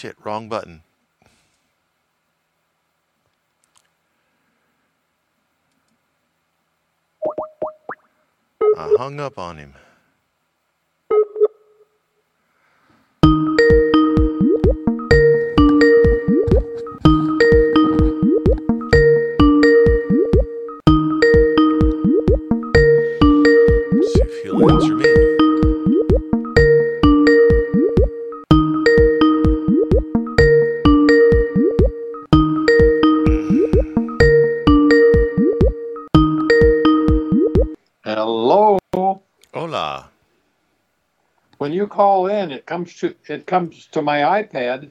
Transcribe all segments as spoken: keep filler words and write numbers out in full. Shit, wrong button. I hung up on him. When you call in, it comes to it comes to my iPad,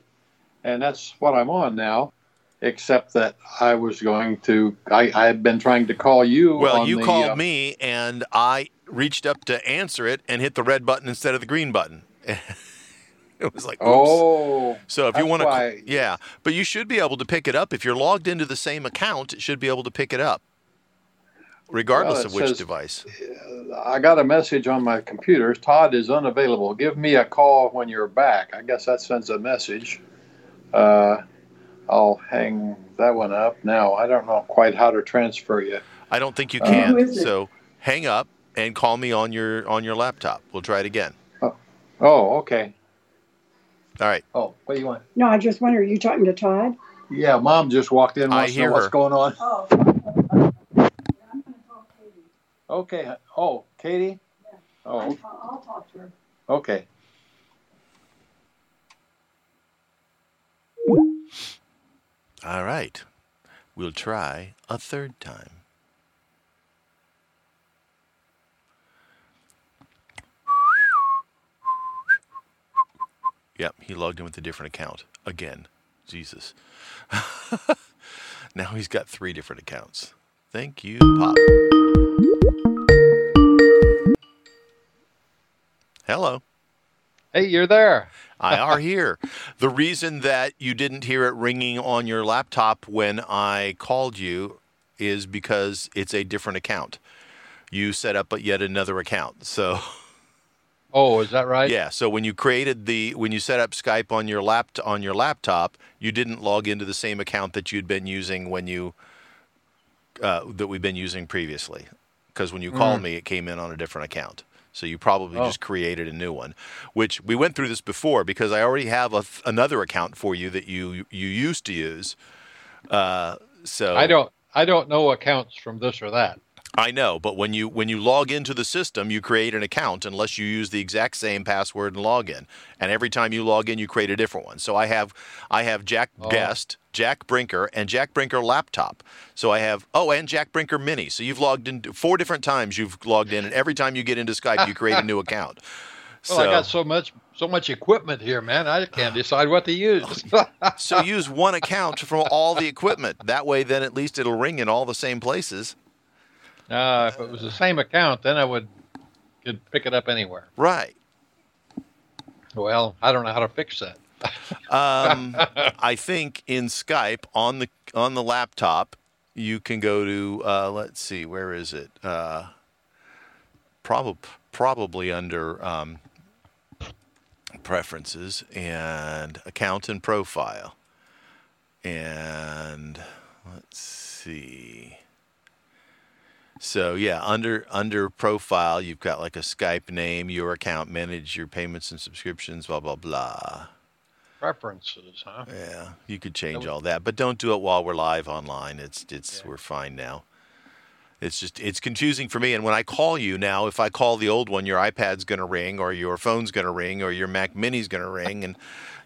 and that's what I'm on now. Except that I was going to, I, I've been trying to call you. Well, on you the, called uh, me, and I reached up to answer it and hit the red button instead of the green button. It was like, oops. Oh, so if you want to, yeah, but you should be able to pick it up if you're logged into the same account. It should be able to pick it up, regardless well, of which says, device. I got a message on my computer. Todd is unavailable. Give me a call when you're back. I guess that sends a message. Uh, I'll hang that one up now. I don't know quite how to transfer you. I don't think you can. Uh, so hang up and call me on your on your laptop. We'll try it again. Oh, oh okay. All right. Oh, what do you want? No, I just wonder, are you talking to Todd? Yeah, Mom just walked in. I hear her. What's going on? Oh, okay. Oh, Katie? Yeah. Oh. I'll, I'll talk to her. Okay. All right. We'll try a third time. Yep, he logged in with a different account. Again. Jesus. Now he's got three different accounts. Thank you, Pop. Hello. Hey, you're there. I are here. The reason that you didn't hear it ringing on your laptop when I called you is because it's a different account. You set up yet another account. So. Oh, is that right? Yeah. So when you created the when you set up Skype on your lapt on your laptop, you didn't log into the same account that you'd been using when you uh, that we've been using previously. Because when you called mm. me, it came in on a different account. So you probably oh. just created a new one, which we went through this before because I already have a, another account for you that you you used to use. Uh, so I don't I don't know accounts from this or that. I know, but when you when you log into the system, you create an account unless you use the exact same password and login. And every time you log in, you create a different one. So I have I have Jack oh. Guest, Jack Brinker, and Jack Brinker Laptop. So I have oh, and Jack Brinker Mini. So you've logged in four different times. You've logged in, and every time you get into Skype, you create a new account. Well, so, I got so much so much equipment here, man. I can't decide what to use. So use one account from all the equipment. That way, then at least it'll ring in all the same places. Uh, if it was the same account, then I would could pick it up anywhere. Right. Well, I don't know how to fix that. um, I think in Skype on the on the laptop, you can go to uh, let's see, where is it? Uh, probably probably under um, preferences and account and profile, and let's see. So, yeah, under under profile, you've got like a Skype name, your account, manage your payments and subscriptions, blah, blah, blah. Preferences, huh? Yeah, you could change all that. But don't do it while we're live online. It's it's yeah. We're fine now. It's just it's confusing for me. And when I call you now, if I call the old one, your iPad's going to ring or your phone's going to ring or your Mac Mini's going to ring. And,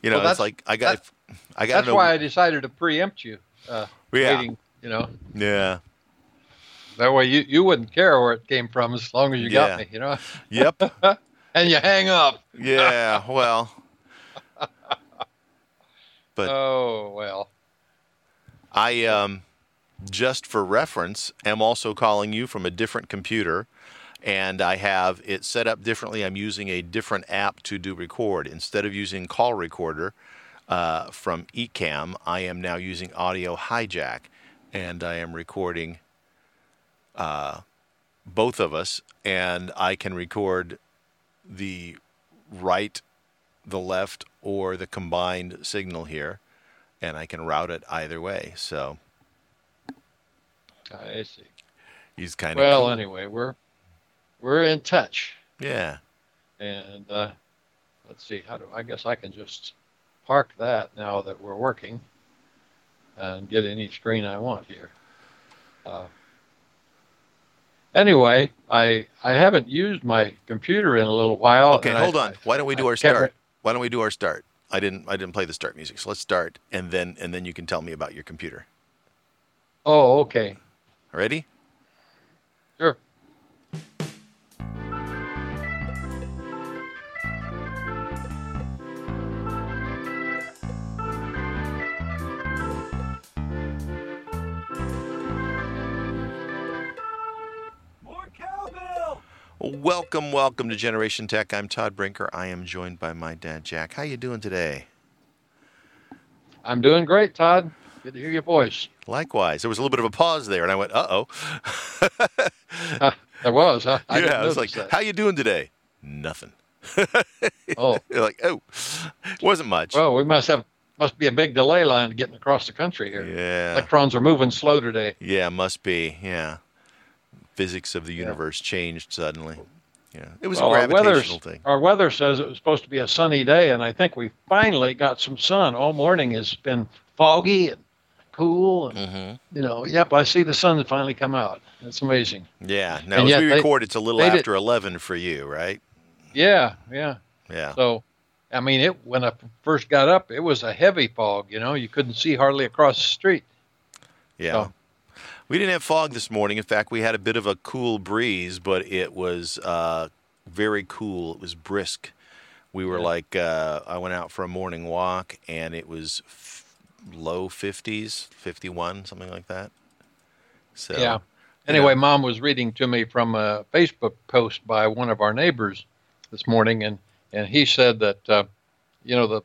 you know, well, it's like I got to I got to know. That's why I decided to preempt you. Uh, yeah. Waiting, you know. Yeah. That way you, you wouldn't care where it came from as long as you yeah. got me, you know? Yep. And you hang up. Yeah, well. But oh, well. I, um, just for reference, am also calling you from a different computer, and I have it set up differently. I'm using a different app to do record. Instead of using Call Recorder uh, from Ecamm, I am now using Audio Hijack, and I am recording... Uh, both of us, and I can record the right the left or the combined signal here, and I can route it either way. So I see. He's kind well, of well. Cool. Anyway, we're we're in touch. Yeah. And uh, let's see. How do I guess I can just park that now that we're working and get any screen I want here. Uh, anyway, I I haven't used my computer in a little while. Okay, hold I, on. Why don't we do I our start? Re- Why don't we do our start? I didn't I didn't play the start music, so let's start, and then and then you can tell me about your computer. Oh, okay. Ready? Sure. Welcome, welcome to Generation Tech. I'm Todd Brinker. I am joined by my dad, Jack. How you doing today? I'm doing great, Todd. Good to hear your voice. Likewise. There was a little bit of a pause there, and I went, uh-oh. uh, there was, huh? I yeah, I was like, that. How you doing today? Nothing. Oh. You're like, oh, it wasn't much. Well, we must have, must be a big delay line getting across the country here. Yeah. Electrons are moving slow today. Yeah, must be, yeah. Physics of the universe yeah. changed suddenly. Yeah, it was well, a gravitational our thing. Our weather says it was supposed to be a sunny day, and I think we finally got some sun. All morning has been foggy and cool, and mm-hmm. you know, yep, I see the sun finally come out. It's amazing. Yeah. Now, and as we record, they, it's a little after did, eleven for you, right? Yeah, yeah, yeah. So, I mean, it when I first got up, it was a heavy fog. You know, you couldn't see hardly across the street. Yeah. So, we didn't have fog this morning. In fact, we had a bit of a cool breeze, but it was uh, very cool. It was brisk. We were yeah. like, uh, I went out for a morning walk, and it was f- low fifties, fifty-one, something like that. So yeah. Anyway, you know. Mom was reading to me from a Facebook post by one of our neighbors this morning, and, and he said that, uh, you know, the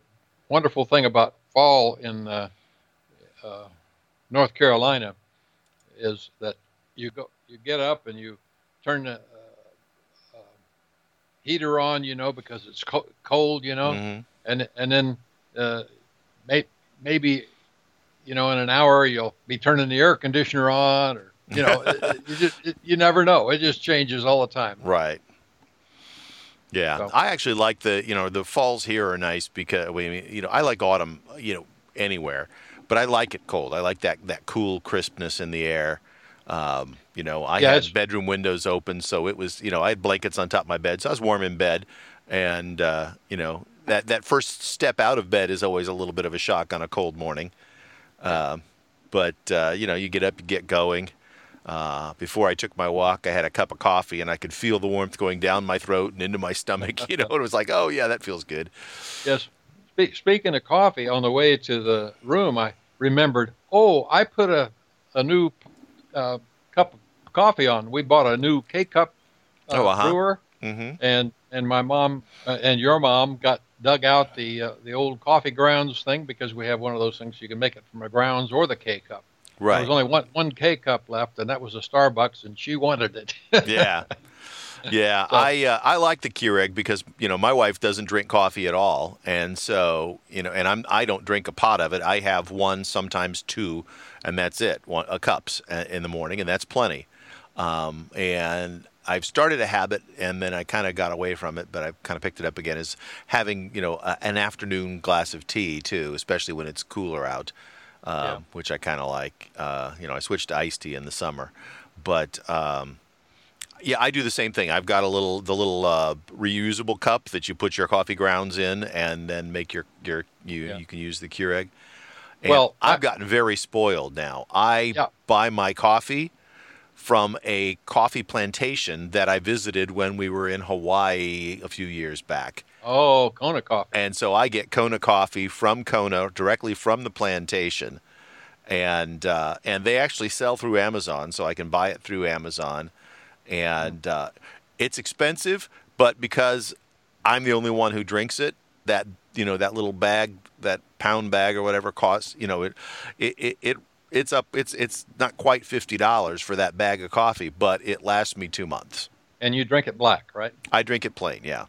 wonderful thing about fall in uh, uh, North Carolina is that you go, you get up and you turn the uh, uh, heater on, you know, because it's co- cold, you know, mm-hmm. and and then uh, may, maybe, you know, in an hour you'll be turning the air conditioner on, or you know, it, it, you, just, it, you never know. It just changes all the time. Right. Yeah, so. I actually like the you know the falls here are nice because we you know I like autumn you know anywhere. But I like it cold. I like that, that cool crispness in the air. Um, you know, I yeah, had bedroom windows open, so it was, you know, I had blankets on top of my bed, so I was warm in bed. And, uh, you know, that, that first step out of bed is always a little bit of a shock on a cold morning. Uh, but, uh, you know, you get up, you get going. Uh, before I took my walk, I had a cup of coffee, and I could feel the warmth going down my throat and into my stomach, you know, and it was like, oh, yeah, that feels good. Yes. Speaking of coffee, on the way to the room, I remembered, oh, I put a, a new uh, cup of coffee on. We bought a new K-Cup uh, oh, uh-huh. brewer, mm-hmm. and and my mom uh, and your mom got dug out the uh, the old coffee grounds thing because we have one of those things you can make it from the grounds or the K-Cup. Right. There was only one, one K-Cup left, and that was a Starbucks, and she wanted it. Yeah. Yeah, so, I uh, I like the Keurig because you know my wife doesn't drink coffee at all, and so you know, and I'm I don't drink a pot of it. I have one, sometimes two, and that's it. One a cups in the morning, and that's plenty. Um, and I've started a habit, and then I kind of got away from it, but I've kind of picked it up again. Is having you know a, an afternoon glass of tea too, especially when it's cooler out, uh, yeah. which I kind of like. Uh, you know, I switched to iced tea in the summer, but. Um, Yeah, I do the same thing. I've got a little the little uh, reusable cup that you put your coffee grounds in, and then make your your you yeah. you can use the Keurig. And well, I've I, gotten very spoiled now. I yeah. buy my coffee from a coffee plantation that I visited when we were in Hawaii a few years back. Oh, Kona coffee. And so I get Kona coffee from Kona directly from the plantation, and uh, and they actually sell through Amazon, so I can buy it through Amazon. And uh, it's expensive, but because I'm the only one who drinks it, that you know that little bag, that pound bag or whatever costs, you know, it it it it's up. It's it's not quite fifty dollars for that bag of coffee, but it lasts me two months. And you drink it black, right? I drink it plain, yeah.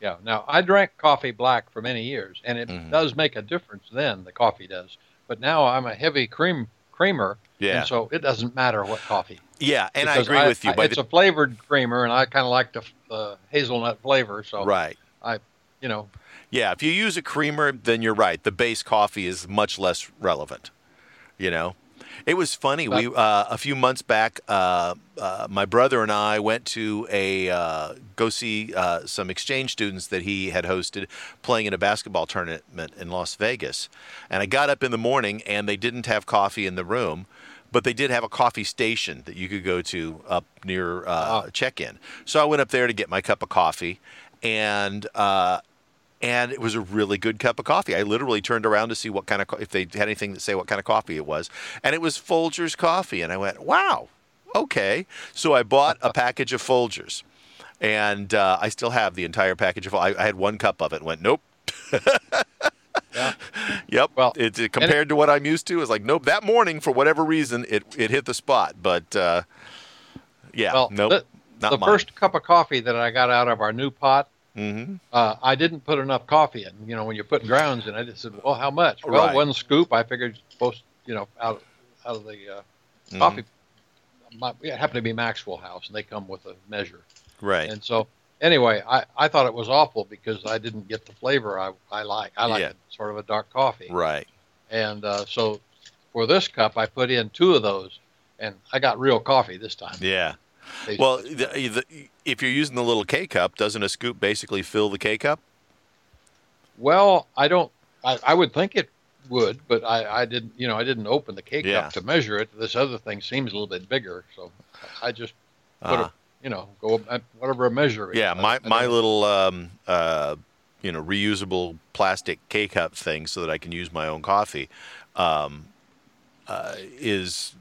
Yeah. Now, I drank coffee black for many years, and it mm-hmm. does make a difference then, the coffee does. But now I'm a heavy cream creamer, yeah. and so it doesn't matter what coffee. Yeah, and I agree I, with you. I, by it's the... a flavored creamer, and I kind of like the uh, hazelnut flavor. So right. I, you know. Yeah, if you use a creamer, then you're right. The base coffee is much less relevant, you know. It was funny. We uh, a few months back, uh, uh, my brother and I went to a uh, go see uh, some exchange students that he had hosted playing in a basketball tournament in Las Vegas. And I got up in the morning, and they didn't have coffee in the room, but they did have a coffee station that you could go to up near uh, oh. check-in. So I went up there to get my cup of coffee, and uh, and it was a really good cup of coffee. I literally turned around to see what kind of co- if they had anything to say what kind of coffee it was, and it was Folgers coffee. And I went, wow, okay. So I bought a package of Folgers, and uh, I still have the entire package of. I, I had one cup of it. And went, nope. Yeah. Yep. Well, it, it compared it, to what I'm used to, it's like nope. That morning, for whatever reason, it, it hit the spot. But uh, yeah, well, nope. The, not the mine. First cup of coffee that I got out of our new pot. Mm-hmm. Uh, I didn't put enough coffee in. You know, when you put grounds in, I just said, "Well, how much?" Well, right. One scoop. I figured, supposed, you know, out out of the uh, mm-hmm. coffee. My, it happened to be Maxwell House, and they come with a measure. Right. And so, anyway, I, I thought it was awful because I didn't get the flavor I I like. I like yeah. sort of a dark coffee. Right. And uh, so, for this cup, I put in two of those, and I got real coffee this time. Yeah. Basically. Well, the, the, if you're using the little K-cup, doesn't a scoop basically fill the K-cup? Well, I don't. I, I would think it would, but I, I didn't. You know, I didn't open the K-cup yeah. to measure it. This other thing seems a little bit bigger, so I just put uh-huh. a, you know go whatever measure. It yeah, is. my I, I my little um, uh, you know reusable plastic K-cup thing, so that I can use my own coffee, um, uh, is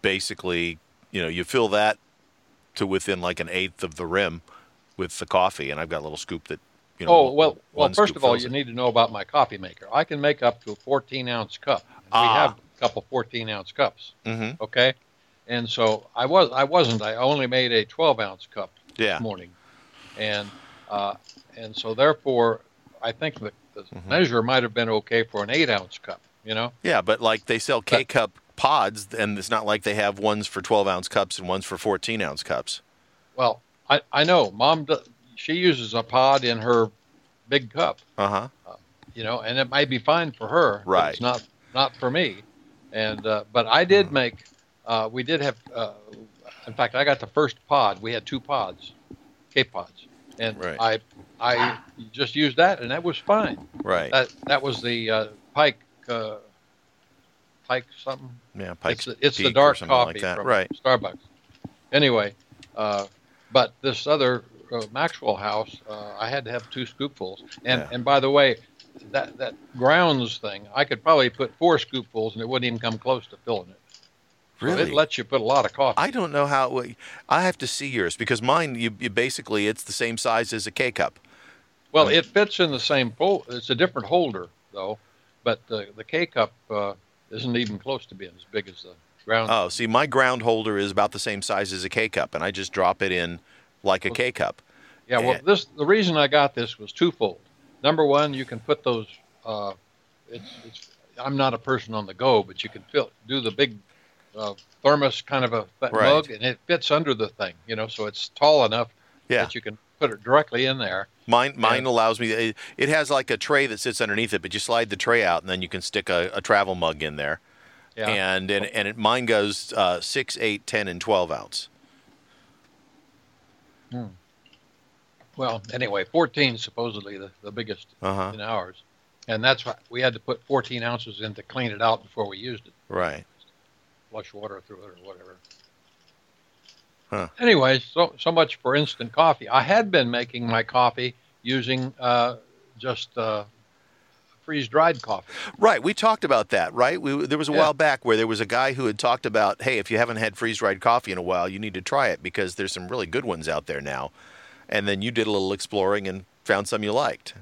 basically you know you fill that. To within like an eighth of the rim with the coffee, and I've got a little scoop that, you know. Oh well, well. First of all, you need to know about my coffee maker. I can make up to a fourteen ounce cup. Ah. We have a couple fourteen ounce cups. Mm-hmm. Okay, and so I was, I wasn't. I only made a twelve ounce cup yeah. this morning, and uh, and so therefore, I think the, the mm-hmm. measure might have been okay for an eight ounce cup. You know. Yeah, but like they sell K cup. Pods, and it's not like they have ones for twelve ounce cups and ones for fourteen ounce cups. Well, I, I know mom, does, she uses a pod in her big cup, uh-huh. uh, you know, and it might be fine for her, right? But it's not, not for me. And, uh, but I did mm-hmm. make, uh, we did have, uh, in fact, I got the first pod. We had two pods, K pods. And right. I, I just used that and that was fine. Right. That, that was the, uh, Pike, uh, Pike something? Yeah, Pike. It's, it's the dark coffee like from right. Starbucks. Anyway, uh, but this other uh, Maxwell House, uh, I had to have two scoopfuls. And yeah. and by the way, that that grounds thing, I could probably put four scoopfuls and it wouldn't even come close to filling it. Really? So it lets you put a lot of coffee. I don't know how. It I have to see yours because mine, you, you basically, it's the same size as a K cup. Well, like, it fits in the same bowl. It's a different holder though, but the the K cup. Uh, Isn't even close to being as big as the ground. Oh, see, my ground holder is about the same size as a K-cup, and I just drop it in like a well, K-cup. Yeah, and well, this the reason I got this was twofold. Number one, you can put those. Uh, it's, it's, I'm not a person on the go, but you can fill, do the big uh, thermos kind of a th- right. mug, and it fits under the thing, you know, so it's tall enough yeah. that you can put it directly in there. Mine mine and, allows me, it, it has like a tray that sits underneath it, but you slide the tray out and then you can stick a, a travel mug in there. Yeah. And and, and it, mine goes uh, six, eight, ten, and twelve ounce. Hmm. Well, anyway, fourteen supposedly the, the biggest uh-huh. in ours. And that's why we had to put fourteen ounces in to clean it out before we used it. Right. Flush water through it or whatever. Huh. Anyway, so so much for instant coffee. I had been making my coffee using uh, just uh, freeze-dried coffee. Right. We talked about that, right? We, there was a yeah. while back where there was a guy who had talked about, hey, if you haven't had freeze-dried coffee in a while, you need to try it because there's some really good ones out there now. And then you did a little exploring and found some you liked.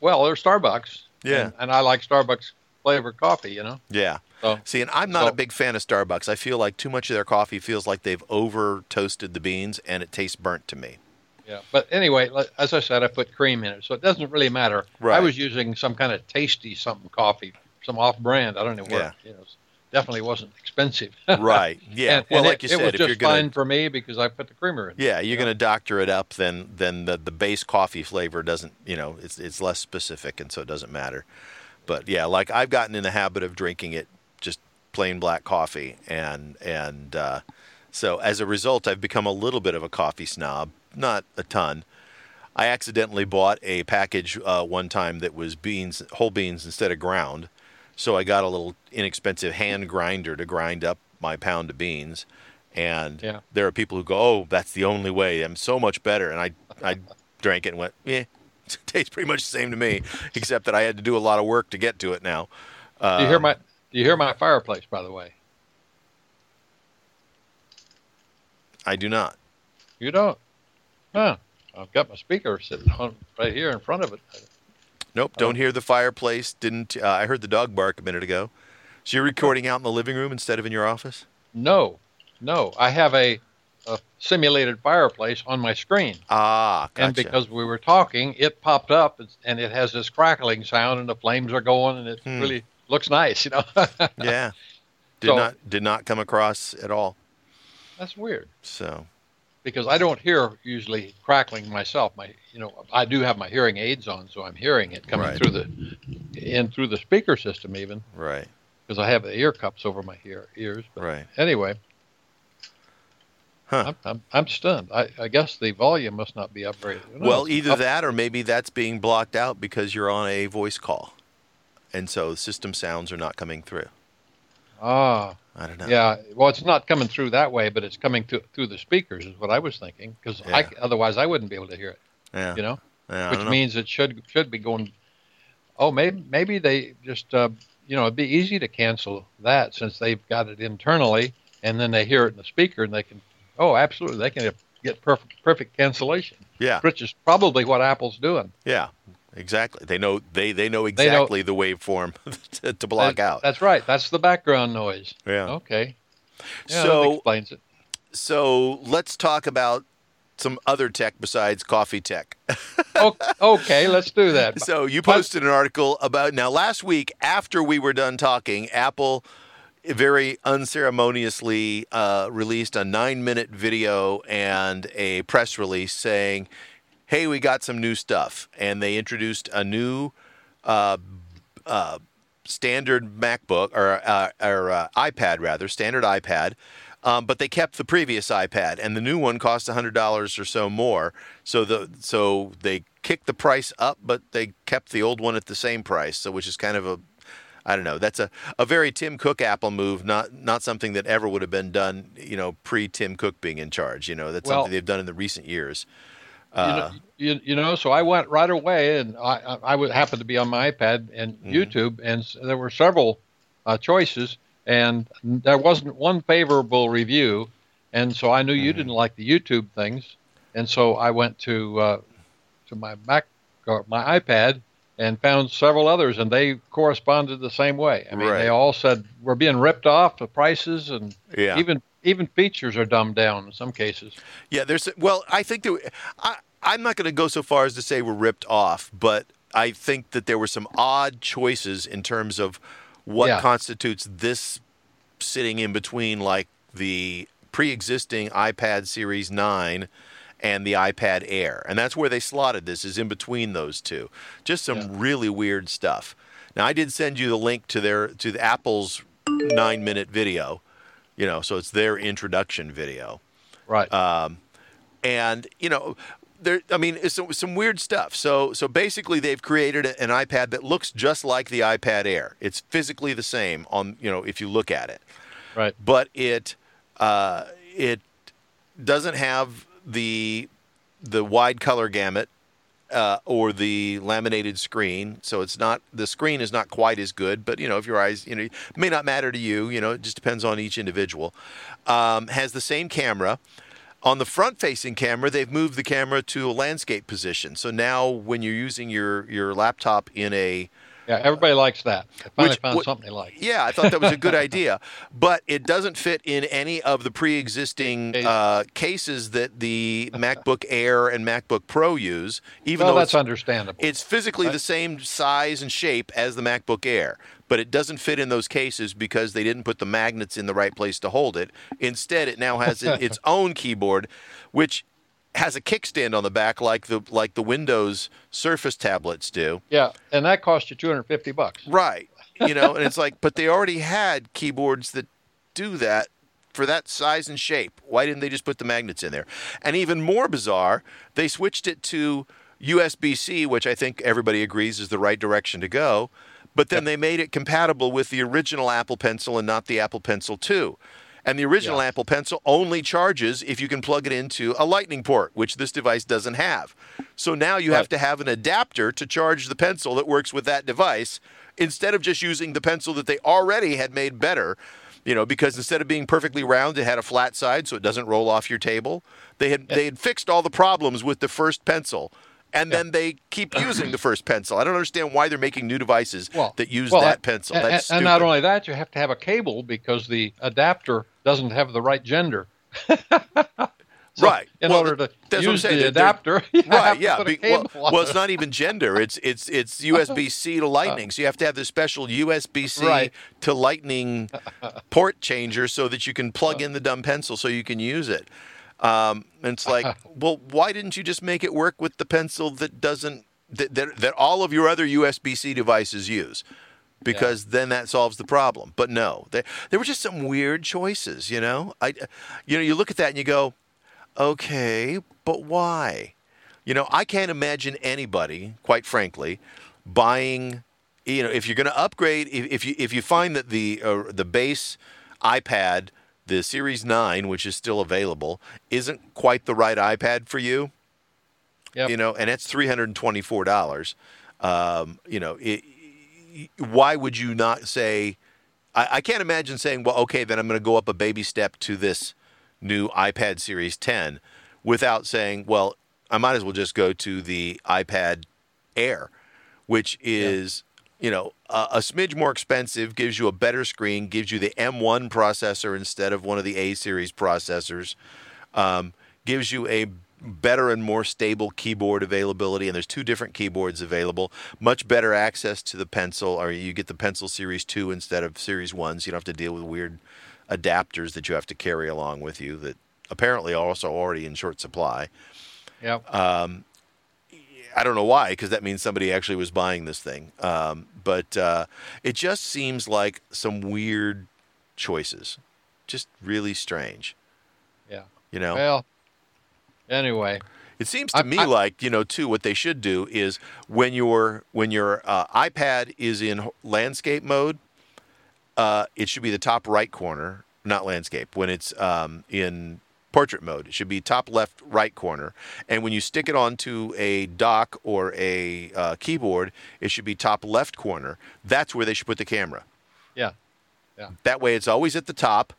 Well, there's Starbucks. Yeah. And, and I like Starbucks flavored coffee, you know? Yeah. So, See, and I'm not so, a big fan of Starbucks. I feel like too much of their coffee feels like they've over-toasted the beans, and it tastes burnt to me. Yeah. Yeah, but anyway, as I said, I put cream in it, so it doesn't really matter. Right. I was using some kind of tasty something coffee, some off-brand. I don't know what. Yeah. You know, it definitely wasn't expensive. Right. Yeah. and, well, and like it, you said, it was if just you're gonna, fine for me because I put the creamer in. Yeah, you're you know? going to doctor it up, then then the, the base coffee flavor doesn't. You know, it's it's less specific, and so it doesn't matter. But yeah, like I've gotten in the habit of drinking it just plain black coffee, and and uh, so as a result, I've become a little bit of a coffee snob. Not a ton. I accidentally bought a package uh, one time that was beans, whole beans instead of ground. So I got a little inexpensive hand grinder to grind up my pound of beans. And yeah. there are people who go, "Oh, that's the only way. I'm so much better." And I, I drank it and went, "Yeah, it tastes pretty much the same to me," except that I had to do a lot of work to get to it now. Um, do you hear my? Do you hear my fireplace? By the way, I do not. You don't. Huh. I've got my speaker sitting on right here in front of it. Nope, don't hear the fireplace. Didn't uh, I heard the dog bark a minute ago. So you're recording out in the living room instead of in your office? No, no. I have a, a simulated fireplace on my screen. Ah, gotcha. And because we were talking, it popped up, and it has this crackling sound, and the flames are going, and it hmm. really looks nice, you know. yeah. Did so, not did not come across at all. That's weird. So. Because I don't hear usually crackling myself. My, you know, I do have my hearing aids on, so I'm hearing it coming right. through the, in through the speaker system even. Right. Because I have the ear cups over my ear, ears. But right. Anyway. Huh. I'm, I'm, I'm stunned. I, I guess the volume must not be upgraded. No, well, either up- that or maybe that's being blocked out because you're on a voice call, and so system sounds are not coming through. Ah. I don't know. Yeah, well, it's not coming through that way, but it's coming through through the speakers is what I was thinking, because yeah. otherwise I wouldn't be able to hear it. Yeah, you know, yeah, which know. means it should should be going. Oh, maybe maybe they just uh, you know, it'd be easy to cancel that since they've got it internally, and then they hear it in the speaker, and they can oh, absolutely, they can get perfect perfect cancellation. Yeah, which is probably what Apple's doing. Yeah. Exactly. They know they, they know exactly they know, the waveform to, to block that, out. That's right. That's the background noise. Yeah. Okay. Yeah, so that explains it. So let's talk about some other tech besides coffee tech. okay, okay, let's do that. So you posted an article about now last week after we were done talking, Apple very unceremoniously uh, released a nine-minute video and a press release saying, "Hey, we got some new stuff," and they introduced a new uh, uh, standard MacBook or, uh, or uh, iPad, rather, standard iPad, um, but they kept the previous iPad, and the new one cost one hundred dollars or so more, so the so they kicked the price up, but they kept the old one at the same price, so which is kind of a, I don't know, that's a, a very Tim Cook Apple move, not not something that ever would have been done, you know, pre-Tim Cook being in charge, you know, that's well, something they've done in the recent years. Uh, you, know, you, you know, so I went right away, and I, I, I happened to be on my iPad and mm-hmm. YouTube, and there were several uh, choices, and there wasn't one favorable review, and so I knew mm-hmm. you didn't like the YouTube things, and so I went to uh, to my Mac, or my iPad, and found several others, and they corresponded the same way. I mean, right. they all said we're being ripped off the prices, and yeah. even. Even features are dumbed down in some cases. Yeah, there's well, I think that I, I'm not going to go so far as to say we're ripped off, but I think that there were some odd choices in terms of what yeah. constitutes this sitting in between, like the pre-existing iPad Series nine and the iPad Air, and that's where they slotted this is in between those two. Just some yeah. really weird stuff. Now, I did send you the link to their to the Apple's nine-minute video. You know, so it's their introduction video. Right. Um, and, you know, there. I mean, it's some, some weird stuff. So so basically they've created an iPad that looks just like the iPad Air. It's physically the same on, you know, if you look at it. Right. But it uh, it doesn't have the the wide color gamut uh, or the laminated screen. So it's not, the screen is not quite as good, but you know, if your eyes, you know, it may not matter to you, you know, it just depends on each individual. Um, has the same camera. On the front facing camera, they've moved the camera to a landscape position. So now when you're using your, your laptop in a, Yeah, everybody likes that. I finally which, found what, something they like. Yeah, I thought that was a good idea. But it doesn't fit in any of the pre-existing uh, cases that the MacBook Air and MacBook Pro use. Even well, though that's it's, understandable. It's physically right? the same size and shape as the MacBook Air. But it doesn't fit in those cases because they didn't put the magnets in the right place to hold it. Instead, it now has its own keyboard, which has a kickstand on the back like the like the Windows Surface tablets do. Yeah, and that cost you two hundred fifty bucks. Right. You know, and it's like, but they already had keyboards that do that for that size and shape. Why didn't they just put the magnets in there? And even more bizarre, they switched it to U S B C, which I think everybody agrees is the right direction to go, but then yep. they made it compatible with the original Apple Pencil and not the Apple Pencil two. And the original yes. Apple Pencil only charges if you can plug it into a Lightning port, which this device doesn't have. So now you right. have to have an adapter to charge the Pencil that works with that device instead of just using the Pencil that they already had made better, you know, because instead of being perfectly round, it had a flat side so it doesn't roll off your table. They had, yes. they had fixed all the problems with the first Pencil, and yeah. then they keep using the first Pencil. I don't understand why they're making new devices well, that use well, that and, Pencil. That's and, stupid. And not only that, you have to have a cable because the adapter doesn't have the right gender. so right. In well, order to use the adapter, you right, have to yeah. put a cable well, on well, it's not even gender. It's it's it's U S B C to Lightning. So you have to have this special U S B C right. to Lightning port changer so that you can plug in the dumb Pencil so you can use it. Um, and it's like, well, why didn't you just make it work with the Pencil that doesn't that that, that all of your other U S B C devices use? Because yeah. then that solves the problem. But no, there there were just some weird choices, you know. I, you know, you look at that and you go, okay, but why? You know, I can't imagine anybody, quite frankly, buying. You know, if you're going to upgrade, if, if you if you find that the uh, the base iPad. The Series nine, which is still available, isn't quite the right iPad for you. Yep. You know, and it's three hundred twenty-four dollars. Um, you know, it, why would you not say, I, I can't imagine saying, well, okay, then I'm going to go up a baby step to this new iPad Series ten without saying, well, I might as well just go to the iPad Air, which is... Yep. You know, uh, a smidge more expensive, gives you a better screen, gives you the M one processor instead of one of the A series processors, um, gives you a better and more stable keyboard availability, and there's two different keyboards available, much better access to the Pencil, or you get the Pencil Series two instead of Series one, so you don't have to deal with weird adapters that you have to carry along with you that apparently are also already in short supply. Yep. Um, I don't know why, because that means somebody actually was buying this thing. Um, but uh, it just seems like some weird choices, just really strange. Yeah. You know. Well. Anyway. It seems to I, me I, like you know too. What they should do is when your when your uh, iPad is in landscape mode, uh, it should be the top right corner, not landscape. When it's um, in portrait mode, it should be top left right corner, and when you stick it onto a dock or a uh, keyboard, it should be top left corner. That's where they should put the camera. Yeah, yeah. That way, it's always at the top,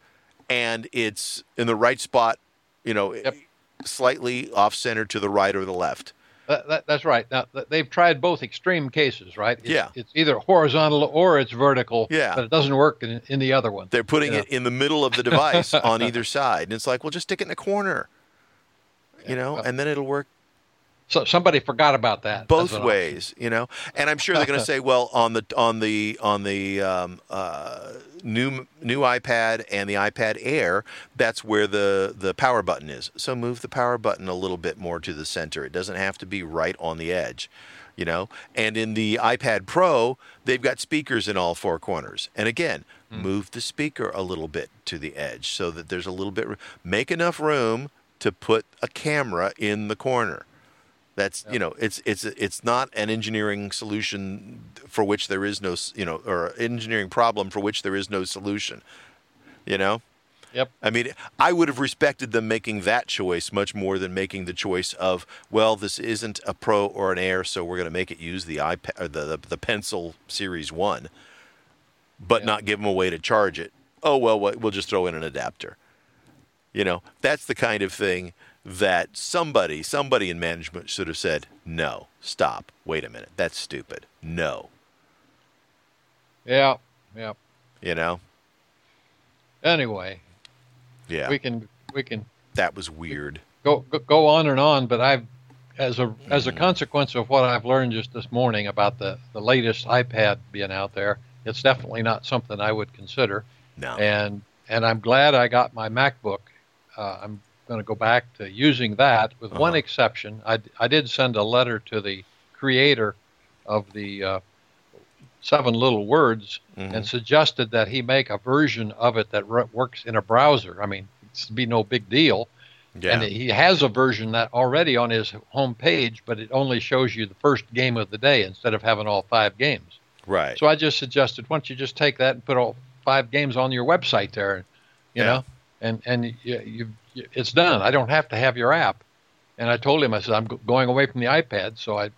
and it's in the right spot. You know, yep. slightly off center to the right or the left. That, that, that's right. Now they've tried both extreme cases, right? It's, yeah. It's either horizontal or it's vertical. Yeah. But it doesn't work in, in the other one. They're putting it know? in the middle of the device on either side, and it's like, well, just stick it in a corner, yeah. you know, well, and then it'll work. So somebody forgot about that. Both ways, you know, and I'm sure they're going to say, well, on the on the on the um, uh, new new iPad and the iPad Air, that's where the, the power button is. So move the power button a little bit more to the center. It doesn't have to be right on the edge, you know. And in the iPad Pro, they've got speakers in all four corners. And again, mm. move the speaker a little bit to the edge so that there's a little bit. Make enough room to put a camera in the corner. That's yep. you know it's it's it's not an engineering solution for which there is no you know or engineering problem for which there is no solution, you know. Yep. I mean, I would have respected them making that choice much more than making the choice of, well, this isn't a Pro or an Air, so we're going to make it use the iPad or the, the the Pencil Series one, but yep. not give them a way to charge it. Oh well, we'll just throw in an adapter. You know, that's the kind of thing that somebody, somebody in management should have said, no, stop, wait a minute, that's stupid, no. Yeah, yeah. You know? Anyway. Yeah. We can... we can. That was weird. Go go, go on and on, but I've... As a as a consequence of what I've learned just this morning about the, the latest iPad being out there, it's definitely not something I would consider. No. And and I'm glad I got my MacBook. Uh, I'm going to go back to using that with uh-huh. one exception. I, I did send a letter to the creator of the uh, seven little words mm-hmm. and suggested that he make a version of it that re- works in a browser. I mean, it'd be no big deal. Yeah. And he has a version that already on his home page, but it only shows you the first game of the day instead of having all five games. Right. So I just suggested, why don't you just take that and put all five games on your website there, you yeah. know, and, and you, you, you, it's done. I don't have to have your app. And I told him, I said, I'm g- going away from the iPad. So I,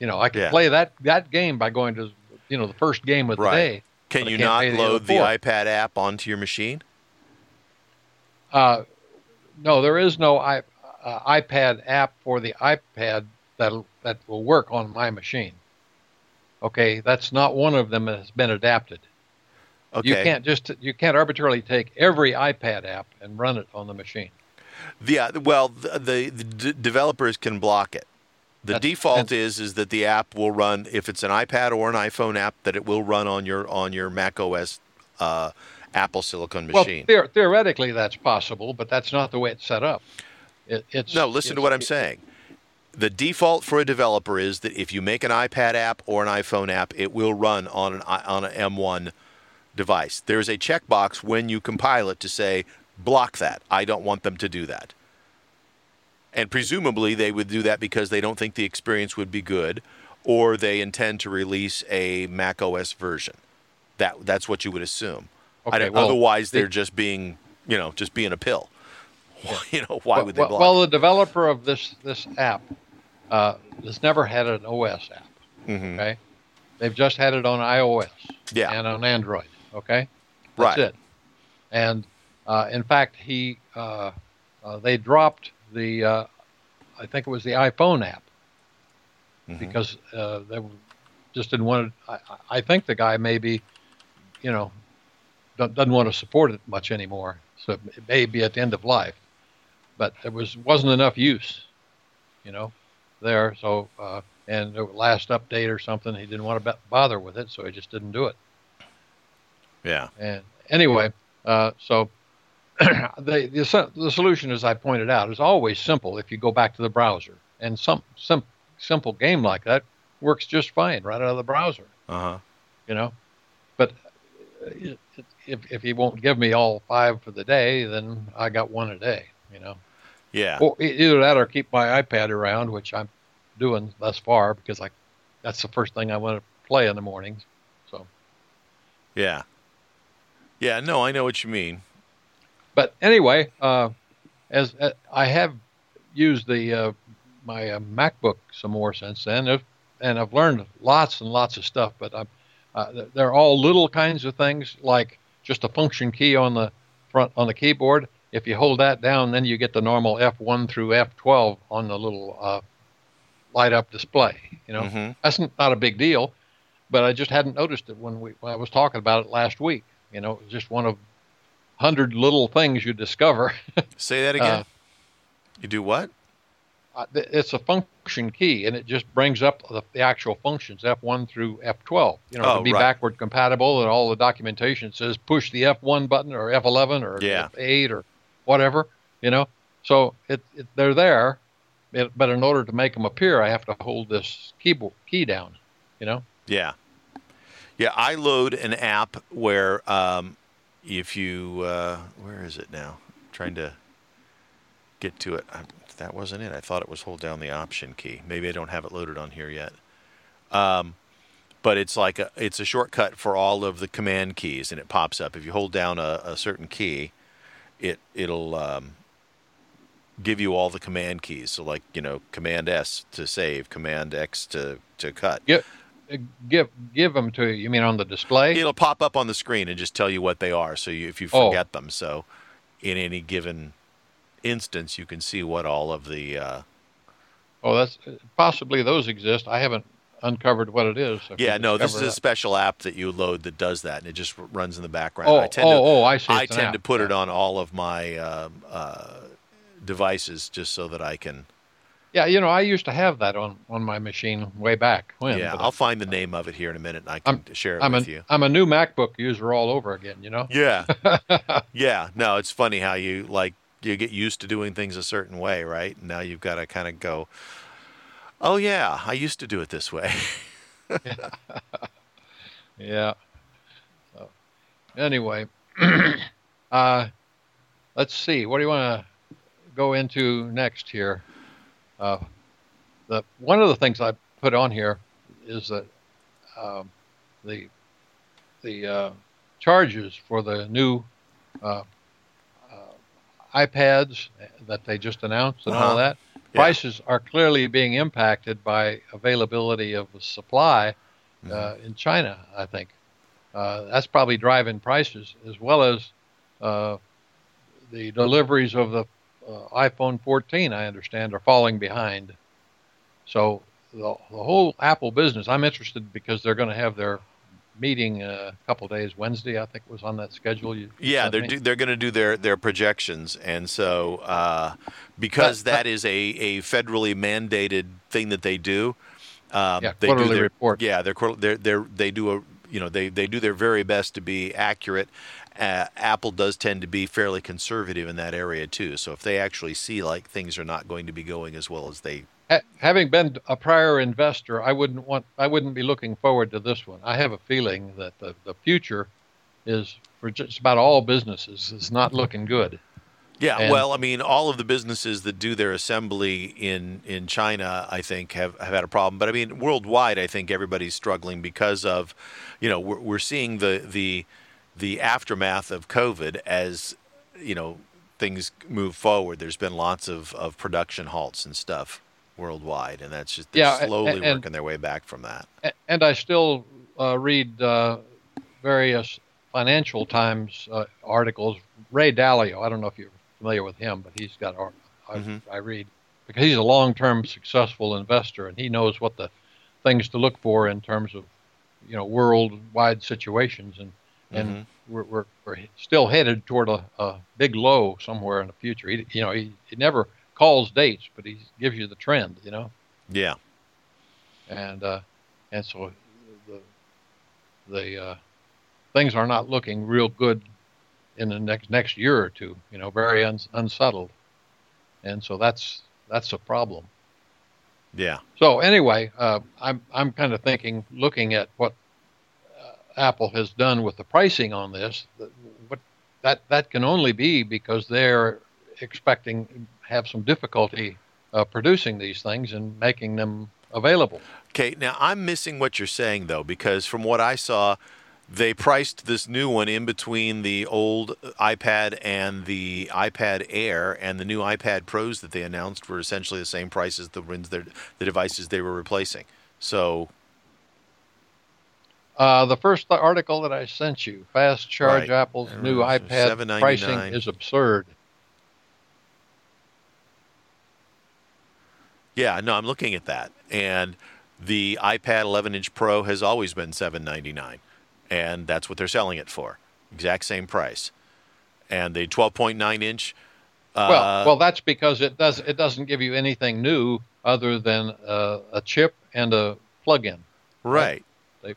you know, I can yeah. play that, that game by going to, you know, the first game of right. the day. Can you not load the iPad app onto your machine? Uh, No, there is no I, uh, iPad app for the iPad that that will work on my machine. Okay, that's not one of them that has been adapted. Okay. You can't just you can't arbitrarily take every iPad app and run it on the machine. Yeah, well, the, the, the d- developers can block it. The that's, default is is that the app will run if it's an iPad or an iPhone app that it will run on your on your macOS uh Apple Silicon machine. Well, the- theoretically, that's possible, but that's not the way it's set up. It, it's no. Listen it's, to what I'm saying. The default for a developer is that if you make an iPad app or an iPhone app, it will run on an on an M one device. There is a checkbox when you compile it to say block that. I don't want them to do that. And presumably, they would do that because they don't think the experience would be good, or they intend to release a macOS version. That that's what you would assume. Okay, I don't, well, otherwise, they're the, just being, you know, just being a pill. Yeah. You know, why well, would they block? Well, the developer of this this app uh, has never had an O S app. Mm-hmm. Okay, they've just had it on iOS yeah. and on Android. Okay, that's right. it. And uh, in fact, he uh, uh, they dropped the uh, I think it was the iPhone app mm-hmm. because uh, they just didn't want to. I, I think the guy maybe, you know. doesn't want to support it much anymore, so it may be at the end of life. But there was wasn't enough use, you know, there. So uh, and the last update or something, he didn't want to bother with it, so he just didn't do it. Yeah. And anyway, uh, so the, the the solution, as I pointed out, is always simple if you go back to the browser. And some some simple game like that works just fine right out of the browser. Uh huh. You know, but. It, it, If if he won't give me all five for the day, then I got one a day, you know. Yeah. Or either that, or keep my iPad around, which I'm doing thus far because I, that's the first thing I want to play in the mornings. So. Yeah. Yeah. No, I know what you mean. But anyway, uh, as uh, I have used the uh, my uh, MacBook some more since then, and I've learned lots and lots of stuff. But I'm uh, they're all little kinds of things like. Just a function key on the front on the keyboard. If you hold that down, then you get the normal F one through F twelve on the little uh, light-up display. You know, mm-hmm. that's not a big deal, but I just hadn't noticed it when we when I was talking about it last week. You know, it was just one of hundred little things you discover. Say that again. Uh, you do what? Uh, th- it's a function key, and it just brings up the, the actual functions, F one through F twelve. You know, oh, to be right. backward compatible, and all the documentation says push the F one button or F eleven or yeah. F eight or whatever, you know. So it, it they're there, it, but in order to make them appear, I have to hold this keyboard key down, you know. Yeah. Yeah, I load an app where um, if you uh, – where is it now? I'm trying to get to it. I'm, That wasn't it. I thought it was hold down the option key. Maybe I don't have it loaded on here yet. Um, but it's like a, it's a shortcut for all of the command keys, and it pops up. If you hold down a, a certain key, it, it'll um, give you all the command keys. So like, you know, Command S to save, Command X to, to cut. Give, give, give them to you. You mean on the display? It'll pop up on the screen and just tell you what they are. So you, if you forget oh. them. So in any given instance, you can see what all of the uh oh that's possibly those exist. I haven't uncovered what it is. Yeah, no, this is that. a special app that you load that does that, and it just runs in the background. Oh, I tend oh, to, oh, I see. I tend app. to put yeah. it on all of my uh, uh, devices just so that I can... Yeah, you know, I used to have that on, on my machine way back when. Yeah, I'll I, find the name of it here in a minute, and I can I'm, share it I'm with a, you. I'm a new MacBook user all over again, you know? Yeah. yeah, no, it's funny how you, like, you get used to doing things a certain way, right? Now you've got to kind of go... Oh, yeah, I used to do it this way. yeah. yeah. So, anyway, uh, let's see. What do you want to go into next here? Uh, the one of the things I put on here is that um, the the uh, charges for the new uh, uh, iPads that they just announced and uh-huh. all that. Yeah. Prices are clearly being impacted by availability of supply uh, mm-hmm. in China, I think. Uh, that's probably driving prices, as well as uh, the deliveries of the uh, iPhone fourteen, I understand, are falling behind. So the, the whole Apple business, I'm interested because they're going to have their meeting a couple days. Wednesday, I think, was on that schedule. You yeah, they're do, they're going to do their, their projections, and so uh, because that is a, a federally mandated thing that they do, um, yeah, they quarterly do their report. Yeah, they're they're they they do a you know they, they do their very best to be accurate. Uh, Apple does tend to be fairly conservative in that area too. So if they actually see like things are not going to be going as well as they. Having been a prior investor, I wouldn't want. I wouldn't be looking forward to this one. I have a feeling that the, the future is for just about all businesses is not looking good. Yeah, and well, I mean, all of the businesses that do their assembly in, in China, I think, have, have had a problem. But I mean, worldwide, I think everybody's struggling because of, you know, we're, we're seeing the the the aftermath of COVID as, you know, things move forward. There's been lots of, of production halts and stuff worldwide, and that's just they're yeah, slowly and, and, working their way back from that. And I still uh, read uh, various Financial Times uh, articles. Ray Dalio, I don't know if you're familiar with him, but he's got art mm-hmm. I, I read because he's a long-term successful investor, and he knows what the things to look for in terms of, you know, worldwide situations, and and mm-hmm. we're, we're we're still headed toward a, a big low somewhere in the future. He, you know, he, he never. calls dates, but he gives you the trend, you know. Yeah. And uh, and so the the uh, things are not looking real good in the next next year or two. You know, very un- unsettled, and so that's that's a problem. Yeah. So anyway, uh, I'm I'm kind of thinking, looking at what uh, Apple has done with the pricing on this, that, what that that can only be because they're expecting. Have some difficulty uh, producing these things and making them available. Okay, now I'm missing what you're saying, though, because from what I saw, they priced this new one in between the old iPad and the iPad Air, and the new iPad Pros that they announced were essentially the same price as the, the devices they were replacing. So... Uh, the first article that I sent you, Fast Charge right. Apple's new iPad pricing is absurd. Yeah, no, I'm looking at that, and the iPad eleven-inch Pro has always been seven ninety-nine, and that's what they're selling it for, exact same price. And the twelve point nine inch, uh, well, well, that's because it does it doesn't give you anything new other than uh, a chip and a plug-in. Right. They,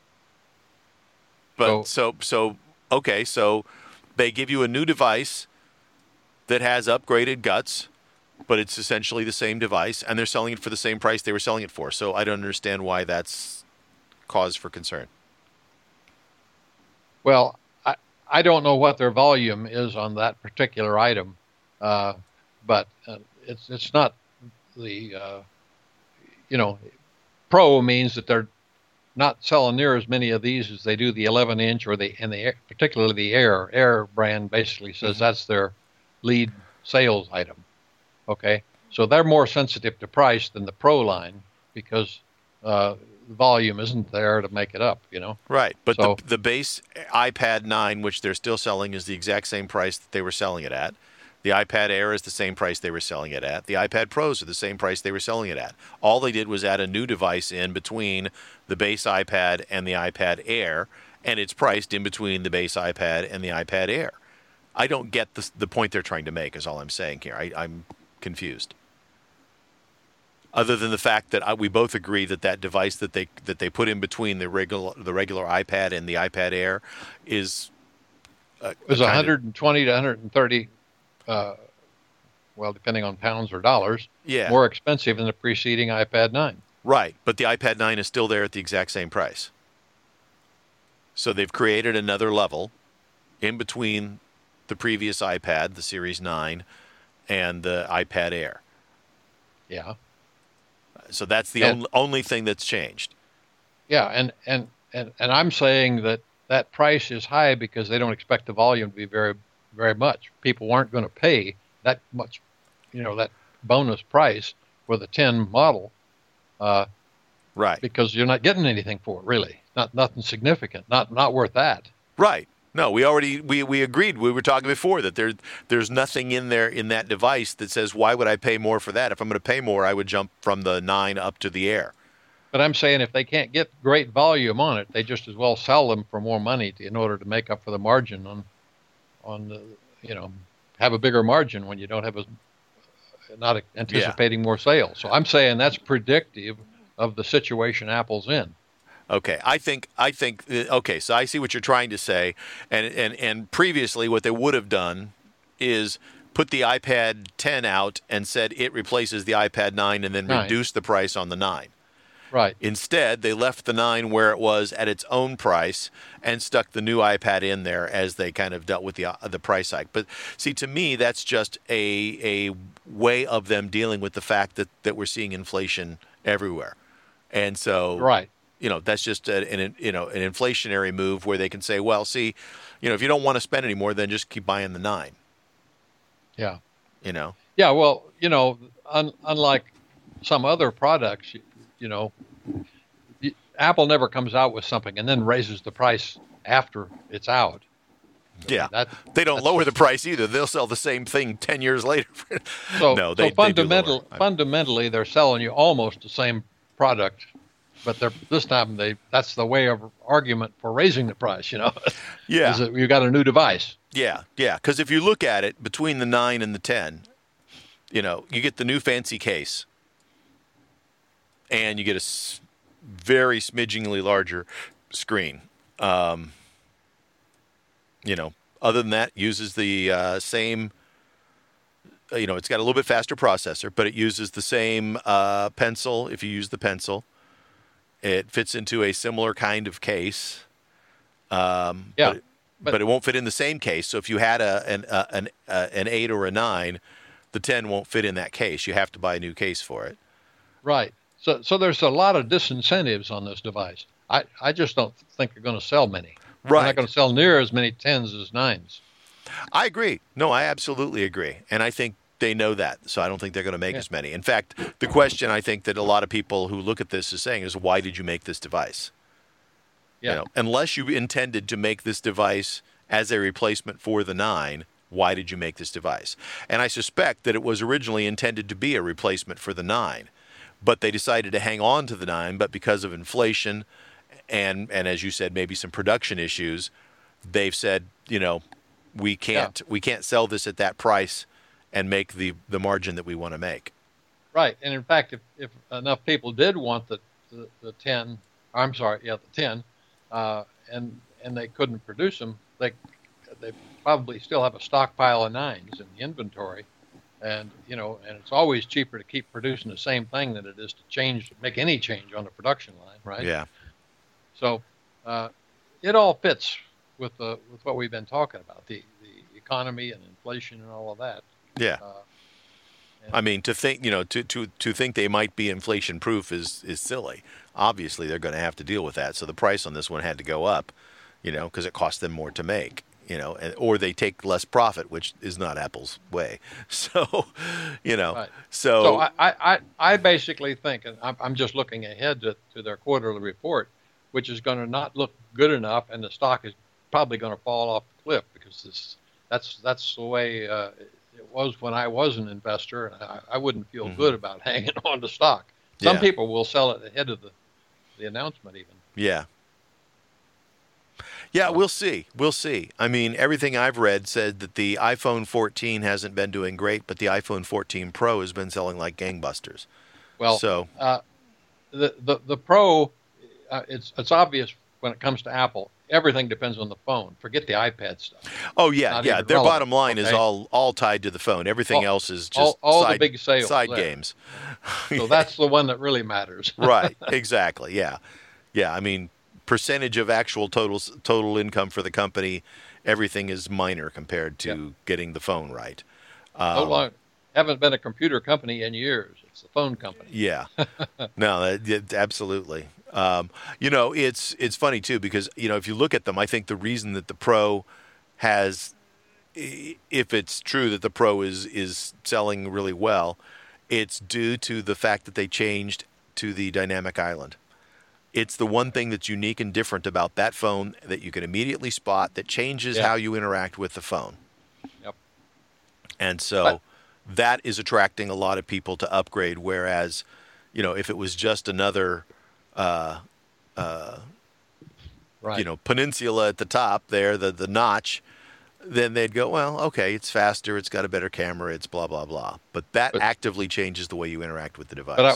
but so, so so okay, so they give you a new device that has upgraded guts. But it's essentially the same device, and they're selling it for the same price they were selling it for. So I don't understand why that's cause for concern. Well, I, I don't know what their volume is on that particular item, uh, but uh, it's it's not the, uh, you know, Pro means that they're not selling near as many of these as they do the eleven-inch or the, and the particularly the Air. Air brand basically says mm-hmm. that's their lead sales item. Okay, so they're more sensitive to price than the Pro line because uh, volume isn't there to make it up, you know? Right, but so, the, the base iPad nine, which they're still selling, is the exact same price that they were selling it at. The iPad Air is the same price they were selling it at. The iPad Pros are the same price they were selling it at. All they did was add a new device in between the base iPad and the iPad Air, and it's priced in between the base iPad and the iPad Air. I don't get the, the point they're trying to make is all I'm saying here. I, I'm confused. Other than the fact that I, we both agree that that device that they that they put in between the regular the regular iPad and the iPad Air is a, it was a one hundred twenty to one hundred thirty, uh, well, depending on pounds or dollars, yeah. more expensive than the preceding iPad nine. Right, but the iPad nine is still there at the exact same price. So they've created another level in between the previous iPad, the Series nine, and the iPad Air. Yeah. So that's the and, on, only thing that's changed. Yeah, and, and, and, and I'm saying that that price is high because they don't expect the volume to be very, very much. People aren't going to pay that much, you know, that bonus price for the ten model. Uh, right. Because you're not getting anything for it, really. Not nothing significant. Not not worth that. Right. No, we already we, we agreed. We were talking before that there there's nothing in there in that device that says, why would I pay more for that? If I'm going to pay more, I would jump from the nine up to the Air. But I'm saying if they can't get great volume on it, they just as well sell them for more money to, in order to make up for the margin on on the, you know, have a bigger margin when you don't have a not anticipating yeah. more sales. So I'm saying that's predictive of the situation Apple's in. Okay, I think I think okay, so I see what you're trying to say, and and and previously what they would have done is put the iPad ten out and said it replaces the iPad nine and then nine. Reduce the price on the nine. Right. Instead, they left the nine where it was at its own price and stuck the new iPad in there as they kind of dealt with the uh, the price hike. But see, to me, that's just a a way of them dealing with the fact that, that we're seeing inflation everywhere, and so right. You know, that's just a, an you know an inflationary move where they can say, well, see, you know, if you don't want to spend any more, then just keep buying the nine. Yeah. You know. Yeah. Well, you know, un- unlike some other products, you, you know, you, Apple never comes out with something and then raises the price after it's out. So yeah. That, they don't lower the price either. They'll sell the same thing ten years later. so no, they, so fundamental, they fundamentally, they're selling you almost the same product. But they're, this time, they that's the way of argument for raising the price, you know? Yeah. Is that you got a new device. Yeah, yeah. Because if you look at it, between the nine and the ten, you know, you get the new fancy case. And you get a very smidgingly larger screen. Um, you know, other than that, uses the uh, same... You know, it's got a little bit faster processor, but it uses the same uh, pencil, if you use the pencil. It fits into a similar kind of case, um, yeah, but, but, but it won't fit in the same case. So if you had a an a, an, a, an eight or a nine, the ten won't fit in that case. You have to buy a new case for it. Right. So so there's a lot of disincentives on this device. I, I just don't think you're going to sell many. Right. You're not going to sell near as many tens as nines. I agree. No, I absolutely agree, and I think. They know that, so I don't think they're going to make yeah. as many. In fact, the question I think that a lot of people who look at this is saying is, why did you make this device? Yeah. You know, unless you intended to make this device as a replacement for the nine, why did you make this device? And I suspect that it was originally intended to be a replacement for the nine, but they decided to hang on to the nine, but because of inflation and, and as you said, maybe some production issues, they've said, you know, we can't yeah. we can't sell this at that price and make the, the margin that we want to make. Right. And in fact, if, if enough people did want the, the, the ten, I'm sorry, yeah, the ten, uh, and and they couldn't produce them, they they probably still have a stockpile of nines in the inventory. And, you know, and it's always cheaper to keep producing the same thing than it is to change, make any change on the production line, right? Yeah. So uh, it all fits with the with what we've been talking about, the, the economy and inflation and all of that. Yeah, uh, I mean to think you know to, to, to think they might be inflation proof is, is silly. Obviously, they're going to have to deal with that. So the price on this one had to go up, you know, because it cost them more to make, you know, and, or they take less profit, which is not Apple's way. So, you know, right. so so I, I, I basically think, and I'm, I'm just looking ahead to, to their quarterly report, which is going to not look good enough, and the stock is probably going to fall off the cliff because this that's that's the way. Uh, It was when I was an investor, and I, I wouldn't feel mm-hmm. good about hanging on to stock. Some yeah. people will sell it ahead of the, the announcement even. Yeah. Yeah, we'll see. We'll see. I mean, everything I've read said that the iPhone fourteen hasn't been doing great, but the iPhone fourteen Pro has been selling like gangbusters. Well, so uh, the, the the Pro, uh, it's it's obvious when it comes to Apple, everything depends on the phone. Forget the iPad stuff. Oh yeah, yeah. Their relevant, bottom line okay? is all all tied to the phone. Everything all, else is just all, all side, the big sales, side there. games. So that's the one that really matters. Right. Exactly. Yeah. Yeah. I mean. Percentage of actual total total income for the company, everything is minor compared to yep. getting the phone right. Um, so long, haven't been a computer company in years. It's the phone company. Yeah, no, it, it, absolutely. Um, you know, it's it's funny too because you know if you look at them, I think the reason that the Pro has, if it's true that the Pro is is selling really well, it's due to the fact that they changed to the Dynamic Island. It's the one thing that's unique and different about that phone that you can immediately spot that changes yeah. how you interact with the phone. Yep. And so but, that is attracting a lot of people to upgrade, whereas, you know, if it was just another, uh, uh, right. you know, peninsula at the top there, the, the notch, then they'd go, well, okay, it's faster, it's got a better camera, it's blah, blah, blah. But that but, actively changes the way you interact with the device. But I,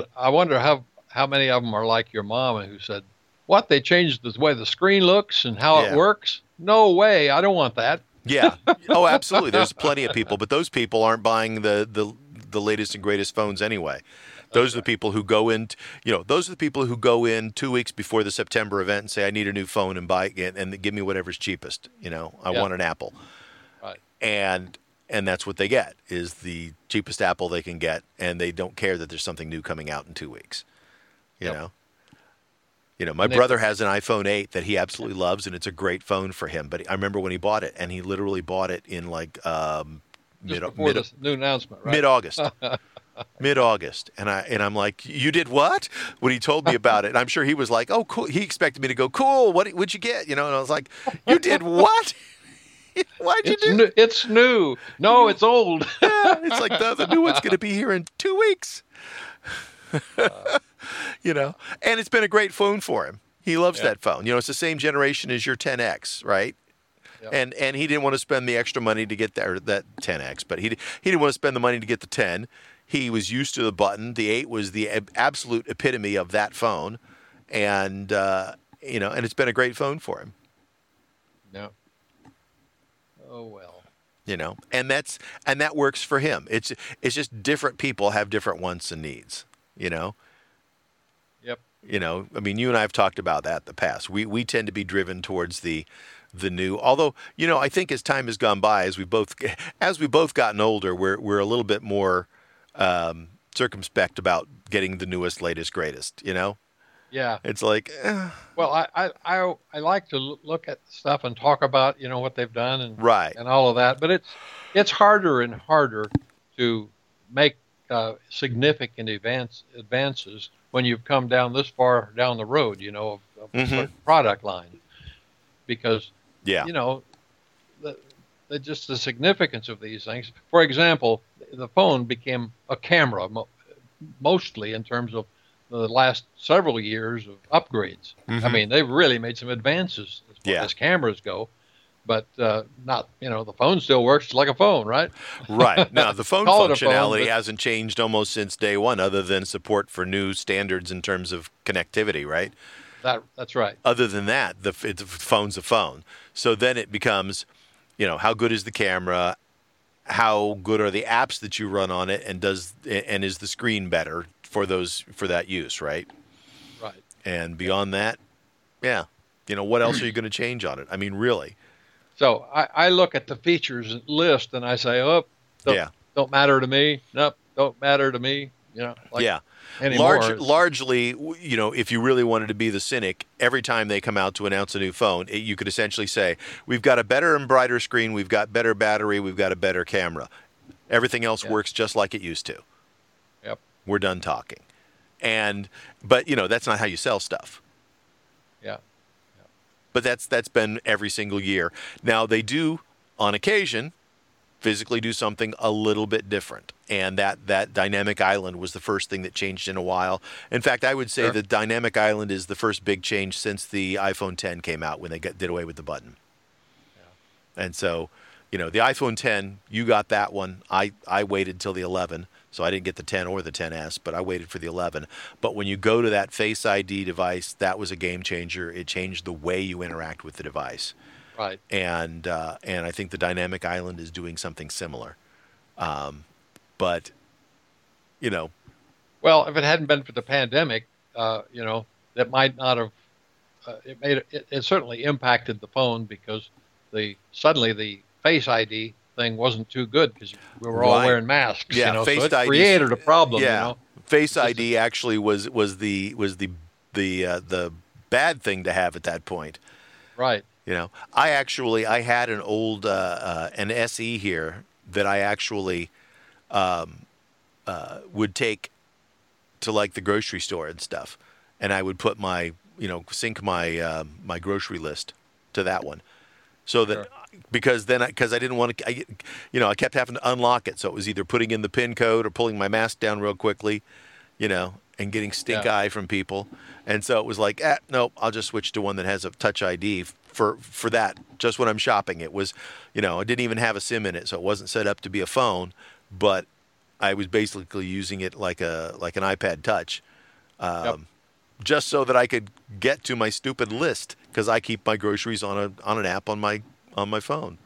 but I wonder how... How many of them are like your mom who said, what, they changed the way the screen looks and how yeah. it works? No way. I don't want that. Yeah. Oh, absolutely. There's plenty of people, but those people aren't buying the, the, the latest and greatest phones anyway. Those okay. are the people who go in, you know, those are the people who go in two weeks before the September event and say, I need a new phone and buy it and give me whatever's cheapest. You know, I yeah. want an Apple. Right. And, and that's what they get is the cheapest Apple they can get. And they don't care that there's something new coming out in two weeks. You yep. know, you know, my they, brother has an iPhone eight that he absolutely loves, and it's a great phone for him. But I remember when he bought it, and he literally bought it in like um, mid mid this new announcement, right? mid August, mid August, and I and I'm like, you did what? When he told me about it, and I'm sure he was like, oh, cool. He expected me to go, cool. What would you get? You know, and I was like, you did what? Why'd you it's do? New, it's new. No, it's old. Yeah, it's like the, the new one's going to be here in two weeks. Uh, you know, and it's been a great phone for him. He loves yeah. that phone. You know, it's the same generation as your ten X, right? Yep. And and he didn't want to spend the extra money to get that, that ten X, but he he didn't want to spend the money to get the ten. He was used to the button. The eight was the ab- absolute epitome of that phone, and uh, you know, and it's been a great phone for him. No. Oh well. You know, and that's and that works for him. It's it's just different people have different wants and needs. You know. Yep. You know, I mean, you and I have talked about that in the past. We we tend to be driven towards the the new. Although, you know, I think as time has gone by, as we both as we both gotten older, we're we're a little bit more um, circumspect about getting the newest, latest, greatest. You know. Yeah. It's like. Eh. Well, I, I I I like to look at stuff and talk about you know what they've done and right. and all of that, but it's it's harder and harder to make uh, significant advance advances. When you've come down this far down the road, you know, of, of mm-hmm. a product line, because, yeah. you know, the, the, just the significance of these things. For example, the phone became a camera mo- mostly in terms of the last several years of upgrades. Mm-hmm. I mean, they've really made some advances as far yeah. as cameras go. But uh, not, you know, the phone still works like a phone, right? Right. Now, the phone functionality phone, but... hasn't changed almost since day one, other than support for new standards in terms of connectivity, right? That That's right. Other than that, the, it, the phone's a phone. So then it becomes, you know, how good is the camera? How good are the apps that you run on it? And does and is the screen better for those for that use, right? Right. And beyond that, yeah. You know, what else are you going to change on it? I mean, really. So I, I look at the features list and I say, oh, don't, yeah. don't matter to me. Nope, don't matter to me. You know, like yeah. Large, largely, you know, if you really wanted to be the cynic, every time they come out to announce a new phone, it, you could essentially say, we've got a better and brighter screen. We've got better battery. We've got a better camera. Everything else yeah. works just like it used to. Yep. We're done talking. And but, you know, that's not how you sell stuff. Yeah. But that's that's been every single year. Now, they do, on occasion, physically do something a little bit different. And that, that Dynamic Island was the first thing that changed in a while. In fact, I would say sure. that Dynamic Island is the first big change since the iPhone ten came out when they got, did away with the button. Yeah. And so, you know, the iPhone ten, you got that one. I, I waited till the eleven. So I didn't get the ten or the ten S, but I waited for the eleven. But when you go to that Face I D device, that was a game changer. It changed the way you interact with the device. Right. And uh, and I think the Dynamic Island is doing something similar. Um, but, you know. Well, if it hadn't been for the pandemic, uh, you know, that might not have, uh, it made it, it certainly impacted the phone because the suddenly the Face I D thing wasn't too good because we were all right. wearing masks. Yeah, you know, Face so it created I D, a problem. Yeah, you know? Face I D actually was was the was the the uh, the bad thing to have at that point. Right. You know, I actually I had an old uh, uh, an S E here that I actually um, uh, would take to like the grocery store and stuff, and I would put my you know sync my uh, my grocery list to that one, so that. Sure. Because then, because I, I didn't want to, I, you know, I kept having to unlock it. So it was either putting in the pin code or pulling my mask down real quickly, you know, and getting stink yeah. eye from people. And so it was like, eh, nope, I'll just switch to one that has a Touch I D for, for that, just when I'm shopping. It was, you know, I didn't even have a SIM in it, so it wasn't set up to be a phone, but I was basically using it like a like an iPad Touch, um, yep. just so that I could get to my stupid list because I keep my groceries on a on an app on my on my phone.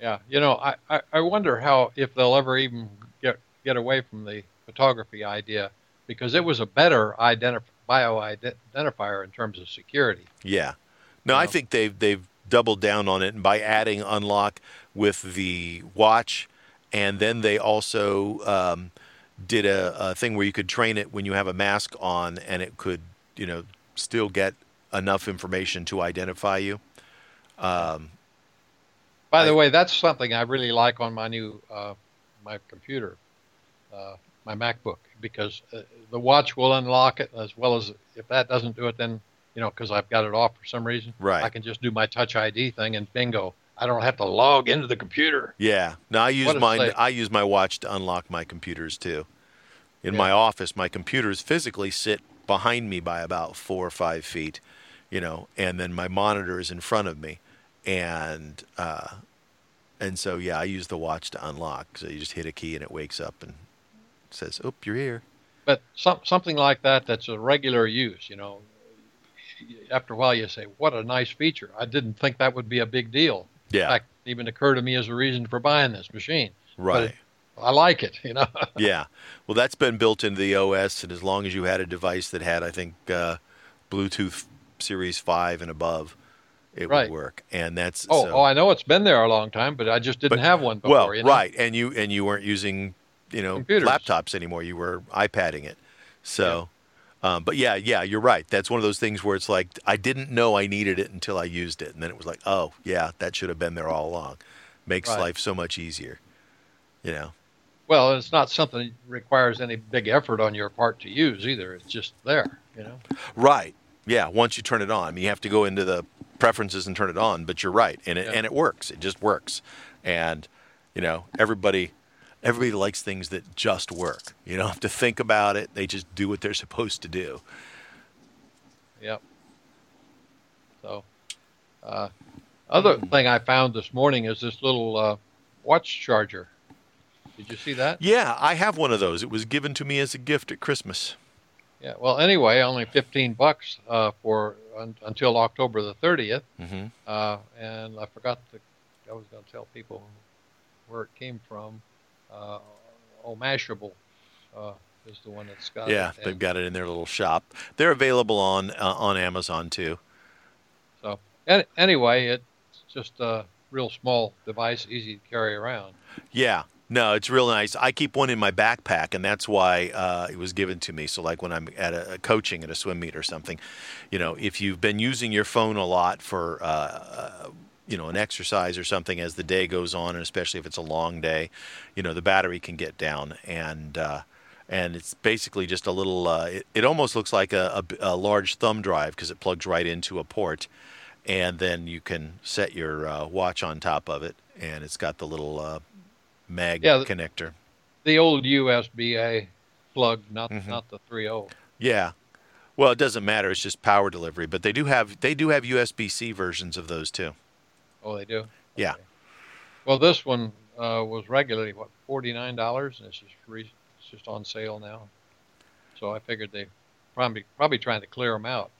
Yeah, you know, I, I, I wonder how, if they'll ever even get get away from the photography idea, because it was a better identif- bio-identifier in terms of security. Yeah. No, you I know? think they've, they've doubled down on it, and by adding unlock with the watch, and then they also um, did a, a thing where you could train it when you have a mask on, and it could, you know, still get enough information to identify you. Um, By the I, way, that's something I really like on my new uh, my computer, uh, my MacBook, because uh, the watch will unlock it, as well as if that doesn't do it, then, you know, because I've got it off for some reason, right. I can just do my Touch I D thing and bingo. I don't have to log into the computer. Yeah. No, I use mine. I use my watch to unlock my computers, too. In yeah. my office, my computers physically sit behind me by about four or five feet, you know, and then my monitor is in front of me. And uh, and so, yeah, I use the watch to unlock. So you just hit a key and it wakes up and says, oop, you're here. But some, something like that that's a regular use, you know. After a while you say, what a nice feature. I didn't think that would be a big deal. Yeah. In fact, it even occurred to me as a reason for buying this machine. Right. But I like it, you know. Yeah. Well, that's been built into the O S. And as long as you had a device that had, I think, uh, Bluetooth Series five and above, it right. would work, and that's oh, so, oh, I know it's been there a long time, but I just didn't but, have one before. Well, you know? Right, and you and you weren't using, you know, computers. Laptops anymore. You were iPadding it, so. Yeah. Um, but yeah, yeah, you're right. That's one of those things where it's like I didn't know I needed it until I used it, and then it was like, oh yeah, that should have been there all along. Makes right. life so much easier, you know. Well, it's not something that requires any big effort on your part to use either. It's just there, you know. Right. Yeah. Once you turn it on, I mean, you have to go into the preferences and turn it on, but you're right, and it yeah. and it works. It just works, and you know everybody, everybody likes things that just work. You don't have to think about it; they just do what they're supposed to do. Yep. So, uh, other thing I found this morning is this little uh, watch charger. Did you see that? Yeah, I have one of those. It was given to me as a gift at Christmas. Yeah. Well, anyway, only fifteen bucks uh, for un- until October the thirtieth, mm-hmm. uh, and I forgot to. I was going to tell people where it came from. Uh, oh, Mashable uh, is the one that's got. Yeah, it. Yeah, they've got it in their little shop. They're available on uh, on Amazon too. So, and anyway, it's just a real small device, easy to carry around. Yeah. No, it's real nice. I keep one in my backpack, and that's why uh, it was given to me. So, like when I'm at a, a coaching at a swim meet or something, you know, if you've been using your phone a lot for, uh, uh, you know, an exercise or something as the day goes on, and especially if it's a long day, you know, the battery can get down. And uh, and it's basically just a little. Uh, it, it almost looks like a, a, a large thumb drive because it plugs right into a port, and then you can set your uh, watch on top of it, and it's got the little. Uh, mag yeah, connector. The old U S B A plug, not mm-hmm. not the three oh. Yeah. Well, it doesn't matter. It's just power delivery. But they do have they do have U S B C versions of those too. Oh, they do? Yeah. Okay. Well, this one uh, was regularly, what, forty-nine dollars? And it's just, re- it's just on sale now. So I figured they probably probably trying to clear them out.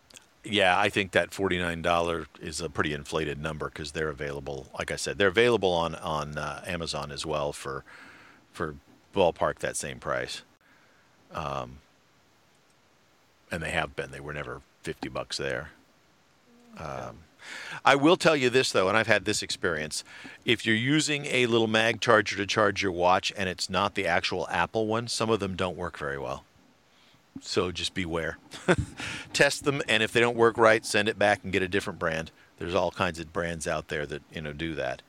Yeah, I think that forty-nine dollars is a pretty inflated number because they're available, like I said, they're available on, on uh, Amazon as well for for ballpark that same price. Um, and they have been. They were never fifty bucks there. Um, I will tell you this, though, and I've had this experience. If you're using a little mag charger to charge your watch and it's not the actual Apple one, some of them don't work very well. So just beware. Test them, and if they don't work right, send it back and get a different brand. There's all kinds of brands out there that, you know, do that.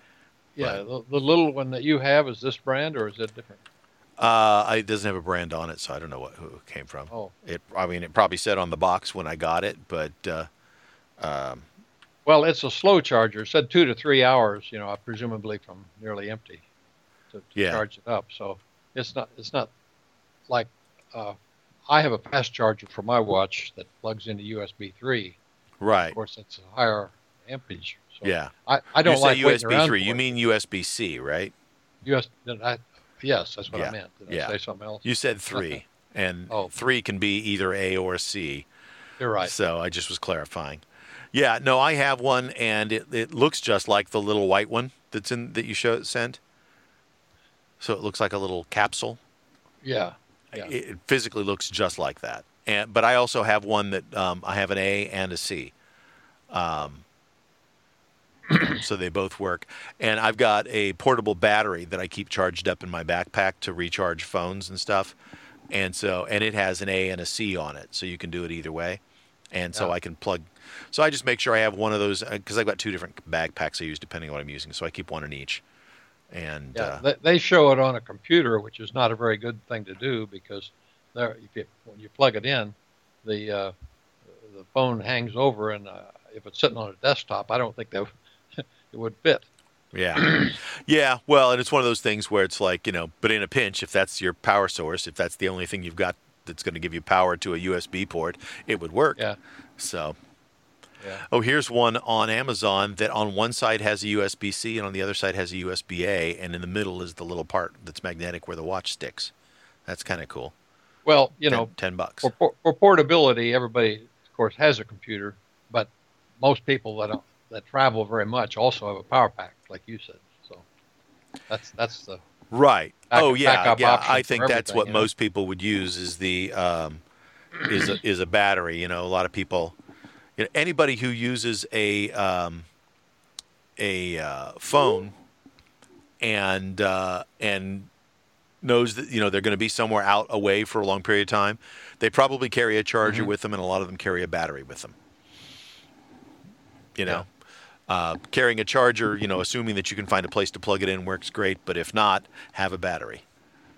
Yeah, the, the little one that you have, is this brand or is it different? Uh, it doesn't have a brand on it, so I don't know what, who it came from. Oh. It, I mean, it probably said on the box when I got it, but... Uh, um, well, it's a slow charger. It said two to three hours, you know, presumably from nearly empty to, to yeah. charge it up. So it's not, it's not like... Uh, I have a fast charger for my watch that plugs into U S B three. Right. Of course, it's a higher amperage. So yeah. I, I don't you like U S B three. You mean U S B C, right? U S. I, yes, that's what yeah. I meant. Did yeah. I say something else? You said three, and oh. three can be either A or C. You're right. So I just was clarifying. Yeah. No, I have one, and it, it looks just like the little white one that's in that you showed sent. So it looks like a little capsule. Yeah. Yeah. It physically looks just like that, and but I also have one that um, I have an A and a C, um, so they both work. And I've got a portable battery that I keep charged up in my backpack to recharge phones and stuff, and so and it has an A and a C on it, so you can do it either way. And so yeah. I can plug. So I just make sure I have one of those because I've got two different backpacks I use depending on what I'm using, so I keep one in each. And yeah, uh, they show it on a computer, which is not a very good thing to do because there, if you, when you plug it in, the uh, the phone hangs over, and uh, if it's sitting on a desktop, I don't think that it would fit. Yeah, yeah. Well, and it's one of those things where it's like, you know, but in a pinch, if that's your power source, if that's the only thing you've got that's going to give you power to a U S B port, it would work. Yeah. So. Yeah. Oh, here's one on Amazon that on one side has a U S B C and on the other side has a U S B A, and in the middle is the little part that's magnetic where the watch sticks. That's kind of cool. Well, you ten, know, ten bucks for, for portability. Everybody, of course, has a computer, but most people that don't, that travel very much also have a power pack, like you said. So that's that's the right. Back, oh yeah, yeah. I think that's what most know? people would use is the um, is a, is a battery. You know, a lot of people. You know, anybody who uses a um, a uh, phone and uh, and knows that you know they're going to be somewhere out away for a long period of time, they probably carry a charger mm-hmm. with them, and a lot of them carry a battery with them. You know, yeah. uh, carrying a charger, you know, assuming that you can find a place to plug it in, works great. But if not, have a battery.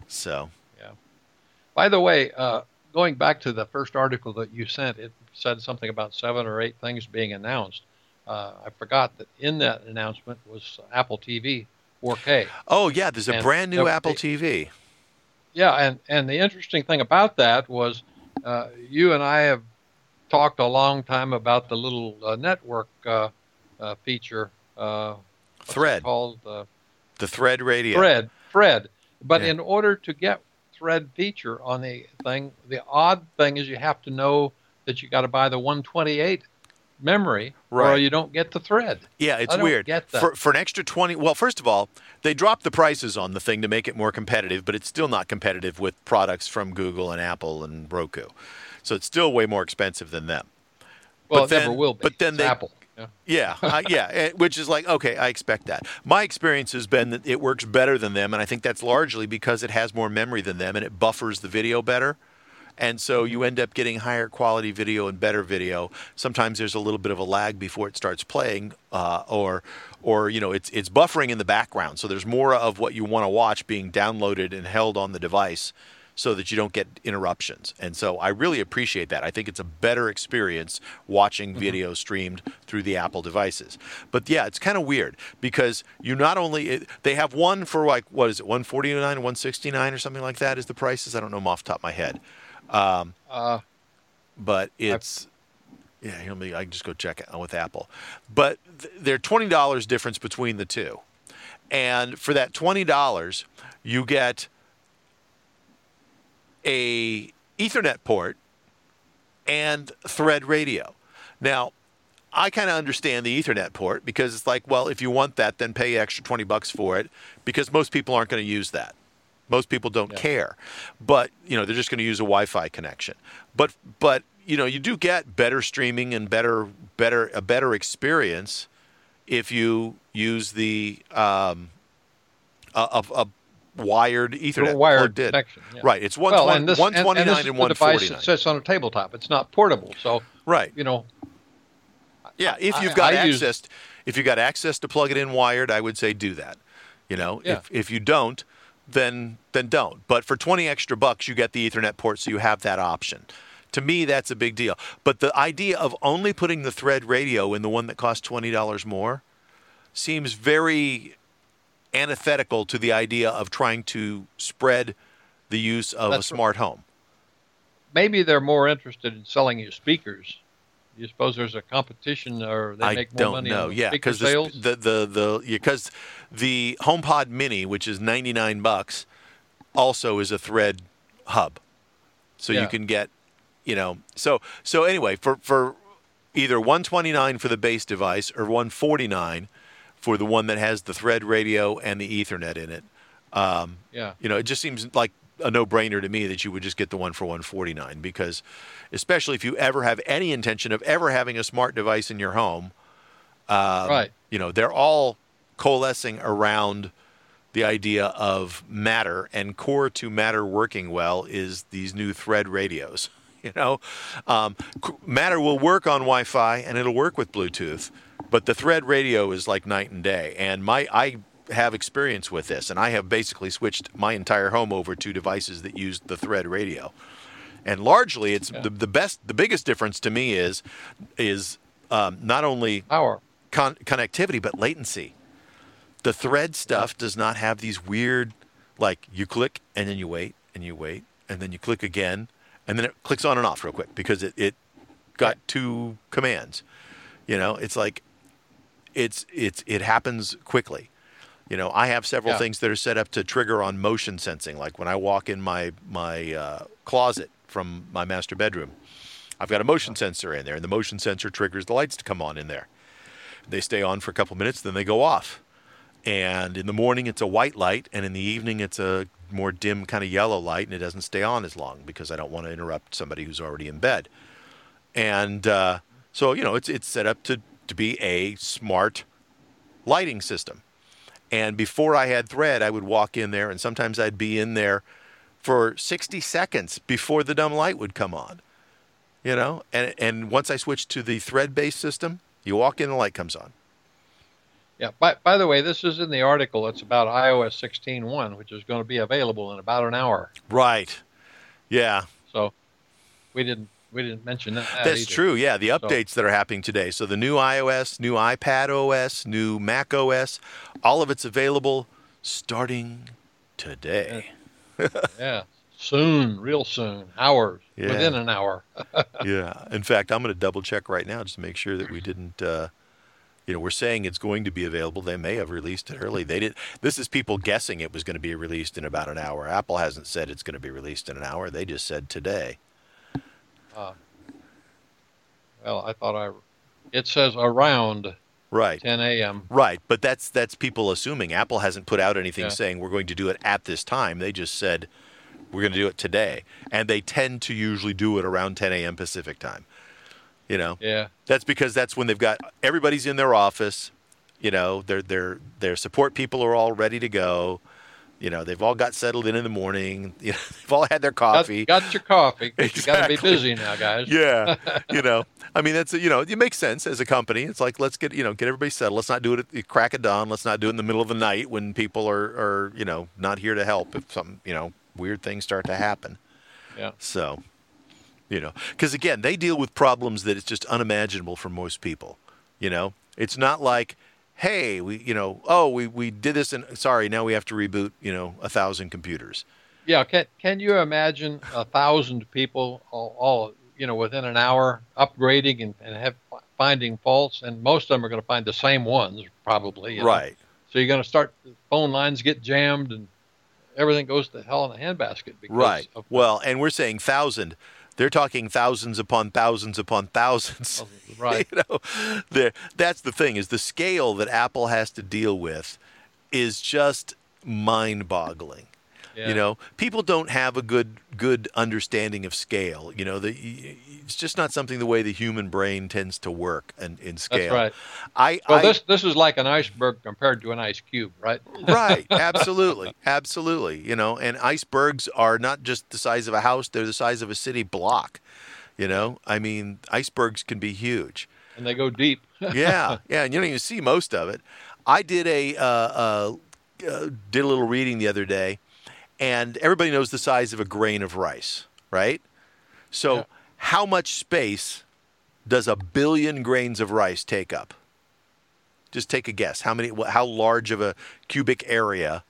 So. Yeah. By the way. Uh, Going back to the first article that you sent, it said something about seven or eight things being announced. Uh, I forgot that in that announcement was Apple T V four K. Oh, yeah, there's a and brand new Apple T V. Yeah, and, and the interesting thing about that was uh, you and I have talked a long time about the little uh, network uh, uh, feature. Uh, Thread. Called uh, the Thread radio. Thread, Thread. But yeah. in order to get... Thread feature on the thing. The odd thing is you have to know that you got to buy the one twenty-eight memory, right. or you don't get the Thread. Yeah, it's I don't weird. Get that. For for an extra twenty. Well, first of all, they dropped the prices on the thing to make it more competitive, but it's still not competitive with products from Google and Apple and Roku, so it's still way more expensive than them. Well, but it then, never will be. But then it's they, Apple. Yeah, uh, yeah, which is like, okay, I expect that. My experience has been that it works better than them, and I think that's largely because it has more memory than them, and it buffers the video better. And so you end up getting higher quality video and better video. Sometimes there's a little bit of a lag before it starts playing, uh, or, or you know, it's it's buffering in the background. So there's more of what you want to watch being downloaded and held on the device so that you don't get interruptions. And so I really appreciate that. I think it's a better experience watching mm-hmm. video streamed through the Apple devices. But yeah, it's kind of weird because you not only, it, they have one for like, what is it, one forty-nine, one sixty-nine or something like that is the prices. I don't know them off the top of my head. Um, uh, but it's... I've- Yeah, you know, maybe I can just go check it with Apple. But th- there are twenty dollars difference between the two. And for that twenty dollars, you get a Ethernet port and Thread radio. Now, I kind of understand the Ethernet port because it's like, well, if you want that, then pay extra twenty bucks for it because most people aren't going to use that. Most people don't yeah. care. But, you know, they're just going to use a Wi-Fi connection. But, but, you know, you do get better streaming and better, better, a better experience if you use the um, a, a, a wired Ethernet wired connection. Yeah. Right, it's one well, and this, one twenty-nine and, and, this and one forty-nine. This device that sits on a tabletop. It's not portable, so right. You know, yeah. If you've got I, I access, use... if you got access to plug it in wired, I would say do that. You know, yeah. if if you don't, then then don't. But for twenty extra bucks, you get the Ethernet port, so you have that option. To me, that's a big deal. But the idea of only putting the Thread radio in the one that costs twenty dollars more seems very antithetical to the idea of trying to spread the use of that's a smart home. Maybe they're more interested in selling you speakers. You suppose there's a competition or they I make more money know. on yeah, speaker sales? I don't know, yeah, because the HomePod Mini, which is ninety-nine bucks, also is a Thread hub. So yeah. you can get... You know, so so anyway, for, for either one twenty-nine for the base device or one forty-nine for the one that has the Thread radio and the Ethernet in it. Um, yeah. You know, it just seems like a no-brainer to me that you would just get the one for one forty-nine because, especially if you ever have any intention of ever having a smart device in your home, um, right? You know, they're all coalescing around the idea of Matter, and core to Matter working well is these new Thread radios. You know, um, Matter will work on Wi-Fi and it'll work with Bluetooth, but the Thread radio is like night and day. And my I have experience with this, and I have basically switched my entire home over to devices that use the Thread radio. And largely, it's yeah. the, the best, the biggest difference to me is is um, not only power con- connectivity but latency. The Thread stuff does not have these weird, like you click and then you wait and you wait and then you click again. And then it clicks on and off real quick because it, it got two commands. You know, it's like it's it's it happens quickly. You know, I have several yeah. things that are set up to trigger on motion sensing. Like when I walk in my my uh, closet from my master bedroom, I've got a motion sensor in there, and the motion sensor triggers the lights to come on in there. They stay on for a couple minutes, then they go off. And in the morning, it's a white light, and in the evening, it's a more dim kind of yellow light, and it doesn't stay on as long because I don't want to interrupt somebody who's already in bed. And uh, so, you know, it's it's set up to, to be a smart lighting system. And before I had Thread, I would walk in there, and sometimes I'd be in there for sixty seconds before the dumb light would come on, you know? And, and once I switched to the Thread-based system, you walk in, the light comes on. Yeah. By, by the way, this is in the article. It's about iOS sixteen point one, which is going to be available in about an hour. Right. Yeah. So we didn't we didn't mention that. That's either. True. Yeah. The updates so. that are happening today. So the new iOS, new iPad O S, new Mac O S, all of it's available starting today. Yeah. yeah. Soon, real soon, hours, yeah. within an hour. yeah. In fact, I'm going to double check right now just to make sure that we didn't. Uh, You know, we're saying it's going to be available. They may have released it early. They did. This is people guessing it was going to be released in about an hour. Apple hasn't said it's going to be released in an hour. They just said today. Uh, well, I thought I. It says around right. ten a.m. Right, but that's that's people assuming. Apple hasn't put out anything yeah. saying we're going to do it at this time. They just said we're going to do it today, and they tend to usually do it around ten a.m. Pacific time. You know, yeah. That's because that's when they've got everybody's in their office. You know, their their their support people are all ready to go. You know, they've all got settled in in the morning. You know, they've all had their coffee. Got, got your coffee. Exactly. You got to be busy now, guys. Yeah. you know, I mean, that's you know, it makes sense as a company. It's like let's get you know get everybody settled. Let's not do it at the crack of dawn. Let's not do it in the middle of the night when people are are you know not here to help if something you know weird things start to happen. Yeah. So, you know, because again, they deal with problems that it's just unimaginable for most people. You know, it's not like, hey, we, you know, oh, we, we did this and sorry, now we have to reboot, you know, a thousand computers. Yeah. Can can you imagine a thousand people all, all you know, within an hour upgrading and, and have finding faults? And most of them are going to find the same ones probably. You know? Right. So you're going to start, phone lines get jammed and everything goes to hell in a handbasket. Because right. Of- well, and we're saying thousand. They're talking thousands upon thousands upon thousands. Right. You know, that's the thing, is the scale that Apple has to deal with is just mind-boggling. Yeah. You know, people don't have a good good understanding of scale. You know, the, it's just not something the way the human brain tends to work in, in scale. That's right. I, well, I, this this is like an iceberg compared to an ice cube, right? Right. Absolutely. Absolutely. You know, and icebergs are not just the size of a house; they're the size of a city block. You know, I mean, icebergs can be huge, and they go deep. Yeah, yeah, and you don't even see most of it. I did a uh, uh, uh, did a little reading the other day. And everybody knows the size of a grain of rice, right? So yeah. How much space does a billion grains of rice take up? Just take a guess. How many? How large of a cubic area?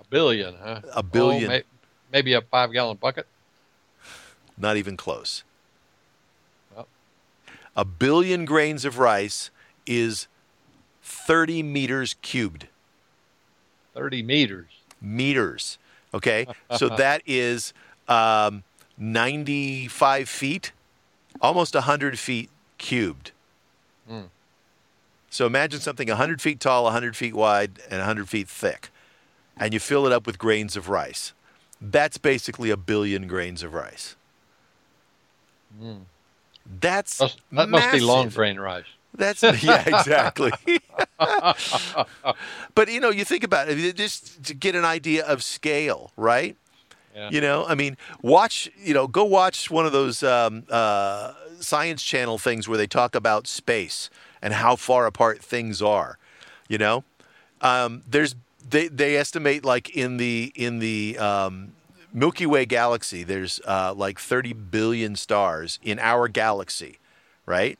A billion, huh? A billion. Oh, may, maybe a five-gallon bucket? Not even close. Well. A billion grains of rice is thirty meters cubed. thirty meters? Meters. Okay, so that is um, ninety-five feet, almost one hundred feet cubed. Mm. So imagine something one hundred feet tall, one hundred feet wide, and one hundred feet thick, and you fill it up with grains of rice. That's basically a billion grains of rice. Mm. That's That massive. Must be long grain rice. That's yeah, exactly. But you know, you think about it, just to get an idea of scale, right? Yeah. You know, I mean, watch, you know, go watch one of those um, uh, Science Channel things where they talk about space and how far apart things are. You know, um, there's they they estimate like in the in the um, Milky Way galaxy, there's uh, like thirty billion stars in our galaxy, right?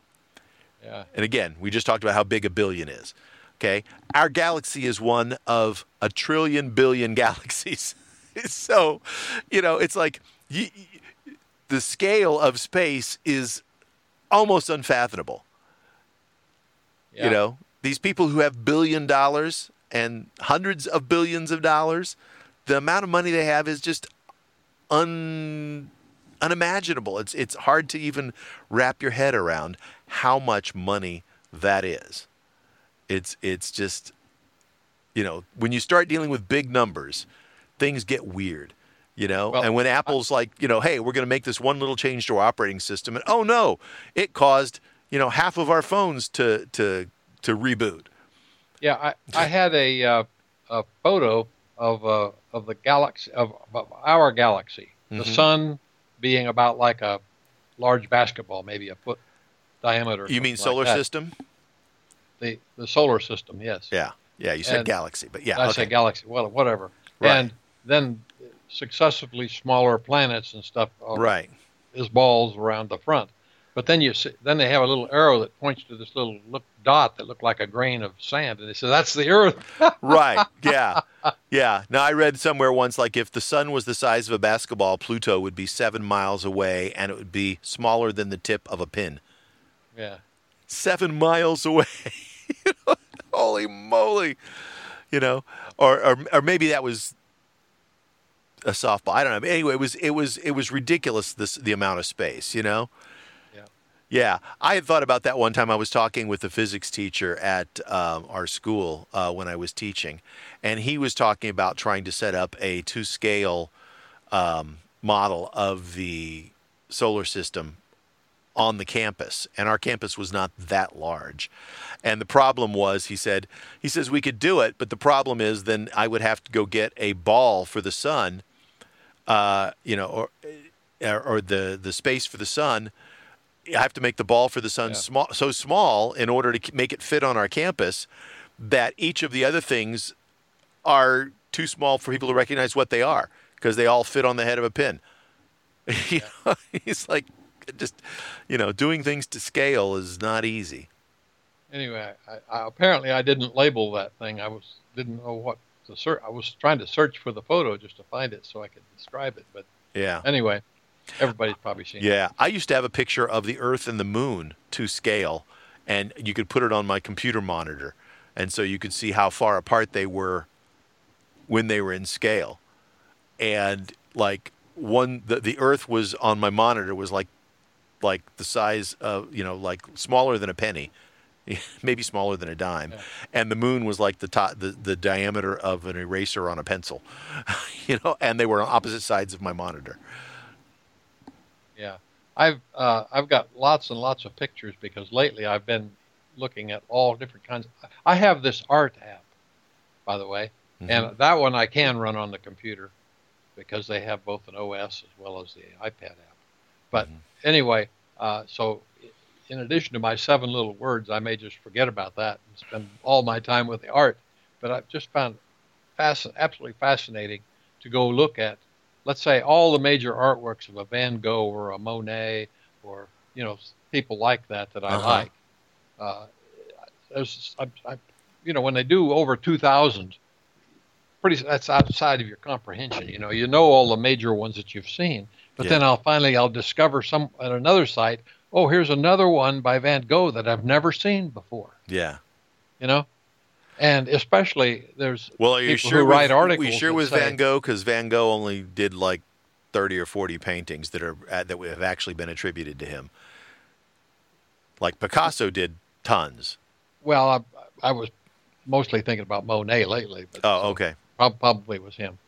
Yeah. And again, we just talked about how big a billion is. Okay, our galaxy is one of a trillion billion galaxies. So, you know, it's like you, you, the scale of space is almost unfathomable. Yeah. You know, these people who have billion dollars and hundreds of billions of dollars, the amount of money they have is just un. unimaginable. It's it's hard to even wrap your head around how much money that is. It's it's just, you know, when you start dealing with big numbers, things get weird, you know. Well, and when Apple's like, you know, hey, we're going to make this one little change to our operating system, and oh no, it caused, you know, half of our phones to to to reboot. Yeah, I I had a uh, a photo of uh, of the galaxy of, of our galaxy, the mm-hmm. sun. Being about like a large basketball, maybe a foot diameter. You mean solar like system? The the solar system, yes. Yeah, yeah. You said and galaxy, but yeah. I okay. said galaxy. Well, whatever. Right. And then successively smaller planets and stuff. Right. Is balls around the front, but then you see, then they have a little arrow that points to this little look, dot that looked like a grain of sand, and they say that's the Earth. Right. Yeah. Yeah. Now, I read somewhere once, like, if the sun was the size of a basketball, Pluto would be seven miles away, and it would be smaller than the tip of a pin. Yeah. Seven miles away. You know? Holy moly. You know, or, or or maybe that was a softball. I don't know. But anyway, it was it was it was ridiculous. This the amount of space. You know. Yeah, I had thought about that one time. I was talking with the physics teacher at um, our school uh, when I was teaching, and he was talking about trying to set up a two-scale um, model of the solar system on the campus, and our campus was not that large. And the problem was, he said, he says, we could do it, but the problem is then I would have to go get a ball for the sun, uh, you know, or, or the, the space for the sun. I have to make the ball for the sun yeah. small, so small in order to make it fit on our campus that each of the other things are too small for people to recognize what they are. because they all fit on the head of a pin. Yeah. He's like, just, you know, doing things to scale is not easy. Anyway, I, I, apparently I didn't label that thing. I was didn't know what to search. I was trying to search for the photo just to find it so I could describe it. But yeah. Anyway, everybody's probably seen yeah. it. Yeah, I used to have a picture of the Earth and the Moon to scale, and you could put it on my computer monitor, and so you could see how far apart they were when they were in scale. And like one, the, the Earth was on my monitor was like, like the size of, you know, like smaller than a penny. Maybe smaller than a dime, yeah. And the moon was like the top, the, the diameter of an eraser on a pencil, you know. And they were on opposite sides of my monitor. Yeah, I've uh, I've got lots and lots of pictures because lately I've been looking at all different kinds. Of, I have this art app, by the way, mm-hmm. and that one I can run on the computer because they have both an O S as well as the iPad app. But mm-hmm. anyway, uh, so. In addition to my seven little words, I may just forget about that and spend all my time with the art. But I've just found fasc- absolutely fascinating to go look at, let's say, all the major artworks of a Van Gogh or a Monet or, you know, people like that that I uh-huh. like. Uh, there's, I, I, you know, when they do over two thousand, pretty that's outside of your comprehension. You know, you know all the major ones that you've seen. But yeah. then I'll finally I'll discover some at another site. Oh, here's another one by Van Gogh that I've never seen before. Yeah. You know? And especially there's well, are you people sure who with, write articles. Are you sure with say, Van Gogh? Because Van Gogh only did like thirty or forty paintings that are that have actually been attributed to him. Like Picasso did tons. Well, I, I was mostly thinking about Monet lately. But oh, okay. So probably was him.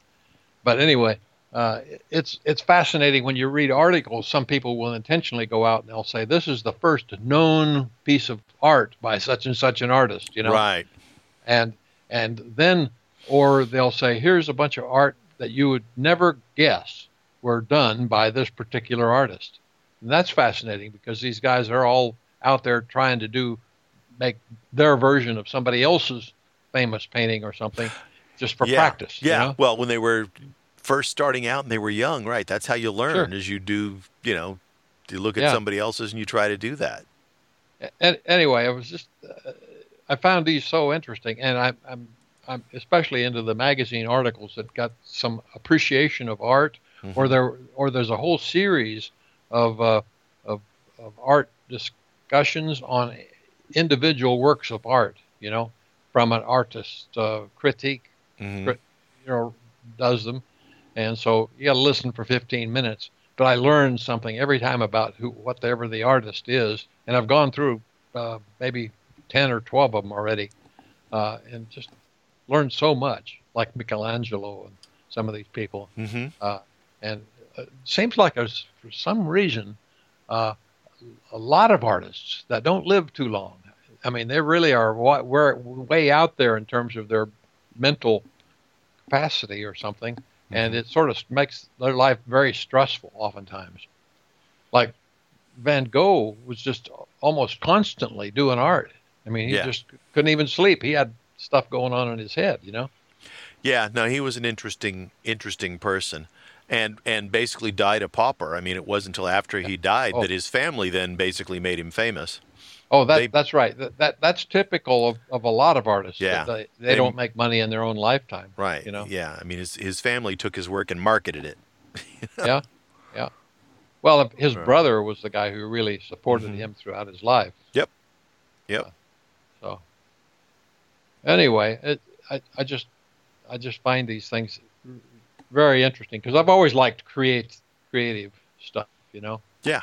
But anyway... Uh, it's it's fascinating when you read articles. Some people will intentionally go out and they'll say, "This is the first known piece of art by such and such an artist," you know. Right. And and then, or they'll say, "Here's a bunch of art that you would never guess were done by this particular artist." And that's fascinating because these guys are all out there trying to do make their version of somebody else's famous painting or something, just for yeah. practice. Yeah. You know? Well, when they were first starting out and they were young, right? That's how you learn, sure. is you do, you know, you look at yeah. somebody else's and you try to do that. And anyway, I was just, uh, I found these so interesting, and I, I'm, I'm especially into the magazine articles that got some appreciation of art, mm-hmm. or there, or there's a whole series of, uh, of, of art discussions on individual works of art, you know, from an artist uh, critique, mm-hmm. crit, you know, does them. And so you got to listen for fifteen minutes. But I learned something every time about who, whatever the artist is. And I've gone through uh, maybe ten or twelve of them already uh, and just learned so much, like Michelangelo and some of these people. Mm-hmm. Uh, and it seems like there's, for some reason, uh, a lot of artists that don't live too long. I mean, they really are wa- we're way out there in terms of their mental capacity or something. And it sort of makes their life very stressful oftentimes. Like Van Gogh was just almost constantly doing art. I mean, he yeah. just couldn't even sleep. He had stuff going on in his head, you know? Yeah, no, he was an interesting, interesting person and, and basically died a pauper. I mean, it wasn't until after he died oh. that his family then basically made him famous. Oh, that, they, that's right. That, that That's typical of, of a lot of artists. Yeah. They, they, they don't make money in their own lifetime. Right. You know? Yeah. I mean, his his family took his work and marketed it. yeah. Yeah. Well, his brother was the guy who really supported mm-hmm. him throughout his life. Yep. Yep. Uh, so anyway, it, I, I just I just find these things very interesting because I've always liked create creative stuff, you know? Yeah.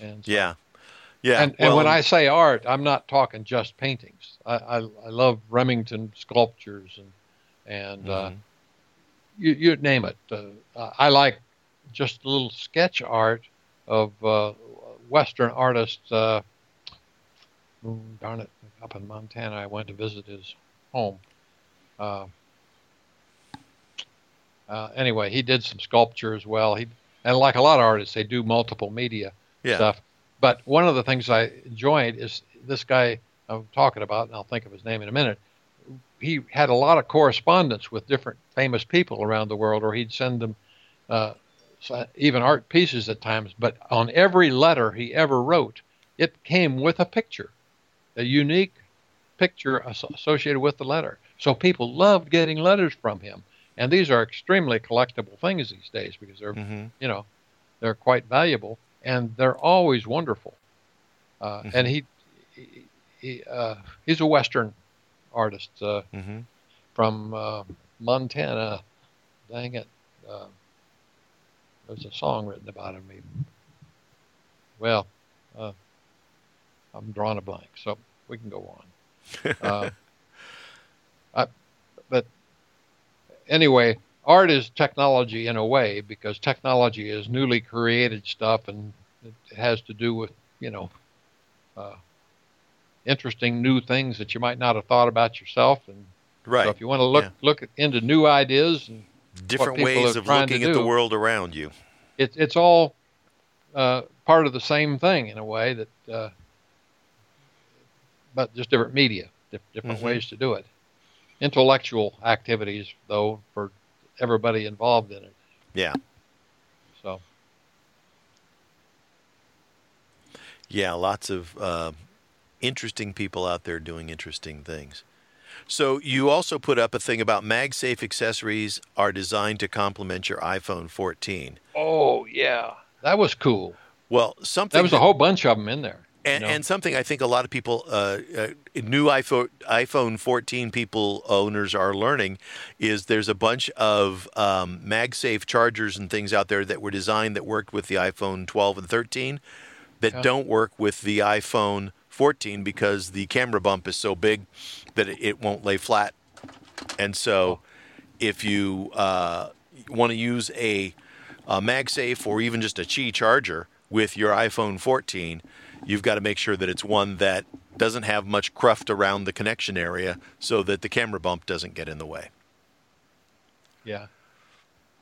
And so, yeah. Yeah, and, well, and when I say art, I'm not talking just paintings. I, I, I love Remington sculptures and and mm-hmm. uh, you you name it. Uh, I like just a little sketch art of uh, Western artists. Uh, oh, darn it, up in Montana, I went to visit his home. Uh, uh, anyway, he did some sculpture as well. He and like a lot of artists, they do multiple media yeah. stuff. But one of the things I enjoyed is this guy I'm talking about, and I'll think of his name in a minute, he had a lot of correspondence with different famous people around the world, or he'd send them uh, even art pieces at times. But on every letter he ever wrote, it came with a picture, a unique picture associated with the letter. So people loved getting letters from him. And these are extremely collectible things these days because they're, mm-hmm. you know, they're quite valuable and they're always wonderful. Uh, mm-hmm. And he, he, he uh, he's a Western artist uh, mm-hmm. from uh, Montana. Dang it. Uh, there's a song written about him. He, well, uh, I'm drawing a blank, so we can go on. Uh, I, but anyway, art is technology in a way because technology is newly created stuff, and it has to do with, you know, uh, interesting new things that you might not have thought about yourself. And right. So if you want to look yeah. look at, into new ideas and different ways of looking at do, the world around you, it, it's all uh, part of the same thing in a way that, uh, but just different media, different mm-hmm. ways to do it. Intellectual activities, though, for everybody involved in it. Yeah. So. Yeah, lots of uh, interesting people out there doing interesting things. So you also put up a thing about MagSafe accessories are designed to complement your iPhone fourteen. Oh, yeah. That was cool. Well, something... There was a whole bunch of them in there. And, no. and something I think a lot of people, uh, uh, new iPhone iPhone fourteen people owners are learning is there's a bunch of um, MagSafe chargers and things out there that were designed that worked with the iPhone twelve and thirteen that yeah. don't work with the iPhone fourteen because the camera bump is so big that it, it won't lay flat. And so if you uh, want to use a, a MagSafe or even just a Qi charger with your iPhone fourteen, you've got to make sure that it's one that doesn't have much cruft around the connection area so that the camera bump doesn't get in the way. Yeah.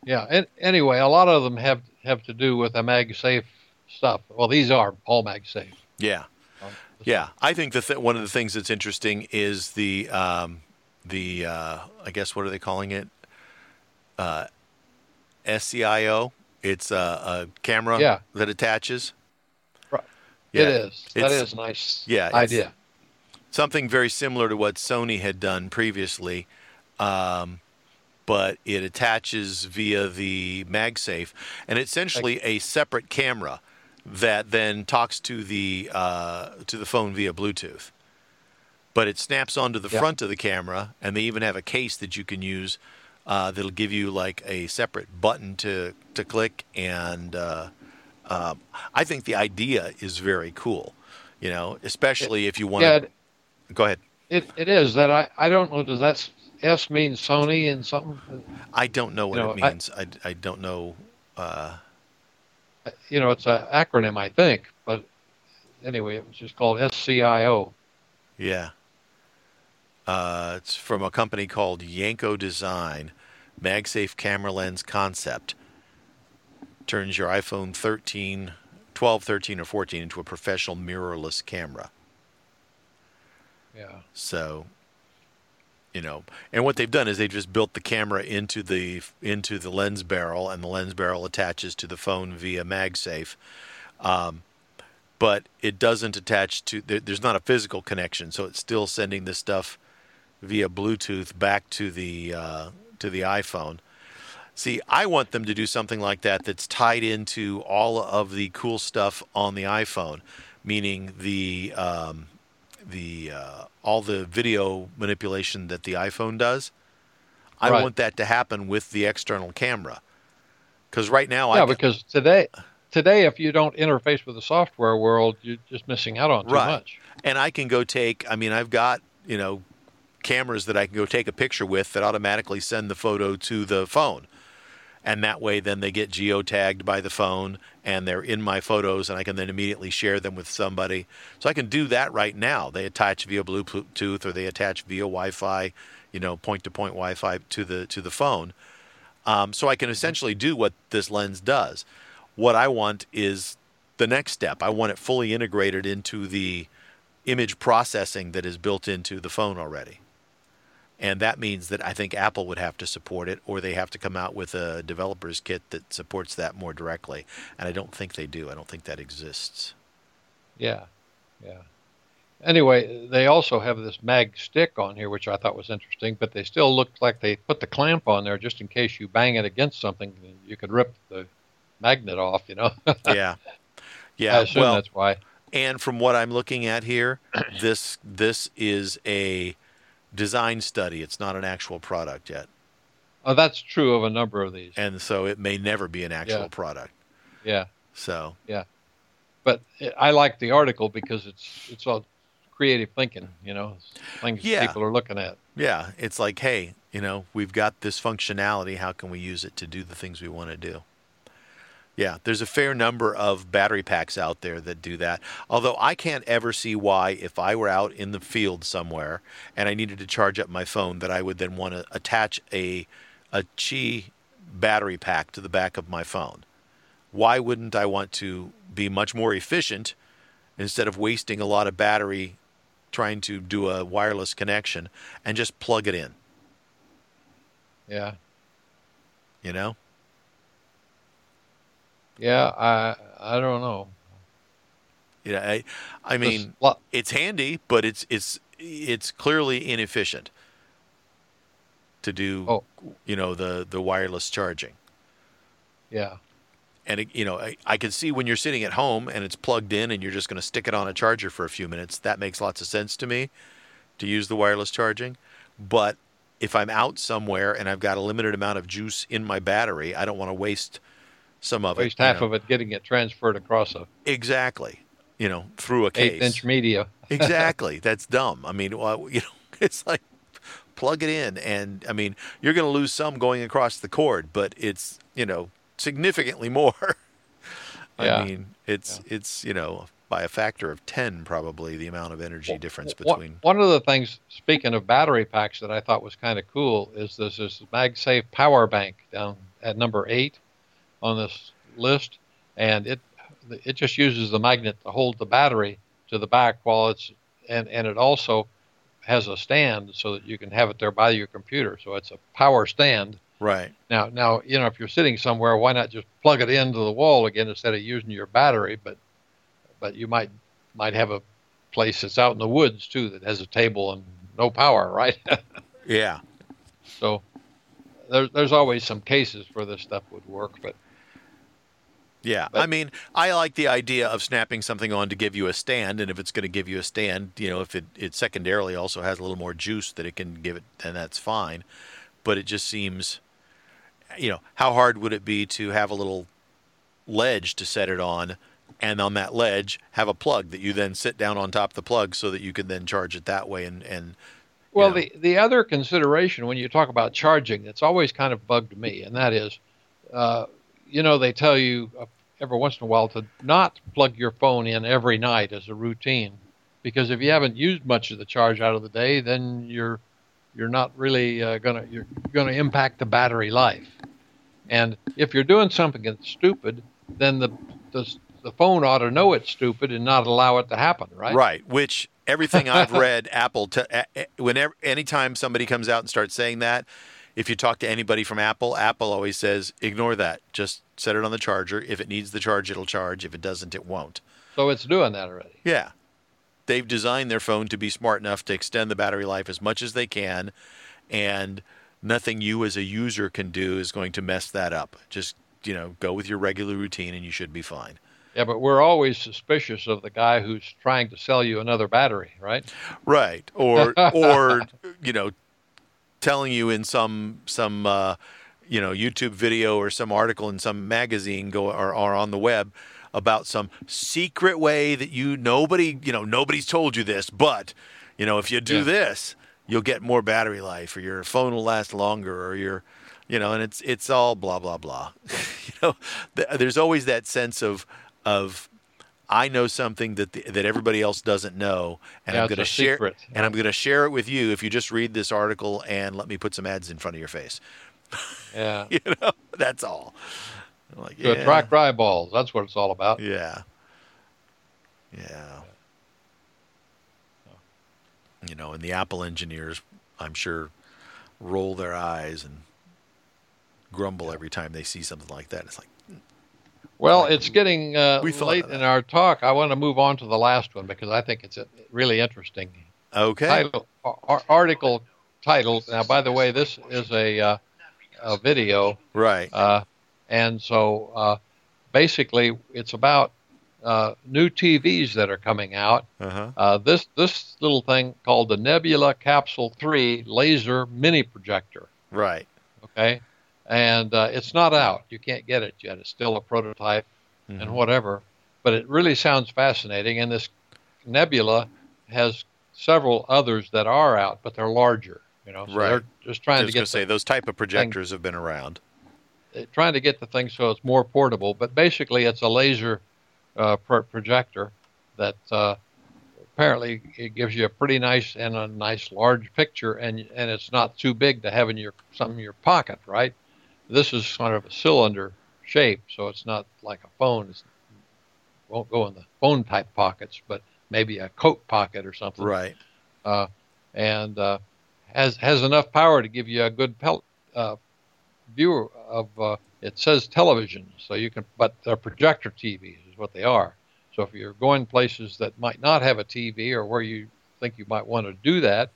Yeah. And anyway, a lot of them have, have to do with the MagSafe stuff. Well, these are all MagSafe. Yeah. Um, yeah. I think that th- one of the things that's interesting is the, um, the uh, I guess, what are they calling it? Uh, S C I O. It's a, a camera yeah. that attaches. Yeah, it is. That is a nice yeah, idea. Something very similar to what Sony had done previously, um, but it attaches via the MagSafe, and it's essentially a separate camera that then talks to the uh, to the phone via Bluetooth. But it snaps onto the yeah. front of the camera, and they even have a case that you can use uh, that'll give you like a separate button to to click and. Uh, Um, I think the idea is very cool, you know, especially it, if you want yeah, to go ahead. It It is that I, I don't know. Does that S mean Sony and something? I don't know what you know, it means. I, I, I don't know. Uh, you know, it's an acronym, I think. But anyway, it was just called S C I O. Yeah. Uh, it's from a company called Yanko Design, MagSafe Camera Lens Concept. Turns your iPhone thirteen, twelve, thirteen, or fourteen into a professional mirrorless camera. Yeah. So, you know, and what they've done is they've just built the camera into the into the lens barrel, and the lens barrel attaches to the phone via MagSafe. Um, but it doesn't attach to, there, there's not a physical connection, so it's still sending this stuff via Bluetooth back to the uh, to the iPhone. See, I want them to do something like that that's tied into all of the cool stuff on the iPhone, meaning the um, the uh, all the video manipulation that the iPhone does. I right. want that to happen with the external camera. Because right now... Yeah, I because today, today, if you don't interface with the software world, you're just missing out on too right. much. And I can go take... I mean, I've got, you know, cameras that I can go take a picture with that automatically send the photo to the phone. And that way, then they get geotagged by the phone, and they're in my photos, and I can then immediately share them with somebody. So I can do that right now. They attach via Bluetooth, or they attach via Wi-Fi, you know, point-to-point Wi-Fi to the to the phone. Um, so I can essentially do what this lens does. What I want is the next step. I want it fully integrated into the image processing that is built into the phone already. And that means that I think Apple would have to support it, or they have to come out with a developer's kit that supports that more directly. And I don't think they do. I don't think that exists. Yeah, yeah. Anyway, they also have this mag stick on here, which I thought was interesting, but they still looked like they put the clamp on there just in case you bang it against something, you could rip the magnet off, you know? Yeah. Yeah, I assume well, that's why. And from what I'm looking at here, this this is a design study. It's not an actual product yet. Oh, that's true of a number of these. And so it may never be an actual yeah. product. Yeah. So. Yeah. But I like the article because it's it's all creative thinking, you know, things yeah. people are looking at. Yeah. It's like, hey, you know, we've got this functionality. How can we use it to do the things we want to do? Yeah. There's a fair number of battery packs out there that do that. Although I can't ever see why, if I were out in the field somewhere and I needed to charge up my phone, that I would then want to attach a a Qi battery pack to the back of my phone. Why wouldn't I want to be much more efficient instead of wasting a lot of battery trying to do a wireless connection and just plug it in? Yeah. You know? Yeah, I I don't know. Yeah, I I mean, lo- it's handy, but it's it's it's clearly inefficient to do, oh. you know, the, the wireless charging. Yeah. And, it, you know, I, I can see when you're sitting at home and it's plugged in and you're just going to stick it on a charger for a few minutes. That makes lots of sense to me to use the wireless charging. But if I'm out somewhere and I've got a limited amount of juice in my battery, I don't want to waste some of waste it. Waste half you know. of it getting it transferred across a... Exactly. You know, through a case. Eighth-inch media. Exactly. That's dumb. I mean, well, you know, it's like plug it in. And, I mean, you're going to lose some going across the cord, but it's, you know... significantly more. I yeah. mean, it's yeah. it's you know, by a factor of ten probably the amount of energy well, difference between. One of the things, speaking of battery packs, that I thought was kind of cool is there's this MagSafe power bank down at number eight on this list, and it it just uses the magnet to hold the battery to the back while it's and and it also has a stand so that you can have it there by your computer, so it's a power stand. Right. Now, now, you know, if you're sitting somewhere, why not just plug it into the wall again instead of using your battery? But but you might might have a place that's out in the woods, too, that has a table and no power, right? Yeah. So there, there's always some cases where this stuff would work. But Yeah. But, I mean, I like the idea of snapping something on to give you a stand. And if it's going to give you a stand, you know, if it, it secondarily also has a little more juice that it can give it, then that's fine. But it just seems... you know, how hard would it be to have a little ledge to set it on, and on that ledge have a plug that you then sit down on top of the plug so that you can then charge it that way? And, and well, you know. the, the other consideration when you talk about charging, it's always kind of bugged me, and that is, uh, you know, they tell you every once in a while to not plug your phone in every night as a routine, because if you haven't used much of the charge out of the day, then you're You're not really uh, gonna you're gonna impact the battery life, and if you're doing something that's stupid, then the, the the phone ought to know it's stupid and not allow it to happen, right? Right. Which everything I've read, Apple. T- whenever anytime somebody comes out and starts saying that, if you talk to anybody from Apple, Apple always says ignore that. Just set it on the charger. If it needs the charge, it'll charge. If it doesn't, it won't. So it's doing that already. Yeah. They've designed their phone to be smart enough to extend the battery life as much as they can, and nothing you as a user can do is going to mess that up. Just, you know, go with your regular routine and you should be fine. Yeah, but we're always suspicious of the guy who's trying to sell you another battery, right? Right. Or, or you know, telling you in some, some uh, you know, YouTube video or some article in some magazine go or, or on the web, about some secret way that you nobody you know nobody's told you this, but you know if you do yeah. this, you'll get more battery life, or your phone will last longer, or your you know, and it's it's all blah blah blah. you know, th- there's always that sense of of I know something that the, that everybody else doesn't know, and yeah, I'm going to share secret. and yeah. I'm going to share it with you if you just read this article and let me put some ads in front of your face. Yeah, you know, that's all. Like, to yeah. attract eyeballs. That's what it's all about. Yeah. Yeah. You know, and the Apple engineers, I'm sure, roll their eyes and grumble every time they see something like that. It's like, well, it's getting uh, late in our talk. I want to move on to the last one because I think it's a really interesting. Okay. Title, ar- article titled. Now, by the way, this is a uh, a video, right? Uh, and so uh, basically, it's about uh, new T Vs that are coming out. Uh-huh. Uh, this this little thing called the Nebula Capsule three Laser Mini Projector. Right. Okay. And uh, it's not out. You can't get it yet. It's still a prototype mm-hmm. and whatever. But it really sounds fascinating. And this Nebula has several others that are out, but they're larger. You know, so right. they're just trying to get. I was going to say those type of projectors thing, have been around. Trying to get the thing so it's more portable. But basically, it's a laser uh, pro- projector that uh, apparently it gives you a pretty nice and a nice large picture, and and it's not too big to have in your something in your pocket, right? This is kind of a cylinder shape, so it's not like a phone. It won't go in the phone-type pockets, but maybe a coat pocket or something. Right. Uh, and uh, has has enough power to give you a good pel- uh, view of, uh, it says television, so you can. But they're projector T Vs is what they are. So if you're going places that might not have a T V or where you think you might want to do that,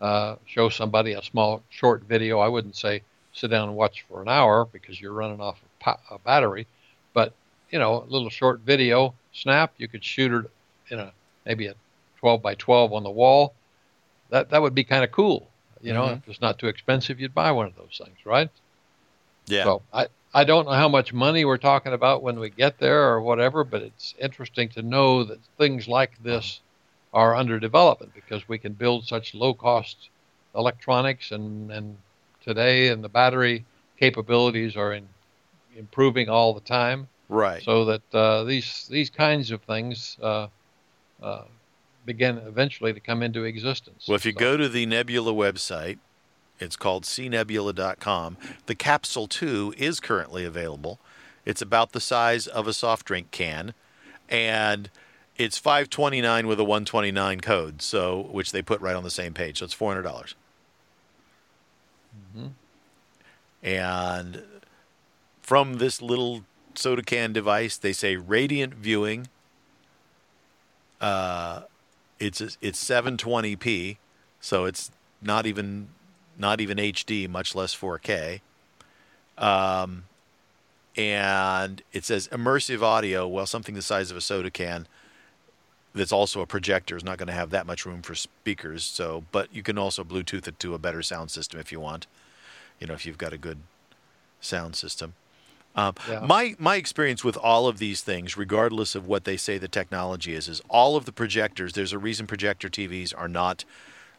uh, show somebody a small, short video. I wouldn't say sit down and watch for an hour because you're running off a, po- a battery, but you know, a little short video snap, you could shoot it in a, maybe a twelve by twelve on the wall. That, that would be kind of cool. You know, mm-hmm. if it's not too expensive, you'd buy one of those things, right? Yeah. So I, I don't know how much money we're talking about when we get there or whatever, but it's interesting to know that things like this are under development because we can build such low cost electronics and, and, today, and the battery capabilities are in, improving all the time. Right. So that uh, these these kinds of things uh, uh, begin eventually to come into existence. Well, if you so. go to the Nebula website, it's called c nebula dot com. The Capsule two is currently available. It's about the size of a soft drink can, and it's five twenty-nine with a one twenty-nine code, so which they put right on the same page. So it's four hundred dollars. Mm-hmm. And from this little soda can device, they say radiant viewing. Uh, it's it's seven twenty p, so it's not even not even H D, much less four K. Um, and it says immersive audio. Well, something the size of a soda can that's also a projector is not going to have that much room for speakers. So, but you can also Bluetooth it to a better sound system if you want, you know, if you've got a good sound system. Um, yeah. My my experience with all of these things, regardless of what they say the technology is, is all of the projectors, there's a reason projector T Vs are not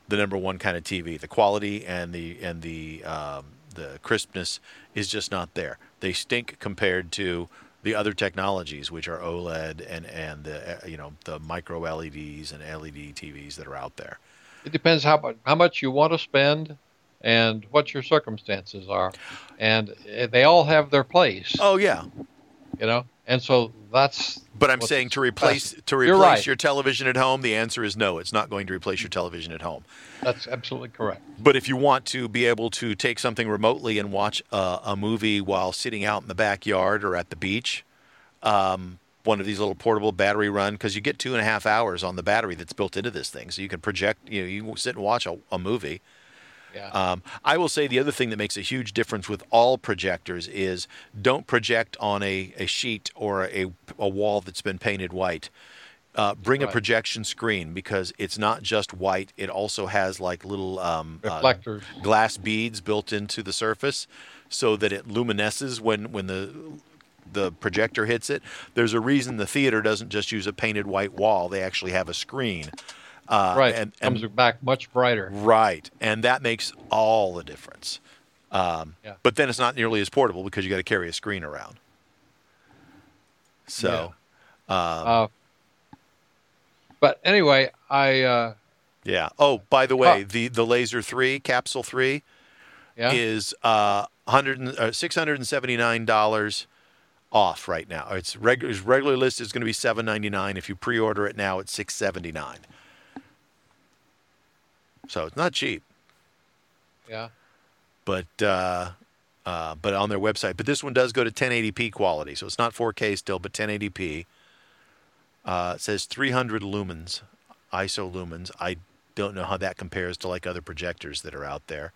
the number one kind of T V. The quality and the and the um, the crispness is just not there. They stink compared to the other technologies, which are OLED and and the you know the micro L E Ds and L E D T Vs that are out there. It depends how how much you want to spend and what your circumstances are, and they all have their place. Oh yeah, you know, and so that's. But I'm saying to replace best. to replace right. your television at home, the answer is no. It's not going to replace your television at home. That's absolutely correct. But if you want to be able to take something remotely and watch a, a movie while sitting out in the backyard or at the beach, um, one of these little portable battery run, because you get two and a half hours on the battery that's built into this thing, so you can project. You know, you sit and watch a, a movie. Yeah. Um, I will say the other thing that makes a huge difference with all projectors is don't project on a, a sheet or a, a wall that's been painted white. Uh, bring right. a projection screen because it's not just white. It also has like little um, reflectors, uh, glass beads built into the surface so that it luminesces when, when the the projector hits it. There's a reason the theater doesn't just use a painted white wall. They actually have a screen. Uh, right, and, and, comes back much brighter. Right, and that makes all the difference. Um, yeah. But then it's not nearly as portable because you got to carry a screen around. So, yeah. um, uh, but anyway, I uh, yeah. Oh, by the way, uh, the the Laser three Capsule three yeah. is uh, six hundred seventy-nine dollars off right now. It's regular it's regular list is going to be seven ninety-nine. If you pre-order it now, it's six seventy-nine. So it's not cheap. Yeah. but uh, uh, but on their website. But this one does go to ten eighty p quality, so it's not four K still, but ten eighty p. Uh, it says three hundred lumens, I S O lumens. I don't know how that compares to like other projectors that are out there,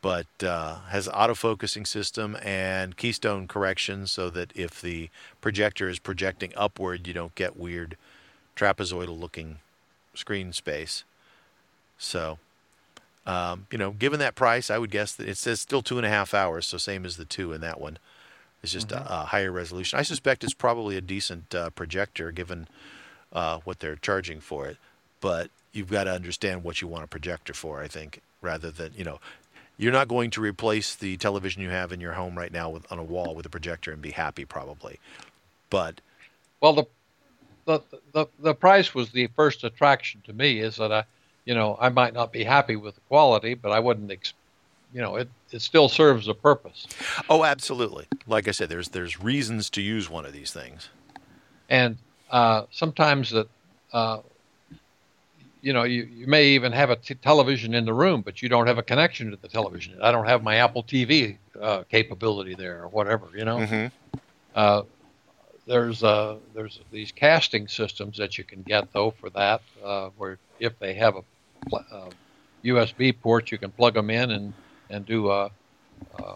but uh, has autofocusing system and keystone correction, so that if the projector is projecting upward, you don't get weird trapezoidal looking screen space. So, um, you know, given that price, I would guess that it says still two and a half hours. So same as the two in that one. It's just mm-hmm. a, a higher resolution. I suspect it's probably a decent uh, projector given uh, what they're charging for it. But you've got to understand what you want a projector for, I think, rather than, you know, you're not going to replace the television you have in your home right now with, on a wall with a projector and be happy probably. But well, the the the, the price was the first attraction to me, is that I, you know, I might not be happy with the quality, but I wouldn't, ex- you know, it, it still serves a purpose. Oh, absolutely. Like I said, there's there's reasons to use one of these things. And uh, sometimes that, uh, you know, you, you may even have a t- television in the room, but you don't have a connection to the television. I don't have my Apple T V uh, capability there or whatever, you know. Mm-hmm. Uh, there's uh, there's these casting systems that you can get, though, for that, uh, where if they have a Uh, U S B ports, you can plug them in and and do a, a, a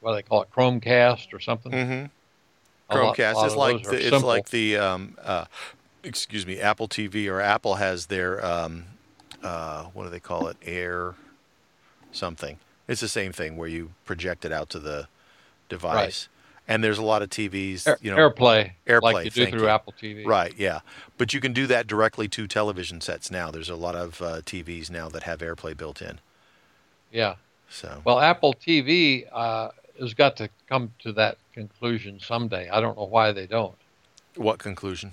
what do they call it, Chromecast or something. Mm-hmm. Chromecast is like the, it's like the um, uh, excuse me, Apple T V, or Apple has their um, uh, what do they call it, Air something. It's the same thing where you project it out to the device. Right. And there's a lot of T Vs, you know, AirPlay, AirPlay, like you do through Apple T V. Right, yeah. But you can do that directly to television sets now. There's a lot of uh, T Vs now that have AirPlay built in. Yeah. So. Well, Apple T V uh, has got to come to that conclusion someday. I don't know why they don't. What conclusion?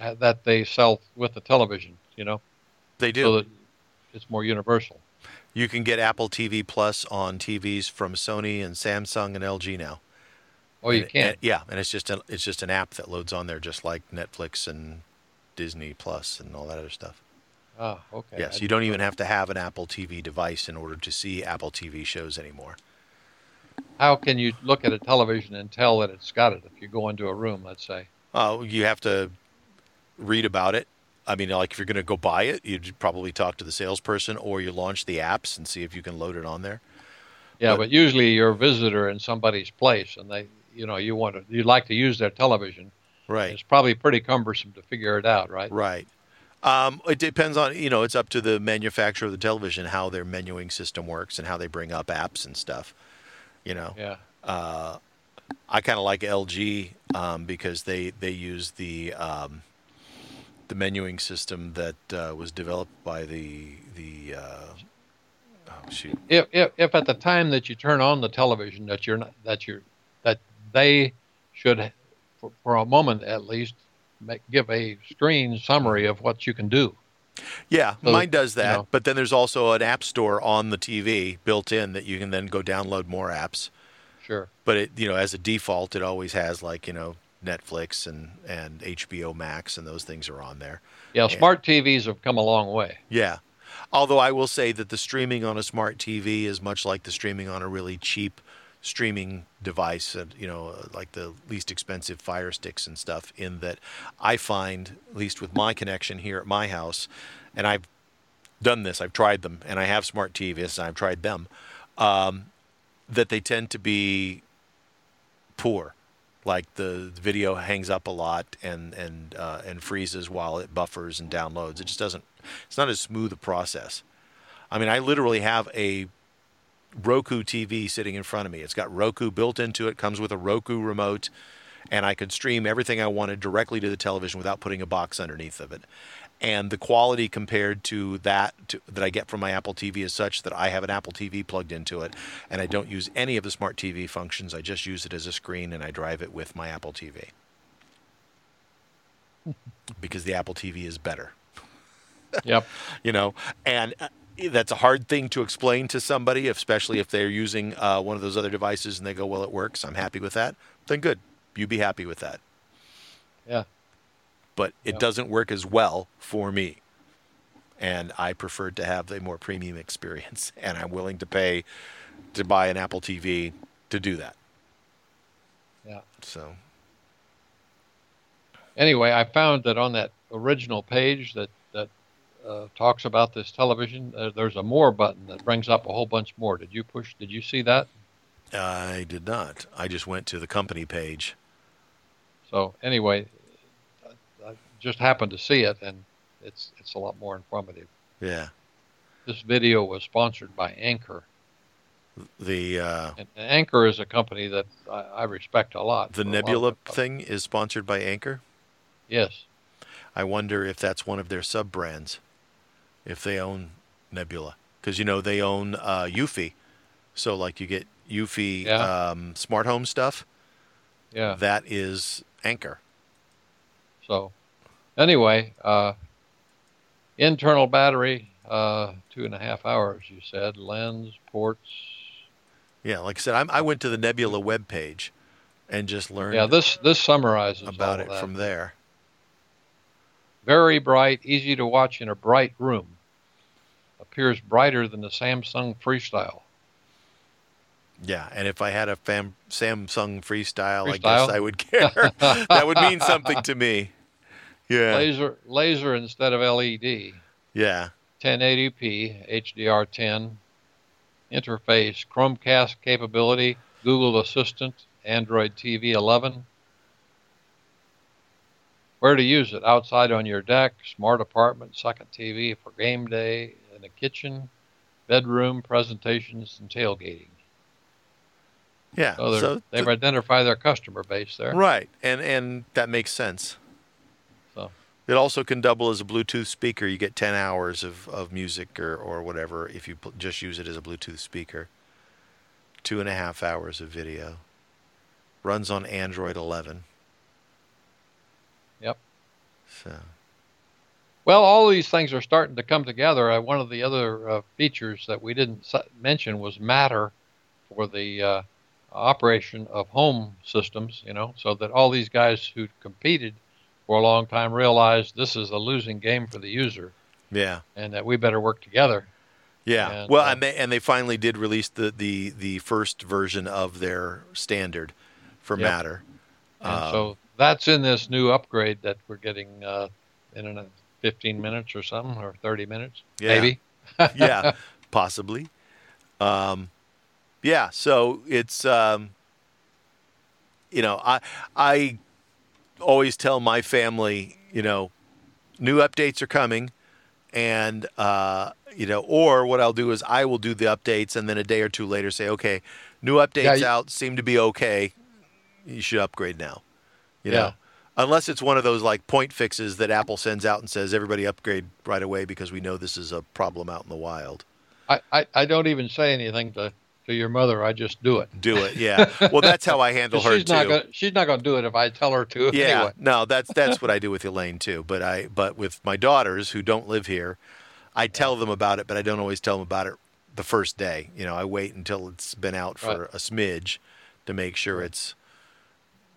Uh, that they sell with the television, you know. They do. So that it's more universal. You can get Apple T V Plus on T Vs from Sony and Samsung and L G now. Oh, you can. Yeah, and it's just an it's just an app that loads on there, just like Netflix and Disney Plus and all that other stuff. Oh, okay. Yes, yeah, so you don't even have to have an Apple T V device in order to see Apple T V shows anymore. How can you look at a television and tell that it's got it if you go into a room, let's say? Oh, you have to read about it. I mean, like if you're going to go buy it, you'd probably talk to the salesperson, or you launch the apps and see if you can load it on there. Yeah, but, but usually you're a visitor in somebody's place, and they. You know, you want to, you'd like to use their television. Right. It's probably pretty cumbersome to figure it out, right? Right. Um, it depends on, you know, it's up to the manufacturer of the television, how their menuing system works and how they bring up apps and stuff, you know. Yeah. Uh, I kind of like L G um, because they, they use the um, the menuing system that uh, was developed by the... the uh, oh, shoot. If, if, if at the time that you turn on the television that you're not, that you're... that they should, for, for a moment at least, make, give a screen summary of what you can do. Yeah, so, mine does that. You know. But then there's also an app store on the T V built in that you can then go download more apps. Sure. But it, you know, as a default, it always has like, you know, Netflix and, and H B O Max and those things are on there. Yeah, and smart T Vs have come a long way. Yeah. Although I will say that the streaming on a smart T V is much like the streaming on a really cheap streaming device, and you know, like the least expensive Fire Sticks and stuff, in that I find, at least with my connection here at my house, and I've done this, I've tried them, and I have smart T Vs and I've tried them, um, that they tend to be poor. Like the video hangs up a lot and and uh, and freezes while it buffers and downloads. It just doesn't, it's not as smooth a process. I mean, I literally have a Roku T V sitting in front of me. It's got Roku built into it, comes with a Roku remote, and I could stream everything I wanted directly to the television without putting a box underneath of it. And the quality compared to that to, that I get from my Apple T V is such that I have an Apple T V plugged into it, and I don't use any of the smart T V functions. I just use it as a screen, and I drive it with my Apple T V. Because the Apple T V is better. Yep. You know, and... that's a hard thing to explain to somebody, especially if they're using uh, one of those other devices and they go, well, it works, I'm happy with that. Then good. You be happy with that. Yeah. But it yeah. doesn't work as well for me. and I preferred to have a more premium experience, and I'm willing to pay to buy an Apple T V to do that. Yeah. So anyway, I found that on that original page that that uh, talks about this television, uh, there's a more button that brings up a whole bunch more. Did you push? Did you see that? I did not. I just went to the company page. So anyway, I just happened to see it, and it's it's a lot more informative. Yeah. This video was sponsored by Anchor. The uh, and Anchor is a company that I, I respect a lot. The Nebula thing is sponsored by Anchor? Yes. I wonder if that's one of their sub-brands, if they own Nebula. Because, you know, they own uh, Eufy. So, like, you get Eufy yeah. um, smart home stuff. Yeah. That is Anchor. So, anyway, uh, internal battery, uh, two and a half hours, you said. Lens, ports. Yeah, like I said, I'm, I went to the Nebula webpage and just learned. Yeah, this this summarizes about it from there. Very bright, easy to watch in a bright room. Appears brighter than the Samsung Freestyle. Yeah, and if I had a fam- Samsung Freestyle, Freestyle, I guess I would care. That would mean something to me. Yeah. Laser, laser instead of L E D. Yeah. ten eighty p, H D R ten. Interface, Chromecast capability, Google Assistant, Android T V eleven. Where to use it? Outside on your deck, smart apartment, second T V for game day, in the kitchen, bedroom, presentations, and tailgating. Yeah. So, so they've th- identified their customer base there. Right, and and that makes sense. So it also can double as a Bluetooth speaker. You get ten hours of, of music or, or whatever if you pl- just use it as a Bluetooth speaker. Two and a half hours of video. Runs on Android eleven. Yep. So. Well, all these things are starting to come together. Uh, one of the other uh, features that we didn't su- mention was Matter for the uh, operation of home systems, you know, so that all these guys who competed for a long time realized this is a losing game for the user. Yeah. And that we better work together. Yeah. And, well, uh, and, they, and they finally did release the, the, the first version of their standard for yep. Matter. And um, so that's in this new upgrade that we're getting uh, in fifteen minutes or something, or thirty minutes, yeah. maybe. Yeah, possibly. Um, yeah, so it's, um, you know, I I always tell my family, you know, new updates are coming, and, uh, you know, or what I'll do is I will do the updates, and then a day or two later say, okay, new updates yeah, you- out seem to be okay. You should upgrade now. You know, yeah. Unless it's one of those like point fixes that Apple sends out and says, everybody upgrade right away because we know this is a problem out in the wild. I, I, I don't even say anything to, to your mother. I just do it. Do it. Yeah. Well, that's how I handle her she's too. Not gonna, she's not going to do it if I tell her to. Yeah. Anyway. No, that's, that's what I do with Elaine too. But I, but with my daughters who don't live here, I tell them about it, but I don't always tell them about it the first day. You know, I wait until it's been out for right. a smidge to make sure it's,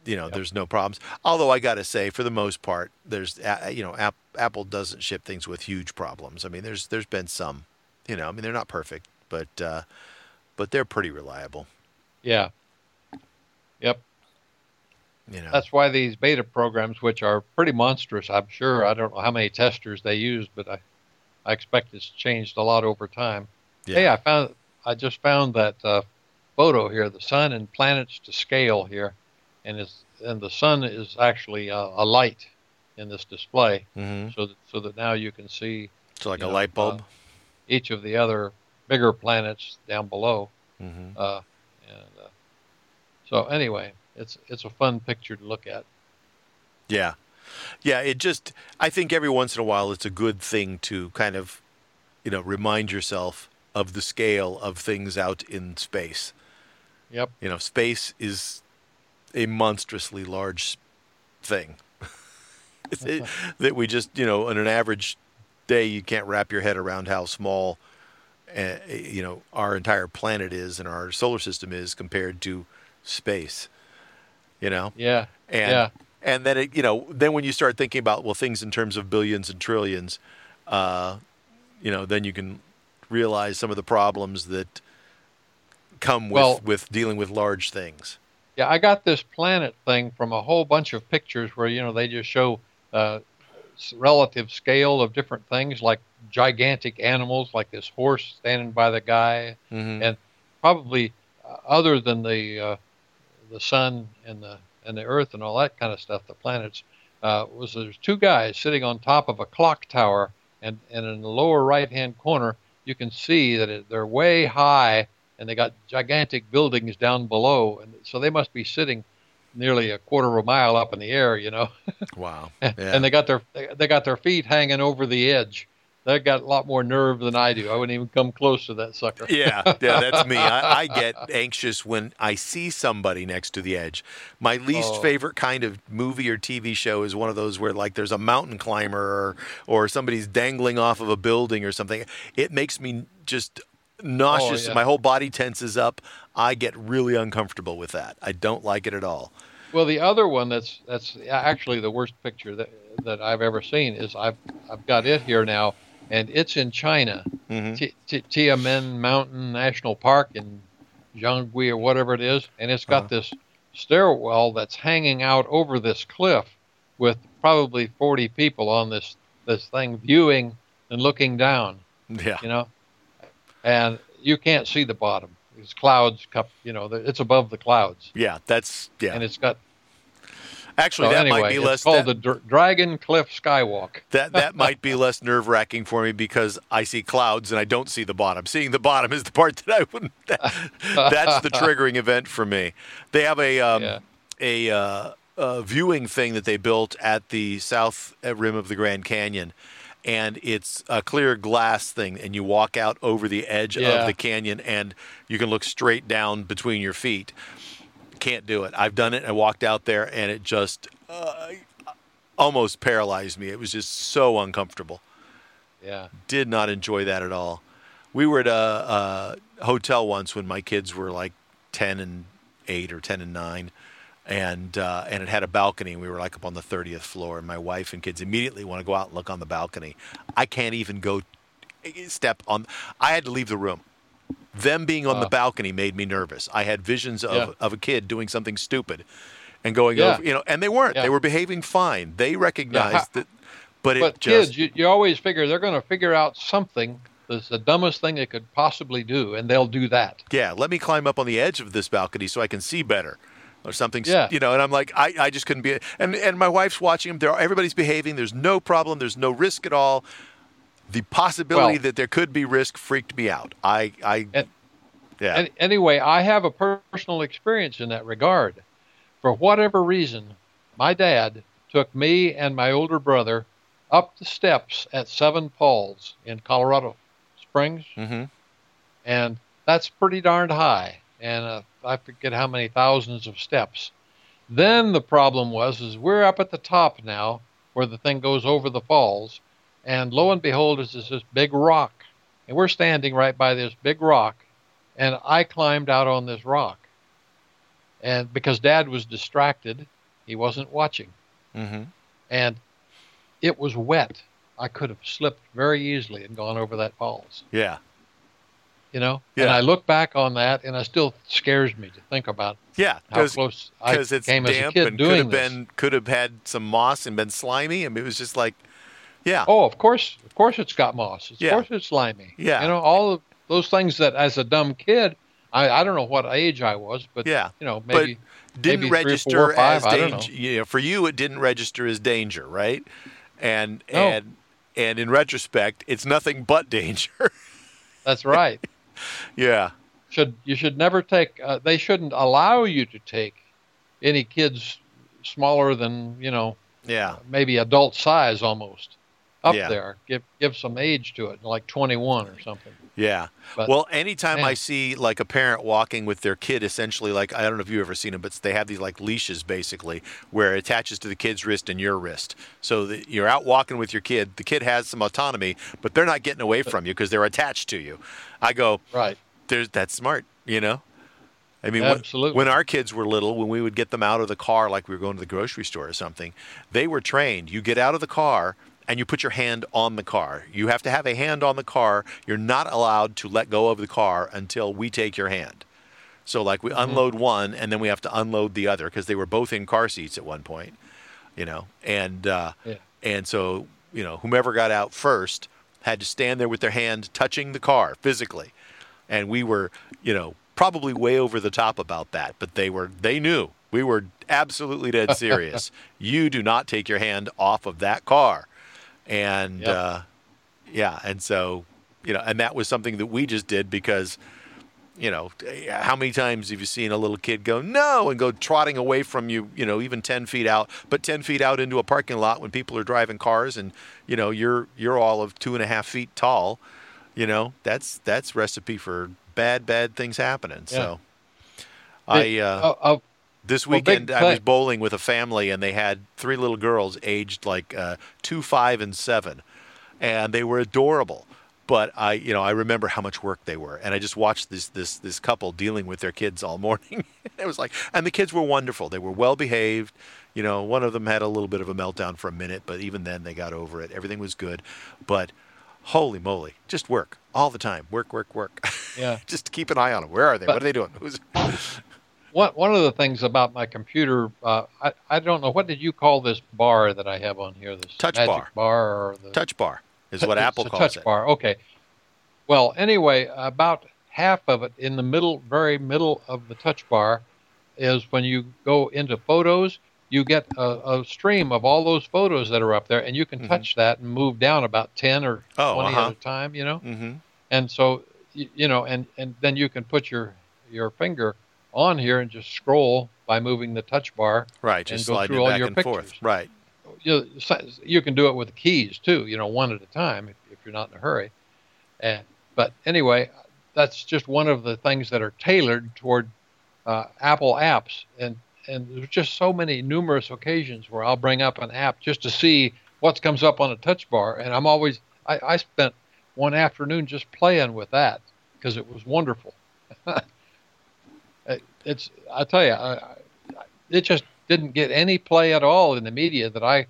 you know, yep. there's no problems. Although I got to say, for the most part, there's, you know, App, Apple doesn't ship things with huge problems. I mean, there's there's been some, you know, I mean, they're not perfect, but uh, but they're pretty reliable. Yeah. Yep. You know, that's why these beta programs, which are pretty monstrous, I'm sure. I don't know how many testers they used, but I, I expect it's changed a lot over time. Yeah. Hey, I found I just found that uh, photo here, the sun and planets to scale here. And it's, and the sun is actually a, a light in this display, mm-hmm. so that, so that now you can see. It's like a know, light bulb. Uh, each of the other bigger planets down below. Mm-hmm. Uh, and uh, so anyway, it's it's a fun picture to look at. Yeah, yeah. It just I think every once in a while it's a good thing to kind of, you know, remind yourself of the scale of things out in space. Yep. You know, space is a monstrously large thing it, that we just, you know, on an average day, you can't wrap your head around how small, uh, you know, our entire planet is and our solar system is compared to space, you know? Yeah. And, yeah. and then, it, you know, then when you start thinking about, well, things in terms of billions and trillions, uh, you know, then you can realize some of the problems that come with, well, with dealing with large things. Yeah, I got this planet thing from a whole bunch of pictures where, you know, they just show uh, relative scale of different things, like gigantic animals, like this horse standing by the guy, mm-hmm. and probably uh, other than the uh, the sun and the and the earth and all that kind of stuff, the planets, uh, was there's two guys sitting on top of a clock tower, and, and in the lower right-hand corner, you can see that it, they're way high, and they got gigantic buildings down below, and so they must be sitting nearly a quarter of a mile up in the air, you know. Wow! Yeah. And they got their they got their feet hanging over the edge. They got a lot more nerve than I do. I wouldn't even come close to that sucker. Yeah, yeah, that's me. I, I get anxious when I see somebody next to the edge. My least oh. favorite kind of movie or T V show is one of those where, like, there's a mountain climber or, or somebody's dangling off of a building or something. It makes me just nauseous. Oh, yeah. My whole body tenses up. I get really uncomfortable with that. I don't like it at all. Well, the other one that's that's actually the worst picture that that I've ever seen is I've I've got it here now. And it's in China, mm-hmm. T- T- Tiananmen Mountain National Park in Zhangzhou or whatever it is. And it's got uh-huh. this stairwell that's hanging out over this cliff with probably forty people on this, this thing viewing and looking down, yeah. you know. And you can't see the bottom. It's clouds, you know, it's above the clouds. Yeah, that's, yeah. And it's got... Actually, so that anyway, might be it's less. It's called that, the D- Dragon Cliff Skywalk. that that might be less nerve-wracking for me because I see clouds and I don't see the bottom. Seeing the bottom is the part that I wouldn't. That, that's the triggering event for me. They have a um, yeah. a, uh, a viewing thing that they built at the south rim of the Grand Canyon, and it's a clear glass thing, and you walk out over the edge yeah. of the canyon, and you can look straight down between your feet. Can't do it. I've done it. I walked out there and it just uh, almost paralyzed me. It was just so uncomfortable. Yeah. Did not enjoy that at all. We were at a, a hotel once when my kids were like ten and eight or ten and nine and uh, and it had a balcony. We were like up on the thirtieth floor and my wife and kids immediately want to go out and look on the balcony. I can't even go step on. I had to leave the room. Them being on uh, the balcony made me nervous. I had visions of, yeah. of a kid doing something stupid and going yeah. over, you know, and they weren't. Yeah. They were behaving fine. They recognized yeah. that, but, but it just... kids, you, you always figure they're going to figure out something that's the dumbest thing they could possibly do, and they'll do that. Yeah, let me climb up on the edge of this balcony so I can see better or something, yeah. you know, and I'm like, I, I just couldn't be... And, and my wife's watching them. They're, everybody's behaving. There's no problem. There's no risk at all. The possibility well, that there could be risk freaked me out. I, I and, yeah. And anyway, I have a personal experience in that regard. For whatever reason, my dad took me and my older brother up the steps at Seven Falls in Colorado Springs. Mm-hmm. And that's pretty darn high. And uh, I forget how many thousands of steps. Then the problem was, is we're up at the top now where the thing goes over the falls. And lo and behold, is this, this big rock. And we're standing right by this big rock. And I climbed out on this rock. And because Dad was distracted, he wasn't watching. Mm-hmm. And it was wet. I could have slipped very easily and gone over that falls. Yeah. You know? Yeah. And I look back on that, and it still scares me to think about yeah, how close I it's came damp as a kid and doing could have this. Been, could have had some moss and been slimy. I mean, it was just like... Yeah. Oh, of course, of course, it's got moss. Of yeah. course, it's slimy. Yeah. You know, all of those things that, as a dumb kid, I, I don't know what age I was, but yeah. you know, maybe but didn't maybe register three or four or five, as danger. You know, for you, it didn't register as danger, right? And no. and and in retrospect, it's nothing but danger. That's right. yeah. Should you should never take? Uh, they shouldn't allow you to take any kids smaller than you know. Yeah. Uh, maybe adult size almost. Up yeah. there, give give some age to it, like twenty-one or something. Yeah. But, well, anytime man. I see like a parent walking with their kid, essentially, like I don't know if you've ever seen them, but they have these like leashes basically, where it attaches to the kid's wrist and your wrist, so that you're out walking with your kid. The kid has some autonomy, but they're not getting away from you because they're attached to you. I go, right? There's that's smart, you know. I mean, when, when our kids were little, when we would get them out of the car, like we were going to the grocery store or something, they were trained. You get out of the car. and you put your hand on the car. You have to have a hand on the car. You're not allowed to let go of the car until we take your hand. So, like, we mm-hmm. unload one, and then we have to unload the other, because they were both in car seats at one point, you know. And uh, yeah. and so, you know, whomever got out first had to stand there with their hand touching the car physically. And we were, you know, probably way over the top about that. But they were, they knew. We were absolutely dead serious. You do not take your hand off of that car. And, yep. uh, yeah, and so, you know, and that was something that we just did because, you know, how many times have you seen a little kid go, no, and go trotting away from you, you know, even ten feet out, but ten feet out into a parking lot when people are driving cars and, you know, you're you're all of two and a half feet tall, you know, that's that's recipe for bad, bad things happening. Yeah. So I, uh, oh, oh. This weekend well, I was bowling with a family and they had three little girls aged like uh, two, five, and seven, and they were adorable. But I, you know, I remember how much work they were, and I just watched this this this couple dealing with their kids all morning. It was like, and the kids were wonderful; they were well behaved. You know, one of them had a little bit of a meltdown for a minute, but even then they got over it. Everything was good. But holy moly, just work all the time, work, work, work. Yeah, just to keep an eye on them. Where are they? But what are they doing? Who's one one of the things about my computer? Uh, I I don't know, what did you call this bar that I have on here? This touch bar, bar or the touch bar. Is what Apple calls it. It's a touch bar. Okay. Well, anyway, about half of it in the middle, very middle of the touch bar is when you go into photos, you get a, a stream of all those photos that are up there, and you can mm-hmm. touch that and move down about ten or oh, twenty uh-huh. at a time, you know? Mm-hmm. And so, you know, and, and then you can put your, your finger on here and just scroll by moving the touch bar. Right, just and go through all back your and pictures. Forth. Right. You, you can do it with keys too, you know, one at a time if, if you're not in a hurry. And but anyway, that's just one of the things that are tailored toward uh, Apple apps. And and there's just so many numerous occasions where I'll bring up an app just to see what comes up on a touch bar. And I'm always I, I spent one afternoon just playing with that because it was wonderful. it, it's I tell you, I, I, it just. Didn't get any play at all in the media that I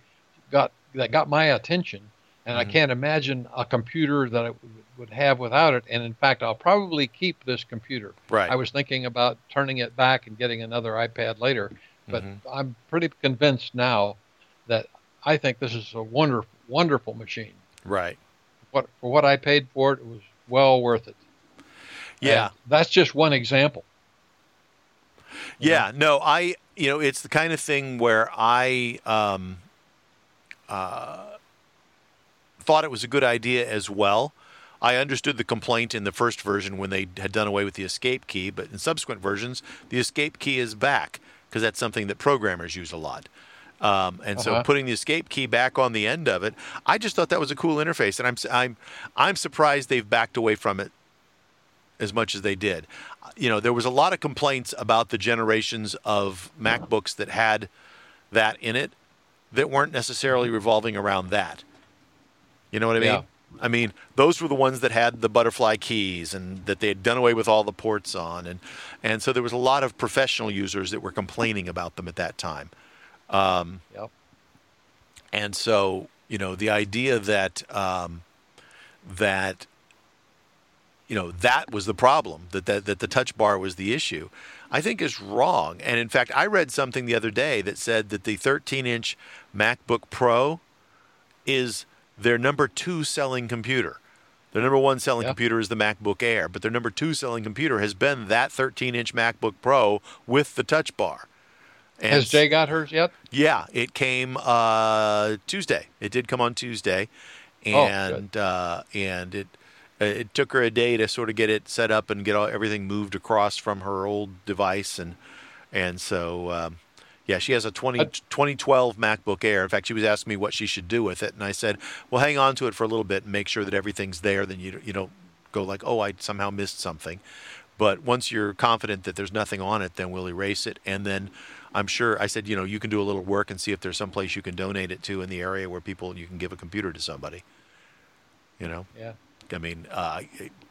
got that got my attention, and mm-hmm. I can't imagine a computer that I would have without it. And in fact, I'll probably keep this computer. Right. I was thinking about turning it back and getting another iPad later, but mm-hmm. I'm pretty convinced now that I think this is a wonderful, wonderful machine. Right. What for what I paid for it, it was well worth it. Yeah. And that's just one example. Yeah. Know? No, I. You know, it's the kind of thing where I um, uh, thought it was a good idea as well. I understood the complaint in the first version when they had done away with the escape key, but in subsequent versions, the escape key is back because that's something that programmers use a lot. Um, and uh-huh. so putting the escape key back on the end of it, I just thought that was a cool interface, and I'm I'm I'm surprised they've backed away from it as much as they did. You know, there was a lot of complaints about the generations of MacBooks that had that in it that weren't necessarily revolving around that. You know what I mean? Yeah. I mean, those were the ones that had the butterfly keys and that they had done away with all the ports on. And, and so there was a lot of professional users that were complaining about them at that time. Um, yep. And so, you know, the idea that, um, that, you know, that was the problem, that, that that the touch bar was the issue, I think is wrong. And in fact, I read something the other day that said that the thirteen-inch MacBook Pro is their number two selling computer. Their number one selling yeah. computer is the MacBook Air, but their number two selling computer has been that thirteen-inch MacBook Pro with the touch bar. And has Jay got hers yet? Yeah, it came uh, Tuesday. It did come on Tuesday, and oh, uh, and it. It took her a day to sort of get it set up and get all, everything moved across from her old device. And and so, um, yeah, she has a twenty twelve MacBook Air. In fact, she was asking me what she should do with it. And I said, well, hang on to it for a little bit and make sure that everything's there. Then you, you don't go like, oh, I somehow missed something. But once you're confident that there's nothing on it, then we'll erase it. And then I'm sure, I said, you know, you can do a little work and see if there's some place you can donate it to in the area where people, you can give a computer to somebody, you know? Yeah. I mean, uh,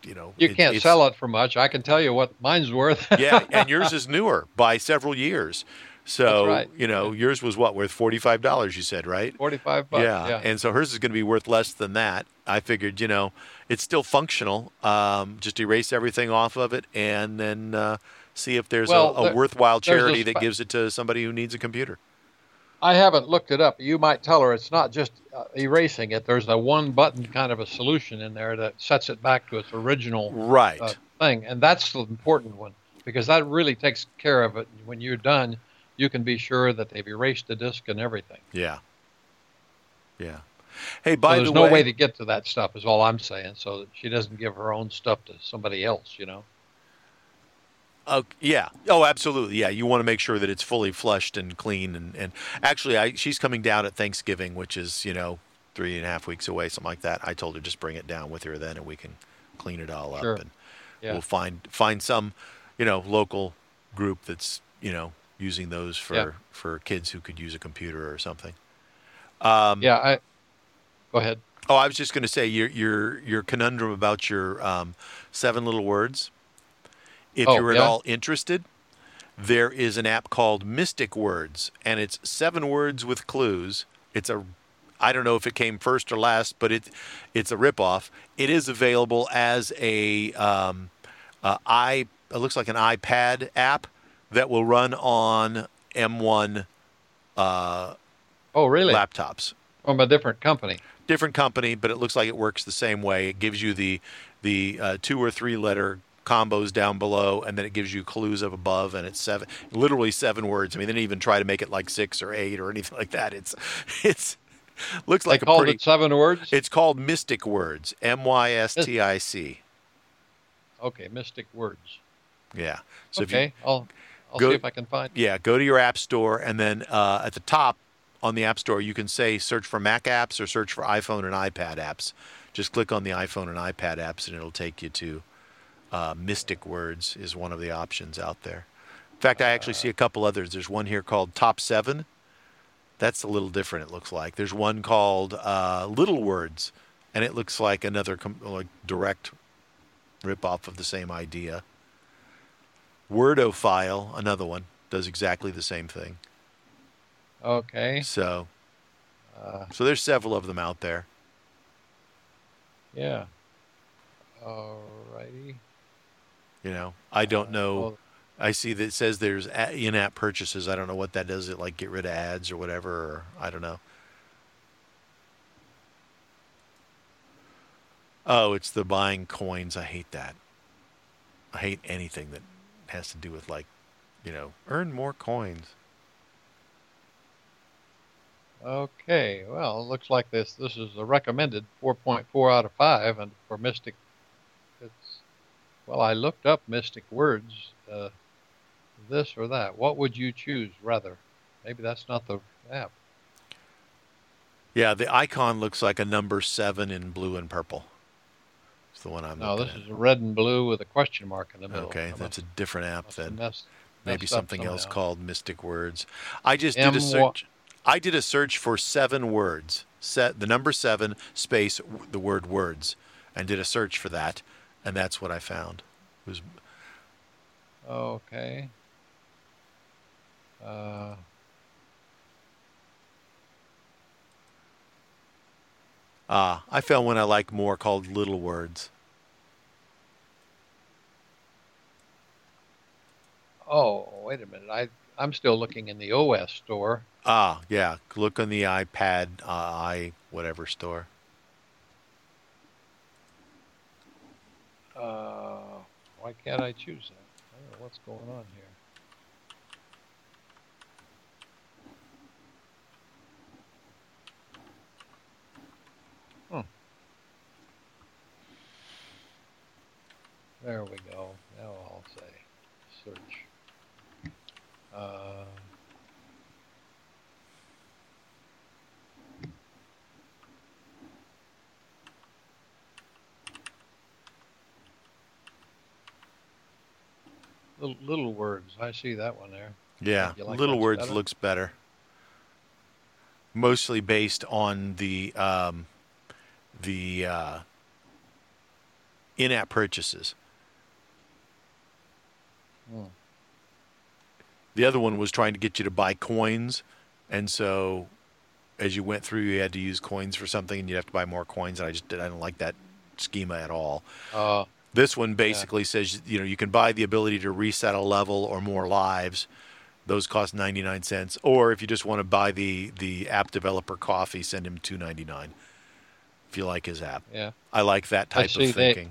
you know, you can't it, sell it for much. I can tell you what mine's worth. Yeah, and yours is newer by several years. So, right. you know, yours was what, worth forty-five dollars, you said, right? forty-five bucks yeah. yeah. And so hers is going to be worth less than that. I figured, you know, it's still functional. Um, just erase everything off of it and then uh, see if there's well, a, a there, worthwhile charity a sp- that gives it to somebody who needs a computer. I haven't looked it up. You might tell her it's not just uh, erasing it. There's a one-button kind of a solution in there that sets it back to its original right. uh, thing. And that's the important one because that really takes care of it. When you're done, you can be sure that they've erased the disk and everything. Yeah. Yeah. Hey, by so the way. There's no way to get to that stuff is all I'm saying, so that she doesn't give her own stuff to somebody else, you know. Uh, yeah. Oh, absolutely. Yeah. You want to make sure that it's fully flushed and clean. And, and actually, I, she's coming down at Thanksgiving, which is, you know, three and a half weeks away, something like that. I told her just bring it down with her then and we can clean it all sure. up. And yeah. we'll find find some, you know, local group that's, you know, using those for, yeah. for kids who could use a computer or something. Um, yeah. I, go ahead. Oh, I was just going to say your, your, your conundrum about your um, seven little words. If oh, you're at yeah? all interested, there is an app called Mystic Words, and it's seven words with clues. It's a, I don't know if it came first or last, but it, it's a ripoff. It is available as a, um, uh, i. It looks like an iPad app that will run on M one. Uh, oh, really? Laptops from a different company. Different company, but it looks like it works the same way. It gives you the the uh, two or three letter combos down below, and then it gives you clues up above, and it's seven, literally seven words. I mean, they didn't even try to make it like six or eight or anything like that. It's, it's looks like they a called pretty, it seven words. It's called Mystic Words, M Y S T I C. Okay, Mystic Words. Yeah. So okay, if you, I'll I'll go, see if I can find. Yeah, go to your app store, and then uh, at the top on the app store, you can say search for Mac apps or search for iPhone and iPad apps. Just click on the iPhone and iPad apps, and it'll take you to. Uh, Mystic Words is one of the options out there. In fact, I actually see a couple others. There's one here called Top Seven. That's a little different, it looks like. There's one called uh, Little Words, and it looks like another com- like direct ripoff of the same idea. Wordophile, another one, does exactly the same thing. Okay. So, uh, so there's several of them out there. Yeah. All righty. You know, I don't know. I see that it says there's in-app purchases. I don't know what that does. It like get rid of ads or whatever. Or I don't know. Oh, it's the buying coins. I hate that. I hate anything that has to do with like, you know, earn more coins. Okay. Well, it looks like this. This is a recommended four point four out of five, and for Mystic. It's, well, I looked up Mystic Words, uh, this or that. What would you choose, rather? Maybe that's not the app. Yeah, the icon looks like a number seven in blue and purple. It's the one I'm no, looking at. No, this is red and blue with a question mark in the middle. Okay, that's a different app then. Messed, Maybe messed something else called Mystic Words. I just did M- a search. I did a search for seven words. Set the number seven space the word words, and did a search for that. And that's what I found. It was okay. Uh, ah, I found one I like more called Little Words. Oh, wait a minute. I I'm still looking in the O S store. Ah, yeah. Look on the iPad, uh, i whatever store. Uh, why can't I choose that? I don't know what's going on here. Hmm. There we go. Now I'll say search. Uh, Little, little Words. I see that one there. Yeah. Like Little Words better? Looks better. Mostly based on the um, the uh, in-app purchases. Hmm. The other one was trying to get you to buy coins, and so as you went through, you had to use coins for something, and you'd have to buy more coins. And I just did, I don't like that schema at all. Uh, this one basically yeah. says, you know, you can buy the ability to reset a level or more lives. Those cost ninety-nine cents. Or if you just want to buy the the app developer coffee, send him two dollars and ninety-nine cents if you like his app. Yeah, I like that type of thinking. They,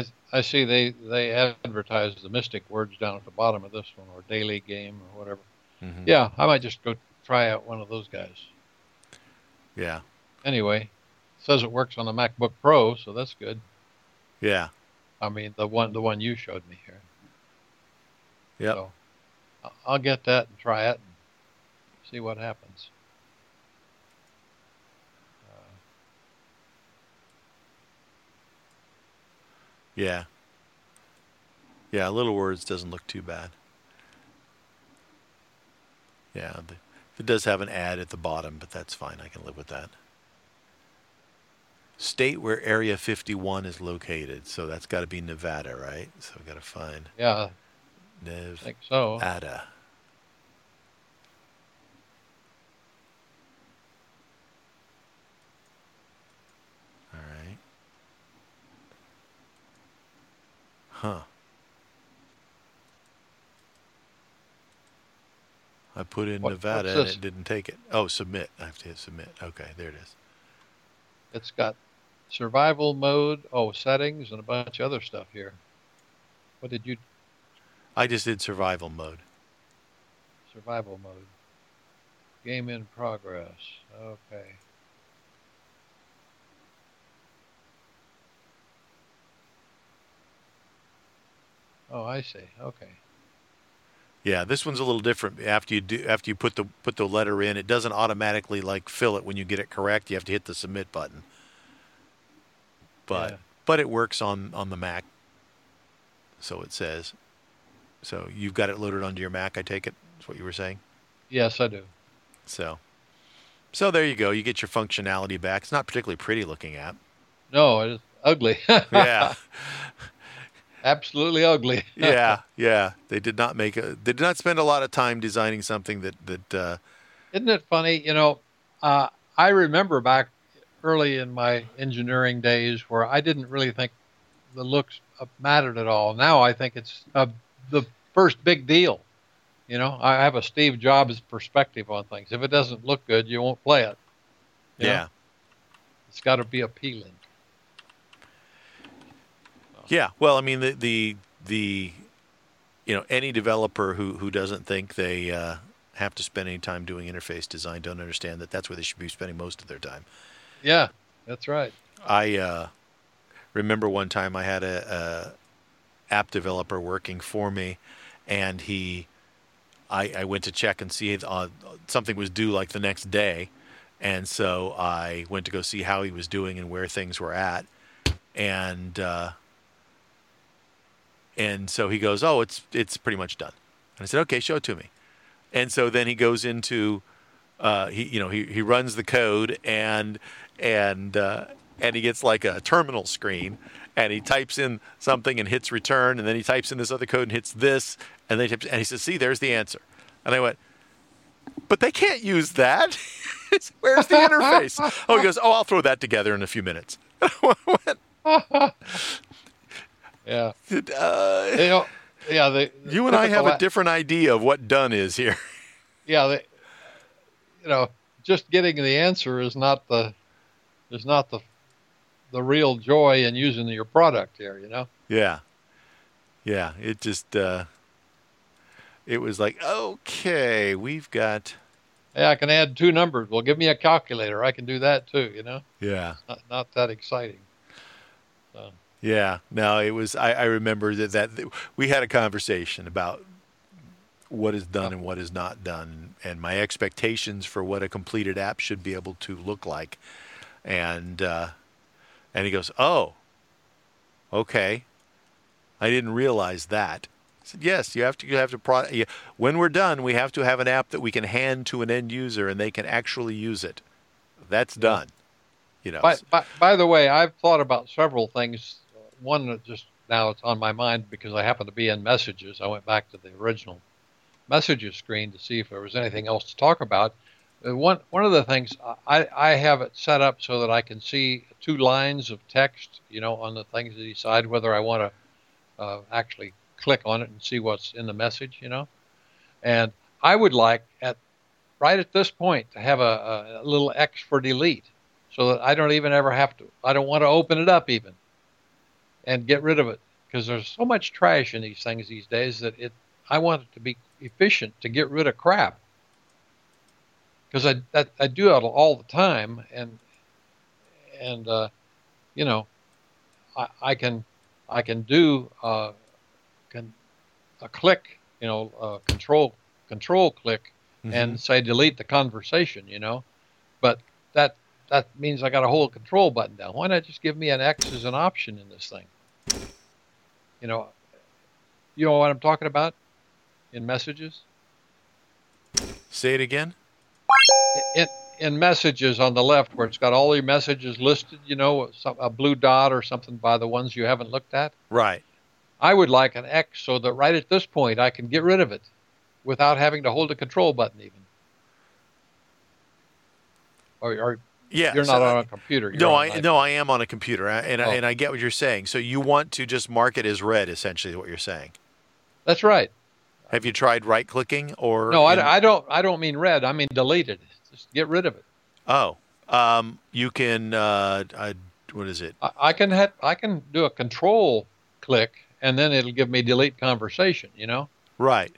I I see they they advertise the mystic words down at the bottom of this one, or daily game or whatever. Mm-hmm. Yeah, I might just go try out one of those guys. Yeah. Anyway, it says it works on the MacBook Pro, so that's good. Yeah. I mean, the one the one you showed me here. Yeah. So I'll get that and try it and see what happens. Uh, yeah. Yeah, little words doesn't look too bad. Yeah, the, it does have an ad at the bottom, but that's fine. I can live with that. State where Area fifty-one is located. So that's got to be Nevada, right? So I've got to find yeah, Nevada. I think so. All right. Huh. I put in what, Nevada and it didn't take it. Oh, submit. I have to hit submit. Okay, there it is. It's got survival mode, oh, settings, and a bunch of other stuff here. What did you... I just did survival mode. Survival mode. Game in progress. Okay. Oh, I see. Okay. Yeah, this one's a little different. After you do, after you put the put the letter in, it doesn't automatically like fill it when you get it correct. You have to hit the submit button. But yeah. but it works on, on the Mac. So it says. So you've got it loaded onto your Mac, I take it. That's what you were saying? Yes, I do. So so there you go. You get your functionality back. It's not particularly pretty looking app. No, it's ugly. Yeah. Absolutely ugly. yeah, yeah. They did not make a. They did not spend a lot of time designing something that that. Uh, Isn't it funny? You know, uh, I remember back early in my engineering days where I didn't really think the looks mattered at all. Now I think it's uh, the first big deal. You know, I have a Steve Jobs perspective on things. If it doesn't look good, you won't play it. Yeah, know? It's got to be appealing. Yeah, well, I mean, the, the the you know, any developer who, who doesn't think they uh, have to spend any time doing interface design don't understand that that's where they should be spending most of their time. Yeah, that's right. I uh, remember one time I had a, a app developer working for me, and he, I, I went to check and see if uh, something was due like the next day, and so I went to go see how he was doing and where things were at, and. Uh, And so he goes, oh, it's it's pretty much done. And I said, okay, show it to me. And so then he goes into, uh, he you know, he, he runs the code and and uh, and he gets like a terminal screen and he types in something and hits return and then he types in this other code and hits this and then he types, and he says, see, there's the answer. And I went, but they can't use that. Where's the interface? Oh, he goes, oh, I'll throw that together in a few minutes. I went, Yeah, uh, you know, yeah. They, you and I have a different idea of what done is here. Yeah, they, you know, just getting the answer is not the is not the the real joy in using your product here. You know. Yeah, yeah. It just uh, it was like, okay, we've got. Yeah, I can add two numbers. Well, give me a calculator. I can do that too. You know. Yeah. It's not, not that exciting. So. Yeah, no, it was. I, I remember that, that we had a conversation about what is done and what is not done, and my expectations for what a completed app should be able to look like, and uh, and he goes, "Oh, okay, I didn't realize that." I said, "Yes, you have to. You have to. Pro- you, when we're done, we have to have an app that we can hand to an end user and they can actually use it. That's done." You know. By, by, by the way, I've thought about several things. One that just now it's on my mind because I happen to be in messages. I went back to the original messages screen to see if there was anything else to talk about. Uh, one one of the things, I, I have it set up so that I can see two lines of text, you know, on the things to decide whether I want to uh, actually click on it and see what's in the message, you know. And I would like, at right at this point, to have a, a little X for delete so that I don't even ever have to, I don't want to open it up even and get rid of it, because there's so much trash in these things these days that it, I want it to be efficient to get rid of crap, because I, I, I do it all the time. And, and uh, you know, I, I can, I can do uh, can, a click, you know, uh, control, control click, mm-hmm. and say delete the conversation, you know, but that, that means I got to hold a control button down. Why not just give me an X as an option in this thing? You know, you know what I'm talking about in messages? Say it again. In, in messages on the left where it's got all your messages listed, you know, some, a blue dot or something by the ones you haven't looked at. Right. I would like an X so that right at this point I can get rid of it without having to hold a control button even. Or, or yeah, you're not so on I, a computer. You're no, I no, I am on a computer, and oh. I, and I get what you're saying. So you want to just mark it as red, essentially, is what you're saying. That's right. Have you tried right clicking or? No, I, you know, I don't. I don't mean red. I mean deleted. Just get rid of it. Oh, um, you can. Uh, I, what is it? I, I can. Ha- I can do a control click, and then it'll give me delete conversation. You know. Right.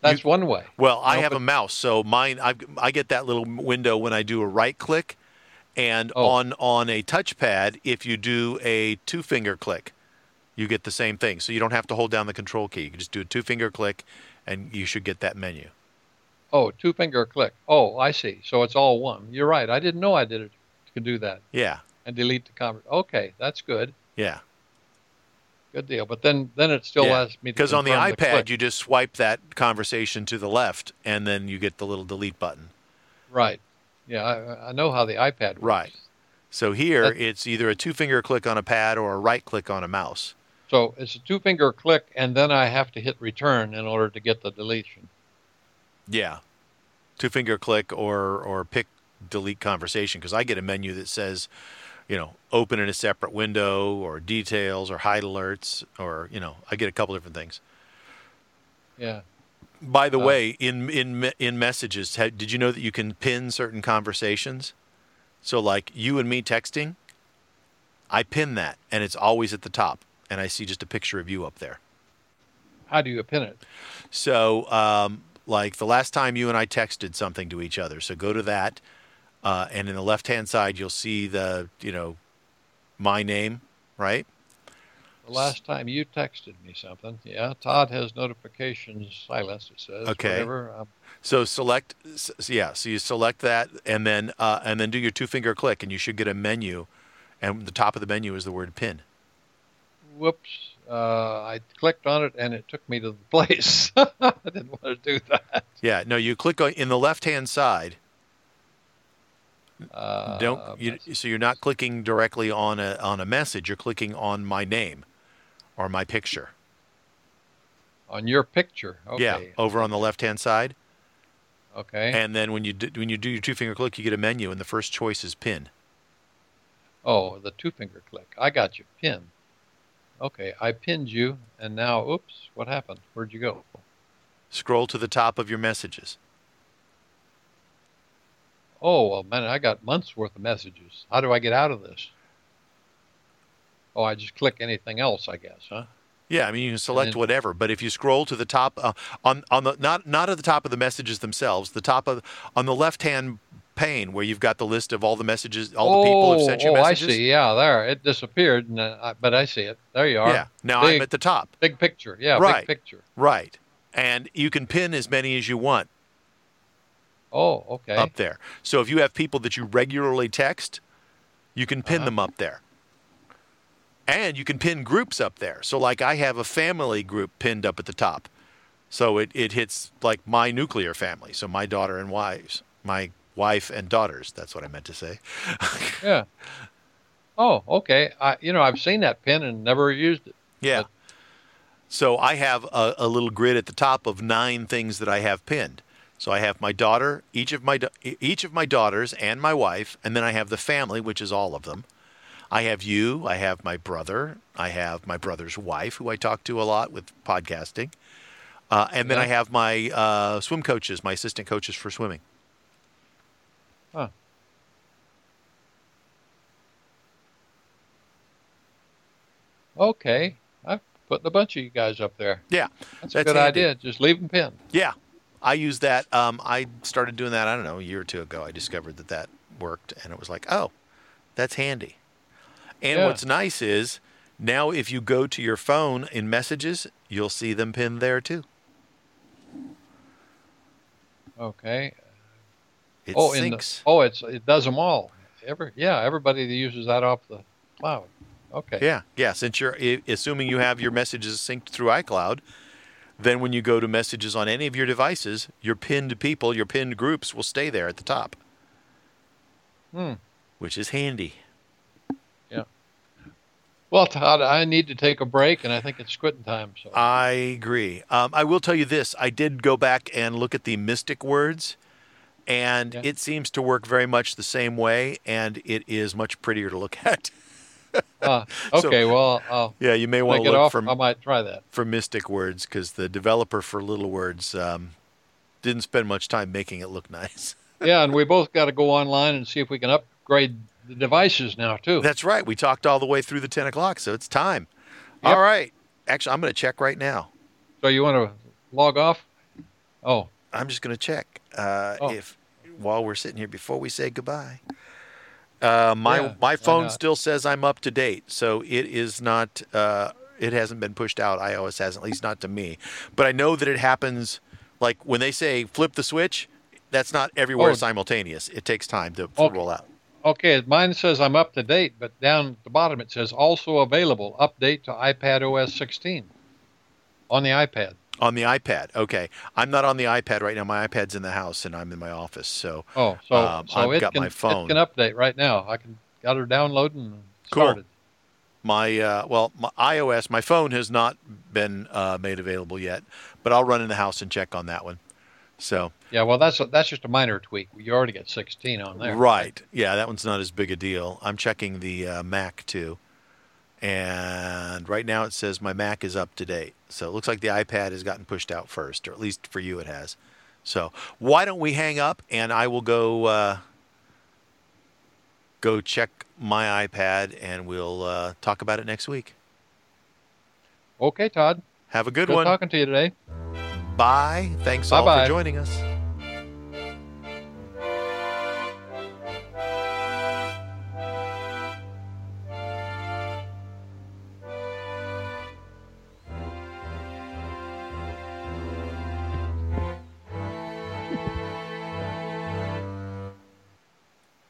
That's you, one way. Well, I, I have a mouse, so mine. I I get that little window when I do a right click. And oh. on, on a touchpad, if you do a two-finger click, you get the same thing. So you don't have to hold down the control key. You can just do a two-finger click, and you should get that menu. Oh, two-finger click. Oh, I see. So it's all one. You're right. I didn't know I did it. Could do that. Yeah. And delete the comment. Okay, that's good. Yeah. Good deal. But then, then it still yeah. asks me to because on the iPad, the you just swipe that conversation to the left, and then you get the little delete button. Right. Yeah, I, I know how the iPad works. Right. So here, That's, it's either a two-finger click on a pad or a right click on a mouse. So it's a two-finger click, and then I have to hit return in order to get the deletion. Yeah. Two-finger click or, or pick delete conversation, because I get a menu that says, you know, open in a separate window or details or hide alerts or, you know, I get a couple different things. Yeah. By the uh, way, in in in messages, have, did you know that you can pin certain conversations? So, like you and me texting, I pin that, and it's always at the top, and I see just a picture of you up there. How do you pin it? So, um, like the last time you and I texted something to each other, so go to that, uh, and in the left-hand side, you'll see the, you know, my name, right? Last time you texted me something. Yeah, Todd has notifications silenced, it says. Okay. Whatever, um, so select, yeah, so you select that and then uh, and then do your two-finger click, and you should get a menu, and the top of the menu is the word pin. Whoops. Uh, I clicked on it, and it took me to the place. I didn't want to do that. Yeah, no, you click on in the left-hand side. Uh, Don't you, so you're not clicking directly on a on a message. You're clicking on my name. Or my picture. On your picture, okay. Yeah, over on the left-hand side. Okay. And then when you do, when you do your two-finger click, you get a menu, and the first choice is pin. Oh, the two-finger click. I got you. Pin. Okay, I pinned you, and now, oops, what happened? Where'd you go? Scroll to the top of your messages. Oh, well, man, I got months' worth of messages. How do I get out of this? Oh, I just click anything else, I guess, huh? Yeah, I mean, you can select then, whatever, but if you scroll to the top, uh, on on the not not at the top of the messages themselves, the top of on the left-hand pane where you've got the list of all the messages, all oh, the people have sent you oh, messages. Oh, I see. Yeah, there it disappeared, and I, but I see it. There you are. Yeah. Now big, I'm at the top. Big picture. Yeah. Right. Big picture. Right. And you can pin as many as you want. Oh, okay. Up there. So if you have people that you regularly text, you can pin uh-huh. them up there. And you can pin groups up there. So, like, I have a family group pinned up at the top. So it, it hits, like, my nuclear family. So my daughter and wives. My wife and daughters. That's what I meant to say. Yeah. Oh, okay. I, you know, I've seen that pin and never used it. Yeah. But So I have a, a little grid at the top of nine things that I have pinned. So I have my daughter, each of my each of my daughters and my wife, and then I have the family, which is all of them. I have you, I have my brother, I have my brother's wife, who I talk to a lot with podcasting, uh, and then yeah. I have my uh, swim coaches, my assistant coaches for swimming. Huh. Okay, I've put a bunch of you guys up there. Yeah, that's, that's a good handy. idea. Just leave them pinned. Yeah. I use that. Um, I started doing that, I don't know, a year or two ago. I discovered that that worked, and it was like, oh, that's handy. And yeah. what's nice is now if you go to your phone in messages, you'll see them pinned there too. Okay. It oh, syncs. The, oh, it's it does them all. Every yeah, everybody that uses that off the cloud. Okay. Yeah, yeah. Since you're assuming you have your messages synced through iCloud. Then when you go to messages on any of your devices, your pinned people, your pinned groups will stay there at the top, hmm. which is handy. Yeah. Well, Todd, I need to take a break, and I think it's quitting time. So I agree. Um, I will tell you this. I did go back and look at the mystic words, and yeah. it seems to work very much the same way, and it is much prettier to look at. uh, okay, so, well, I'll yeah, you may want to look for. I might try that for Mystic Words because the developer for Little Words um, didn't spend much time making it look nice. Yeah, and we both got to go online and see if we can upgrade the devices now too. That's right. We talked all the way through the ten o'clock, so it's time. Yep. All right. Actually, I'm going to check right now. So you want to log off? Oh, I'm just going to check uh, oh. if while we're sitting here before we say goodbye. Uh, my yeah, my phone still says I'm up to date, so it is not. Uh, it hasn't been pushed out. iOS hasn't, at least not to me. But I know that it happens. Like when they say flip the switch, that's not everywhere oh. simultaneous. It takes time to, to okay. roll out. Okay, mine says I'm up to date, but down at the bottom it says also available update to iPad O S sixteen on the iPad. On the iPad, okay. I'm not on the iPad right now. My iPad's in the house, and I'm in my office. So, oh, so, um, so I've got can, my phone. It can update right now. I can got her downloaded and started. Cool. My uh, well, my iOS, my phone has not been uh, made available yet, but I'll run in the house and check on that one. So yeah, well, that's a, that's just a minor tweak. You already got sixteen on there, right? Yeah, that one's not as big a deal. I'm checking the uh, Mac too. And right now it says my Mac is up to date. So it looks like the iPad has gotten pushed out first, or at least for you it has. So why don't we hang up and I will go uh, go check my iPad and we'll uh, talk about it next week. Okay, Todd. Have a good, good one. Good talking to you today. Bye. Thanks Bye-bye. all for joining us.